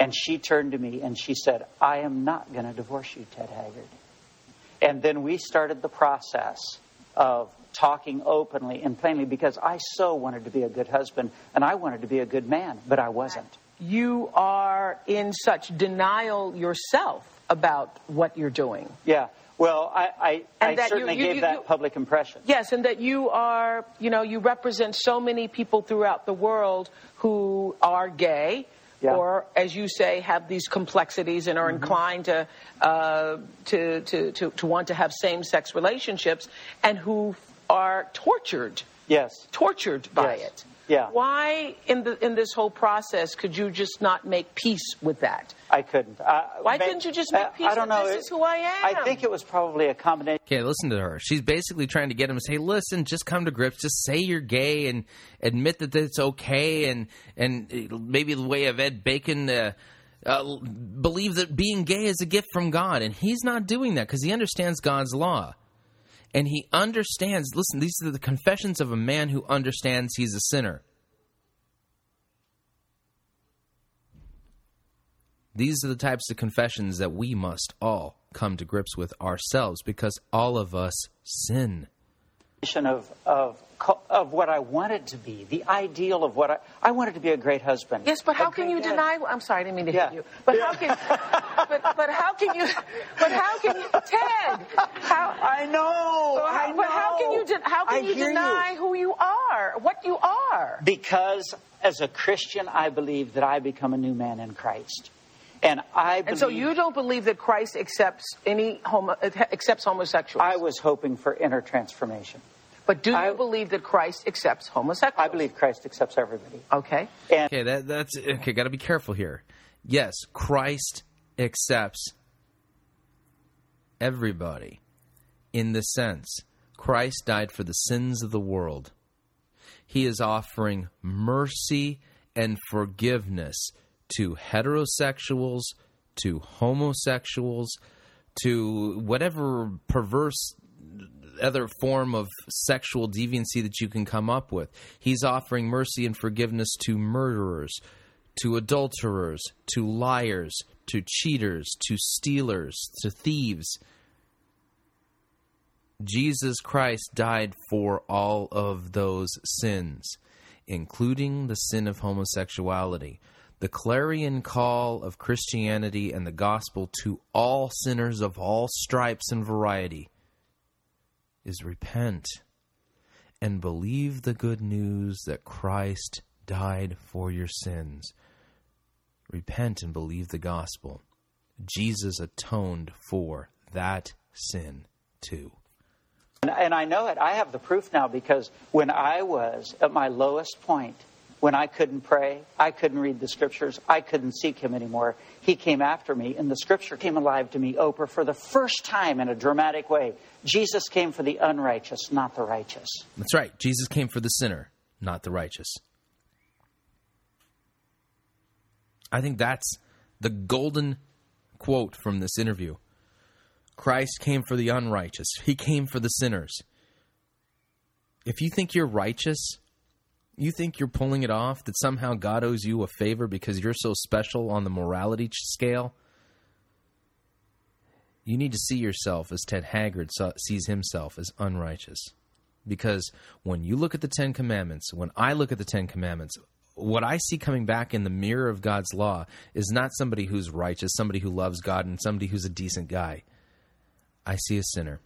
And she turned to me and she said, I am not going to divorce you, Ted Haggard. And then we started the process of talking openly and plainly, because I so wanted to be a good husband and I wanted to be a good man, but I wasn't. You are in such denial yourself about what you're doing. Yeah. Well, I, I, I certainly you, you, gave you, you, that public impression. Yes, and that you are, you know, you represent so many people throughout the world who are gay. Yeah. Or, as you say, have these complexities and are mm-hmm. inclined to, uh, to to to to want to have same-sex relationships, and who are tortured. Yes, tortured by yes. it. Yeah. Why in the in this whole process could you just not make peace with that? I couldn't. Uh, Why may, couldn't you just make peace? Uh, I don't with know. This it, is who I am. I think it was probably a combination. Okay, listen to her. She's basically trying to get him to say, "Listen, just come to grips. Just say you're gay and admit that it's okay." And and maybe the way of Ed Bacon, uh, uh, believe that being gay is a gift from God, and he's not doing that because he understands God's law. And he understands. Listen, these are the confessions of a man who understands he's a sinner. These are the types of confessions that we must all come to grips with ourselves, because all of us sin. Of, of of what I wanted to be, the ideal of what I... I wanted to be a great husband. Yes, but how can you dad. deny... I'm sorry, I didn't mean to yeah. hit you. But yeah. how can... but, but how can you... But how can you... Ted! How, I know! How, I know. But how can you, how can you deny you. who you are, what you are? Because as a Christian, I believe that I become a new man in Christ. And I believe, and so you don't believe that Christ accepts any homo, accepts homosexuals. I was hoping for inner transformation. But do you I, believe that Christ accepts homosexuals? I believe Christ accepts everybody. Okay. And okay, that, that's okay. Got to be careful here. Yes, Christ accepts everybody. In the sense, Christ died for the sins of the world. He is offering mercy and forgiveness to heterosexuals, to homosexuals, to whatever perverse other form of sexual deviancy that you can come up with. He's offering mercy and forgiveness to murderers, to adulterers, to liars, to cheaters, to stealers, to thieves. Jesus Christ died for all of those sins, including the sin of homosexuality. The clarion call of Christianity and the gospel to all sinners of all stripes and variety is repent and believe the good news that Christ died for your sins. Repent and believe the gospel. Jesus atoned for that sin too. And, and I know it. I have the proof now, because when I was at my lowest point, when I couldn't pray, I couldn't read the scriptures, I couldn't seek him anymore, he came after me, and the scripture came alive to me, Oprah, for the first time in a dramatic way. Jesus came for the unrighteous, not the righteous. That's right. Jesus came for the sinner, not the righteous. I think that's the golden quote from this interview. Christ came for the unrighteous. He came for the sinners. If you think you're righteous... You think you're pulling it off, that somehow God owes you a favor because you're so special on the morality scale? You need to see yourself as Ted Haggard sees himself, as unrighteous. Because when you look at the Ten Commandments, when I look at the Ten Commandments, what I see coming back in the mirror of God's law is not somebody who's righteous, somebody who loves God, and somebody who's a decent guy. I see a sinner.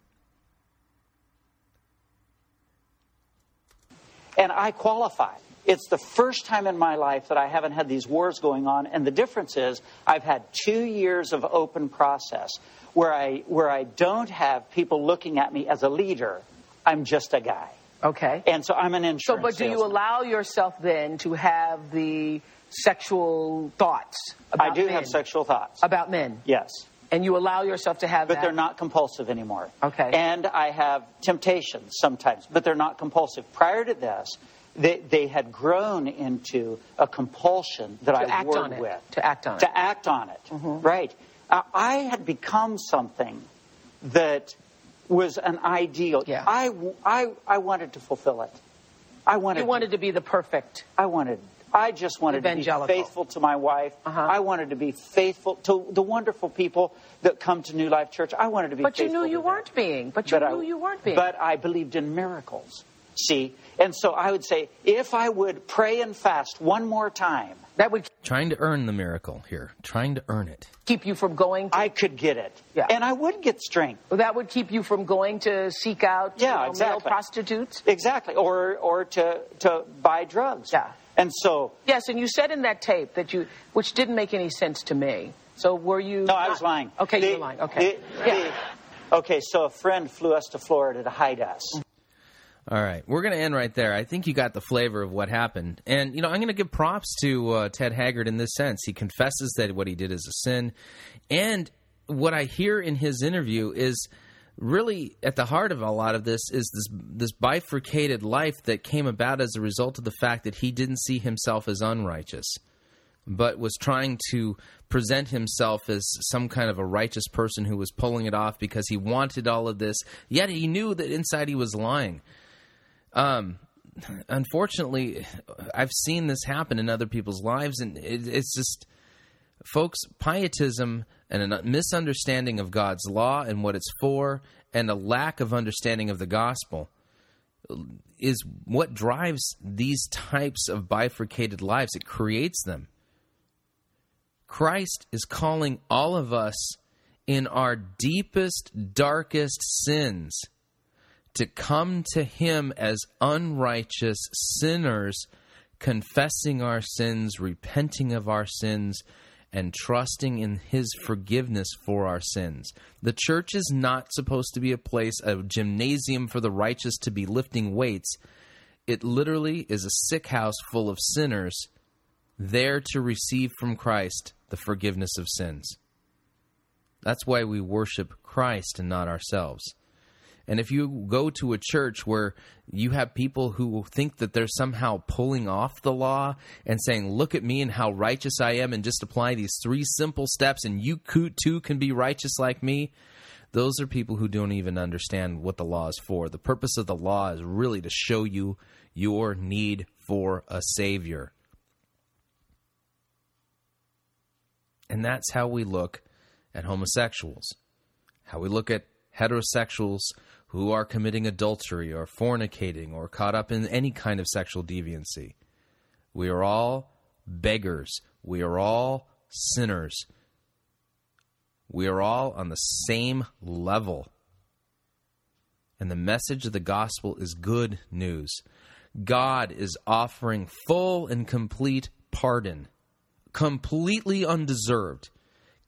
And I qualify. It's the first time in my life that I haven't had these wars going on. And the difference is I've had two years of open process where I where I don't have people looking at me as a leader. I'm just a guy. Okay. And so I'm an insurance So, but do salesman. You allow yourself then to have the sexual thoughts about I do men. have sexual thoughts. About men? Yes. And you allow yourself to have but that? But they're not compulsive anymore. Okay. And I have temptations sometimes, but they're not compulsive. Prior to this, they, they had grown into a compulsion that to I warred with. To act on it. To act on it. Mm-hmm. Right. Uh, I had become something that was an ideal. Yeah. I, I, I wanted to fulfill it. I wanted. You wanted to be the perfect. I wanted I just wanted to be faithful to my wife. Uh-huh. I wanted to be faithful to the wonderful people that come to New Life Church. I wanted to be but faithful. But you knew you weren't being. But you but knew I, you weren't being. But I believed in miracles, see? And so I would say, if I would pray and fast one more time. That would... Trying to earn the miracle here. Trying to earn it. Keep you from going to... I could get it. Yeah. And I would get strength. Well, that would keep you from going to seek out yeah, you know, exactly. male prostitutes. Exactly. Or or to, to buy drugs. Yeah. And so... Yes, and you said in that tape that you... Which didn't make any sense to me. So were you... No, not, I was lying. Okay, the, you were lying. Okay. The, yeah. the, okay, so a friend flew us to Florida to hide us. All right. We're going to end right there. I think you got the flavor of what happened. And, you know, I'm going to give props to uh, Ted Haggard in this sense. He confesses that what he did is a sin. And what I hear in his interview is... Really, at the heart of a lot of this is this this bifurcated life that came about as a result of the fact that he didn't see himself as unrighteous. but was trying to present himself as some kind of a righteous person who was pulling it off because he wanted all of this, yet he knew that inside he was lying. Um, unfortunately, I've seen this happen in other people's lives, and it, it's just, folks, pietism and a misunderstanding of God's law and what it's for, and a lack of understanding of the gospel is what drives these types of bifurcated lives. It creates them. Christ is calling all of us in our deepest, darkest sins to come to Him as unrighteous sinners, confessing our sins, repenting of our sins, and trusting in His forgiveness for our sins. The church is not supposed to be a place, a gymnasium for the righteous to be lifting weights. It literally is a sick house full of sinners there to receive from Christ the forgiveness of sins. That's why we worship Christ and not ourselves. And if you go to a church where you have people who think that they're somehow pulling off the law and saying, look at me and how righteous I am, and just apply these three simple steps and you too can be righteous like me, those are people who don't even understand what the law is for. The purpose of the law is really to show you your need for a Savior. And that's how we look at homosexuals, how we look at heterosexuals who are committing adultery or fornicating or caught up in any kind of sexual deviancy. We are all beggars. We are all sinners. We are all on the same level. And the message of the gospel is good news. God is offering full and complete pardon, completely undeserved,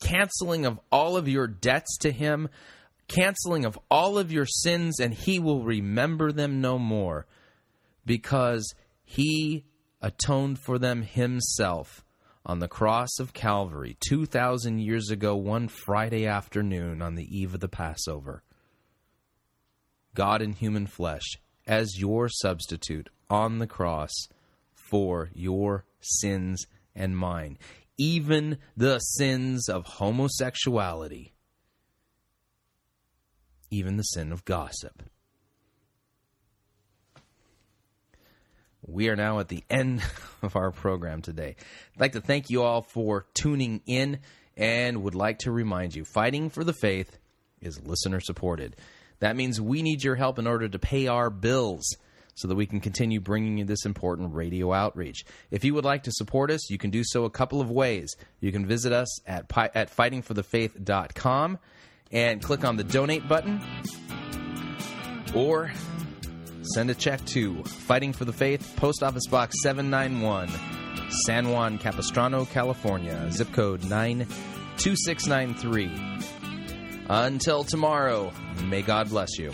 canceling of all of your debts to Him, canceling of all of your sins, and He will remember them no more because He atoned for them Himself on the cross of Calvary two thousand years ago, one Friday afternoon on the eve of the Passover. God in human flesh as your substitute on the cross for your sins and mine, even the sins of homosexuality, even the sin of gossip. We are now at the end of our program today. I'd like to thank you all for tuning in and would like to remind you, Fighting for the Faith is listener supported. That means we need your help in order to pay our bills so that we can continue bringing you this important radio outreach. If you would like to support us, you can do so a couple of ways. You can visit us at, at fighting for the faith dot com. and click on the donate button, or send a check to Fighting for the Faith, Post Office Box seven ninety-one, San Juan Capistrano, California, zip code nine two six nine three. Until tomorrow, may God bless you.